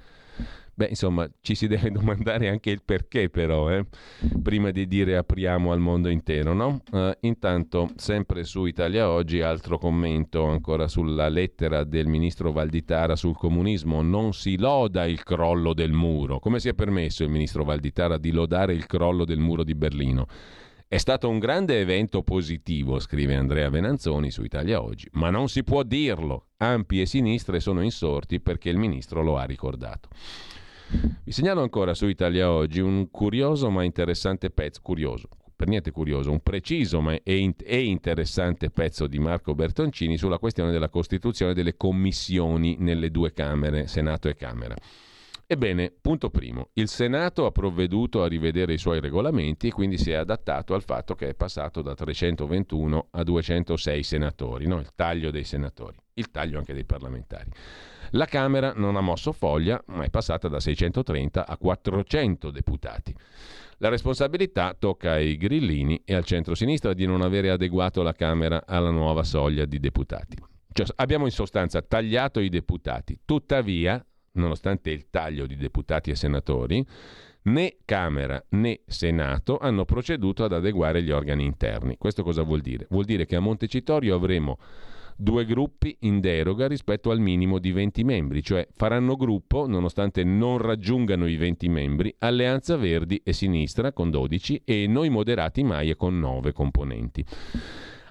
Beh, insomma, ci si deve domandare anche il perché, però, eh? Prima di dire apriamo al mondo intero, no? Eh, intanto, sempre su Italia Oggi, altro commento ancora sulla lettera del ministro Valditara sul comunismo. Non si loda il crollo del muro. Come si è permesso il ministro Valditara di lodare il crollo del muro di Berlino? È stato un grande evento positivo, scrive Andrea Venanzoni su Italia Oggi, ma non si può dirlo. Ampie sinistre sono insorti perché il ministro lo ha ricordato. Vi segnalo ancora su Italia Oggi un curioso ma interessante pezzo, curioso, per niente curioso, un preciso ma e, in- e interessante pezzo di Marco Bertoncini sulla questione della costituzione delle commissioni nelle due Camere, Senato e Camera. Ebbene, punto primo, il Senato ha provveduto a rivedere i suoi regolamenti e quindi si è adattato al fatto che è passato da trecentoventuno a duecentosei senatori, no? Il taglio dei senatori, il taglio anche dei parlamentari. La Camera non ha mosso foglia, ma è passata da seicentotrenta a quattrocento deputati. La responsabilità tocca ai grillini e al centrosinistra di non avere adeguato la Camera alla nuova soglia di deputati. Cioè, abbiamo in sostanza tagliato i deputati, tuttavia, nonostante il taglio di deputati e senatori, Né Camera né Senato hanno proceduto ad adeguare gli organi interni. Questo cosa vuol dire? Vuol dire che a Montecitorio avremo due gruppi in deroga rispetto al minimo di venti membri, cioè faranno gruppo, nonostante non raggiungano i venti membri, Alleanza Verdi e Sinistra con dodici e Noi Moderati Maie con nove componenti.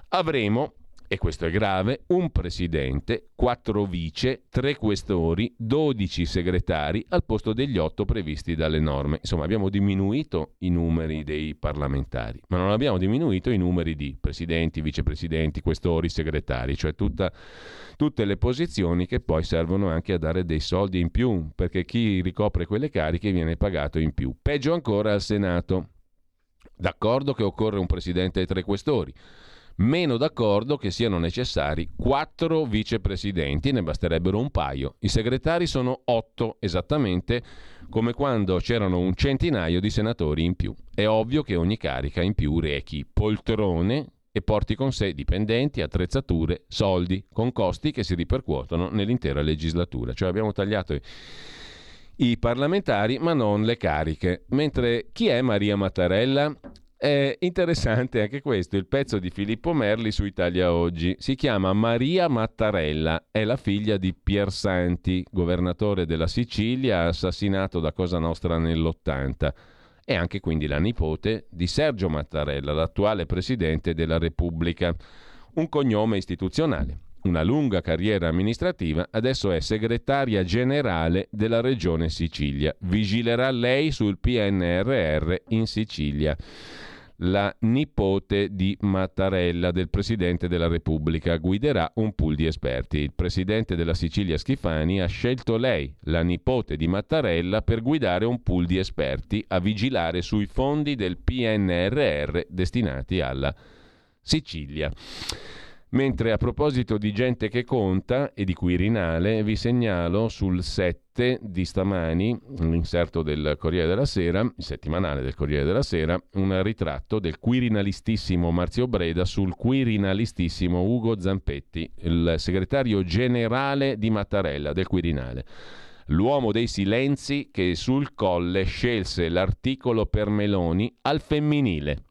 Avremo, e questo è grave, un presidente, quattro vice, tre questori, dodici segretari al posto degli otto previsti dalle norme. Insomma, abbiamo diminuito i numeri dei parlamentari, ma non abbiamo diminuito i numeri di presidenti, vicepresidenti, questori, segretari, cioè tutta, tutte le posizioni che poi servono anche a dare dei soldi in più, perché chi ricopre quelle cariche viene pagato in più. Peggio ancora al Senato. D'accordo che occorre un presidente e tre questori. Meno d'accordo che siano necessari quattro vicepresidenti, ne basterebbero un paio. I segretari sono otto, esattamente come quando c'erano un centinaio di senatori in più. È ovvio che ogni carica in più rechi poltrone e porti con sé dipendenti, attrezzature, soldi, con costi che si ripercuotono nell'intera legislatura. Cioè abbiamo tagliato i... i parlamentari ma non le cariche. Mentre chi è Maria Mattarella? È interessante anche questo, il pezzo di Filippo Merli su Italia Oggi. Si chiama Maria Mattarella, è la figlia di Piersanti, governatore della Sicilia, assassinato da Cosa Nostra nell'ottanta. È anche quindi la nipote di Sergio Mattarella, l'attuale presidente della Repubblica. Un cognome istituzionale, una lunga carriera amministrativa, adesso è segretaria generale della Regione Sicilia. Vigilerà lei sul P N R R in Sicilia. La nipote di Mattarella, del Presidente della Repubblica, guiderà un pool di esperti. Il Presidente della Sicilia Schifani ha scelto lei, la nipote di Mattarella, per guidare un pool di esperti a vigilare sui fondi del P N R R destinati alla Sicilia. Mentre a proposito di gente che conta e di Quirinale, vi segnalo sul sette di stamani, un inserto del Corriere della Sera, il settimanale del Corriere della Sera, un ritratto del quirinalistissimo Marzio Breda sul quirinalistissimo Ugo Zampetti, il segretario generale di Mattarella del Quirinale. L'uomo dei silenzi che sul Colle scelse l'articolo per Meloni al femminile.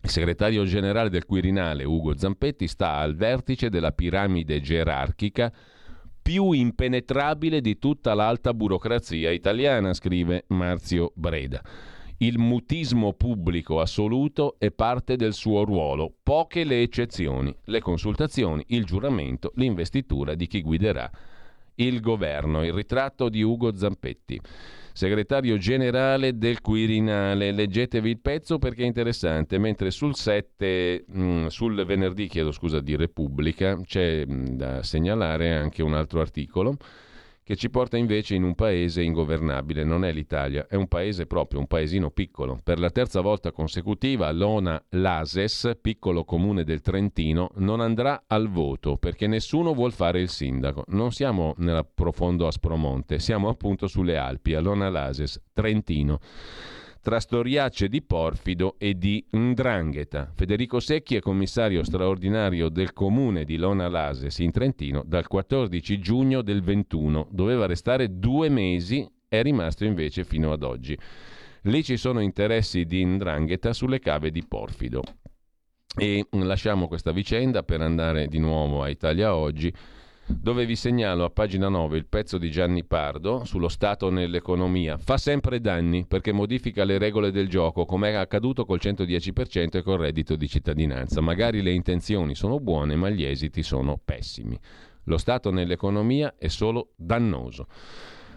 Il segretario generale del Quirinale, Ugo Zampetti, sta al vertice della piramide gerarchica più impenetrabile di tutta l'alta burocrazia italiana, scrive Marzio Breda. Il mutismo pubblico assoluto è parte del suo ruolo, poche le eccezioni, le consultazioni, il giuramento, l'investitura di chi guiderà il governo. Il ritratto di Ugo Zampetti, segretario generale del Quirinale. Leggetevi il pezzo perché è interessante. Mentre sul sette, mh, sul venerdì, chiedo scusa, di Repubblica, c'è mh, da segnalare anche un altro articolo che ci porta invece in un paese ingovernabile. Non è l'Italia, è un paese proprio, un paesino piccolo. Per la terza volta consecutiva l'O N A Lases, piccolo comune del Trentino, non andrà al voto perché nessuno vuol fare il sindaco. Non siamo nel profondo Aspromonte, siamo appunto sulle Alpi, all'O N A Lases, Trentino, tra storiacce di Porfido e di 'ndrangheta. Federico Secchi è commissario straordinario del comune di Lona Lases in Trentino dal quattordici giugno del ventuno. Doveva restare due mesi, è rimasto invece fino ad oggi. Lì ci sono interessi di 'ndrangheta sulle cave di Porfido. E lasciamo questa vicenda per andare di nuovo a Italia Oggi, dove vi segnalo a pagina nove il pezzo di Gianni Pardo sullo Stato nell'economia. Fa sempre danni perché modifica le regole del gioco, come è accaduto col cento dieci per cento e col reddito di cittadinanza. Magari le intenzioni sono buone, ma gli esiti sono pessimi. Lo Stato nell'economia è solo dannoso.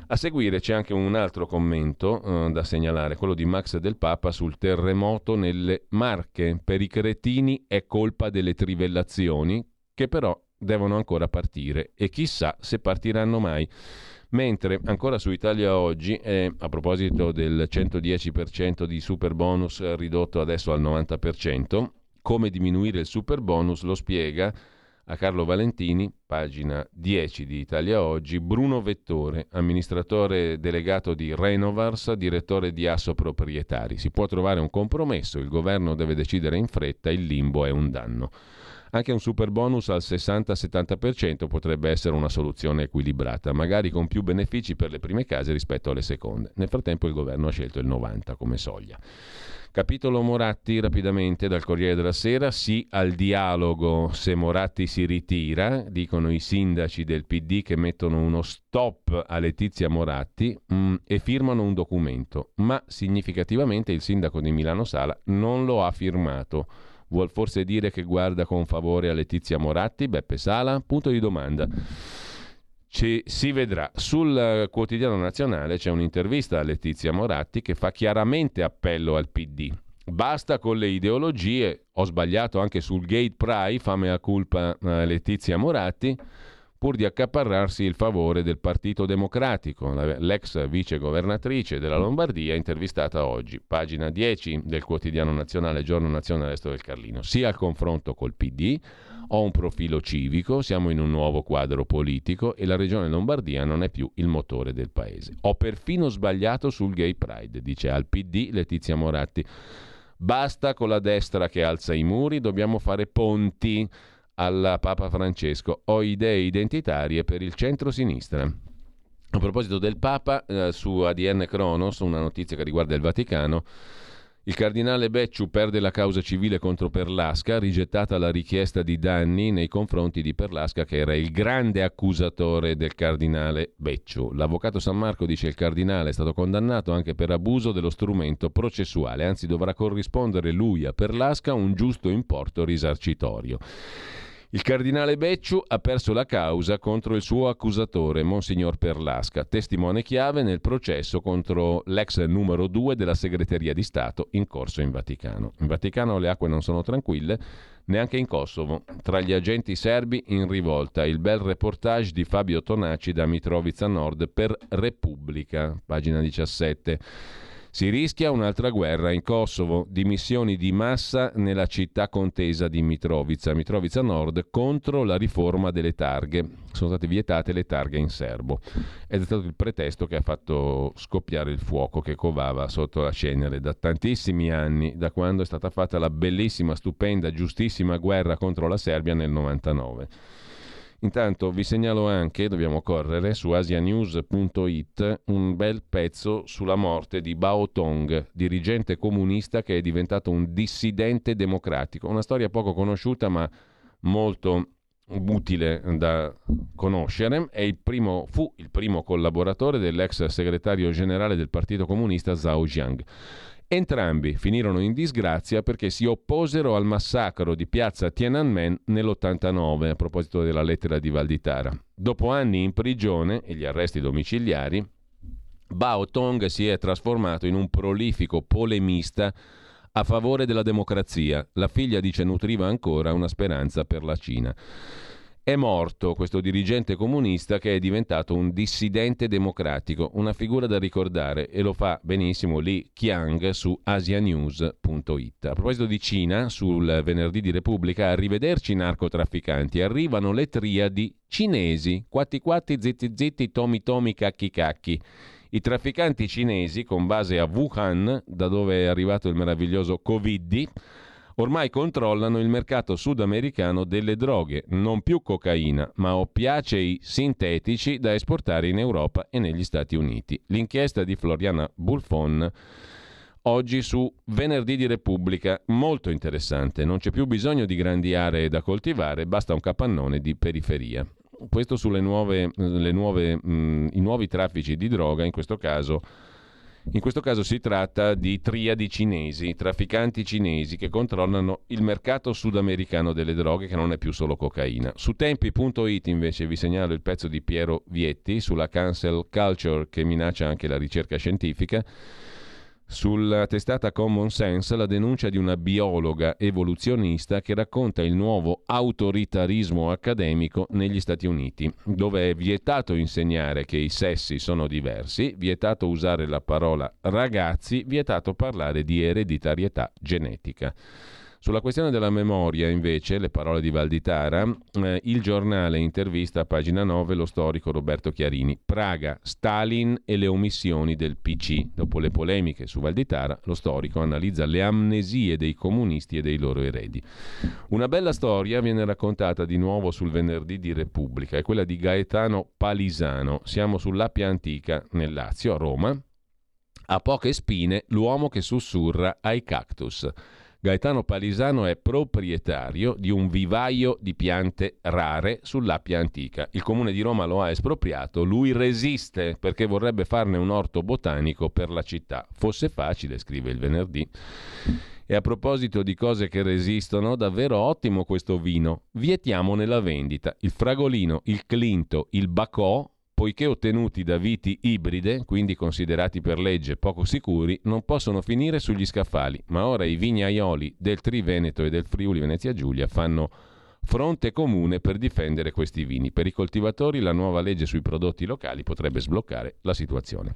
A seguire c'è anche un altro commento eh, da segnalare, quello di Max Del Papa sul terremoto nelle Marche. Per i cretini è colpa delle trivellazioni, che però devono ancora partire e chissà se partiranno mai. Mentre ancora su Italia Oggi, eh, a proposito del cento dieci per cento di superbonus ridotto adesso al novanta per cento, come diminuire il superbonus lo spiega A Carlo Valentini, pagina dieci di Italia Oggi, Bruno Vettore, amministratore delegato di Renovars, direttore di Assoproprietari. Si può trovare un compromesso, il governo deve decidere in fretta, il limbo è un danno. Anche un superbonus al sessanta-settanta per cento potrebbe essere una soluzione equilibrata, magari con più benefici per le prime case rispetto alle seconde. Nel frattempo il governo ha scelto il novanta come soglia. Capitolo Moratti, rapidamente, dal Corriere della Sera. Sì al dialogo se Moratti si ritira, dicono i sindaci del P D che mettono uno stop a Letizia Moratti mh, e firmano un documento, ma significativamente il sindaco di Milano Sala non lo ha firmato. Vuol forse dire che guarda con favore a Letizia Moratti? Beppe Sala? Punto di domanda. Ci si vedrà. Sul Quotidiano Nazionale c'è un'intervista a Letizia Moratti che fa chiaramente appello al P D. Basta con le ideologie. Ho sbagliato anche sul Gay Pride, fa mea culpa Letizia Moratti, pur di accaparrarsi il favore del Partito Democratico. L'ex vicegovernatrice della Lombardia intervistata oggi, pagina dieci del Quotidiano Nazionale, Giorno Nazione, Resto del Carlino. Sia al confronto col P D, ho un profilo civico, siamo in un nuovo quadro politico e la regione Lombardia non è più il motore del paese. Ho perfino sbagliato sul Gay Pride, dice al P D Letizia Moratti. Basta con la destra che alza i muri, dobbiamo fare ponti. Alla Papa Francesco, ho idee identitarie per il centro-sinistra. A proposito del Papa, eh, su A D N Cronos, una notizia che riguarda il Vaticano, il cardinale Becciu perde la causa civile contro Perlasca, rigettata la richiesta di danni nei confronti di Perlasca, che era il grande accusatore del cardinale Becciu. L'avvocato San Marco dice il cardinale è stato condannato anche per abuso dello strumento processuale, anzi dovrà corrispondere lui a Perlasca un giusto importo risarcitorio. Il cardinale Becciu ha perso la causa contro il suo accusatore, Monsignor Perlasca, testimone chiave nel processo contro l'ex numero due della Segreteria di Stato in corso in Vaticano. In Vaticano le acque non sono tranquille, neanche in Kosovo. Tra gli agenti serbi in rivolta, il bel reportage di Fabio Tonacci da Mitrovica Nord per Repubblica, pagina diciassette. Si rischia un'altra guerra in Kosovo, dimissioni di massa nella città contesa di Mitrovica, Mitrovica Nord, contro la riforma delle targhe. Sono state vietate le targhe in serbo. Ed è stato il pretesto che ha fatto scoppiare il fuoco che covava sotto la cenere da tantissimi anni, da quando è stata fatta la bellissima, stupenda, giustissima guerra contro la Serbia nel novantanove. Intanto vi segnalo anche, dobbiamo correre, su asianews punto it un bel pezzo sulla morte di Bao Tong, dirigente comunista che è diventato un dissidente democratico. Una storia poco conosciuta ma molto utile da conoscere. È il primo, fu il primo collaboratore dell'ex segretario generale del Partito Comunista Zhao Jiang. Entrambi finirono in disgrazia perché si opposero al massacro di piazza Tiananmen nell'ottantanove, a proposito della lettera di Valditara. Dopo anni in prigione e gli arresti domiciliari, Bao Tong si è trasformato in un prolifico polemista a favore della democrazia. La figlia dice nutriva ancora una speranza per la Cina. È morto questo dirigente comunista che è diventato un dissidente democratico, una figura da ricordare, e lo fa benissimo Li Qiang su asianews punto it. A proposito di Cina, sul venerdì di Repubblica, arrivederci narcotrafficanti, arrivano le triadi cinesi, quatti quatti, zitti zitti, tomi tomi, cacchi cacchi. I trafficanti cinesi con base a Wuhan, da dove è arrivato il meraviglioso Covid, ormai controllano il mercato sudamericano delle droghe, non più cocaina, ma oppiacei sintetici da esportare in Europa e negli Stati Uniti. L'inchiesta di Floriana Bulfon oggi su Venerdì di Repubblica, molto interessante. Non c'è più bisogno di grandi aree da coltivare, basta un capannone di periferia. Questo sulle nuove, le nuove, mh, i nuovi traffici di droga, in questo caso... In questo caso si tratta di triadi cinesi, trafficanti cinesi che controllano il mercato sudamericano delle droghe, che non è più solo cocaina. Su tempi punto it invece vi segnalo il pezzo di Piero Vietti sulla cancel culture che minaccia anche la ricerca scientifica. Sulla testata Common Sense la denuncia di una biologa evoluzionista che racconta il nuovo autoritarismo accademico negli Stati Uniti, dove è vietato insegnare che i sessi sono diversi, vietato usare la parola ragazzi, vietato parlare di ereditarietà genetica. Sulla questione della memoria, invece, le parole di Valditara, eh, il giornale intervista a pagina nove lo storico Roberto Chiarini. Praga, Stalin e le omissioni del P C. Dopo le polemiche su Valditara, lo storico analizza le amnesie dei comunisti e dei loro eredi. Una bella storia viene raccontata di nuovo sul venerdì di Repubblica, è quella di Gaetano Palisano. Siamo sull'Appia Antica, nel Lazio, a Roma. A poche spine, l'uomo che sussurra ai cactus. Gaetano Palisano è proprietario di un vivaio di piante rare sull'Appia Antica. Il comune di Roma lo ha espropriato, lui resiste perché vorrebbe farne un orto botanico per la città. Fosse facile, scrive il venerdì. E a proposito di cose che resistono, davvero ottimo questo vino. Vietiamone la vendita. Il fragolino, il clinto, il bacò, poiché ottenuti da viti ibride, quindi considerati per legge poco sicuri, non possono finire sugli scaffali, ma ora i vignaioli del Triveneto e del Friuli Venezia Giulia fanno fronte comune per difendere questi vini. Per i coltivatori la nuova legge sui prodotti locali potrebbe sbloccare la situazione.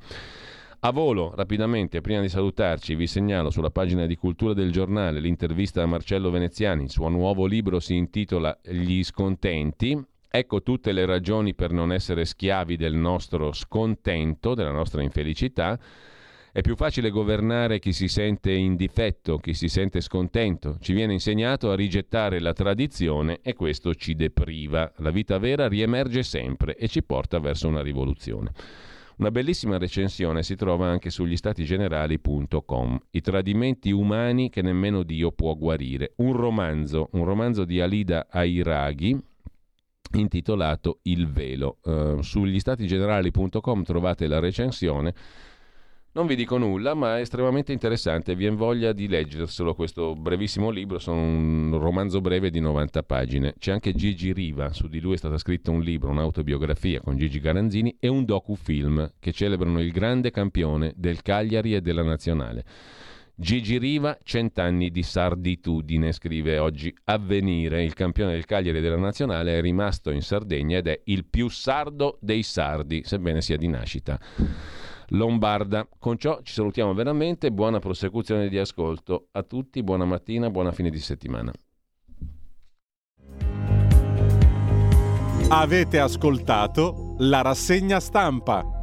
A volo, rapidamente, prima di salutarci, vi segnalo sulla pagina di Cultura del Giornale l'intervista a Marcello Veneziani. Il suo nuovo libro si intitola Gli scontenti. Ecco tutte le ragioni per non essere schiavi del nostro scontento, della nostra infelicità. È più facile governare chi si sente in difetto, chi si sente scontento. Ci viene insegnato a rigettare la tradizione e questo ci depriva. La vita vera riemerge sempre e ci porta verso una rivoluzione. Una bellissima recensione si trova anche sugli stati generali punto com. I tradimenti umani che nemmeno Dio può guarire. Un romanzo, un romanzo di Alida Airaghi, intitolato Il velo. Uh, sugli stati generali punto com trovate la recensione. Non vi dico nulla, ma è estremamente interessante, vi invoglia di leggerselo questo brevissimo libro. Sono un romanzo breve di novanta pagine. C'è anche Gigi Riva, su di lui è stato scritto un libro, un'autobiografia con Gigi Garanzini, e un docufilm che celebrano il grande campione del Cagliari e della Nazionale. Gigi Riva, cent'anni di sarditudine, scrive oggi Avvenire. Il campione del Cagliari e della Nazionale è rimasto in Sardegna ed è il più sardo dei sardi, sebbene sia di nascita lombarda. Con ciò ci salutiamo veramente, buona prosecuzione di ascolto a tutti, buona mattina, buona fine di settimana. Avete ascoltato la rassegna stampa.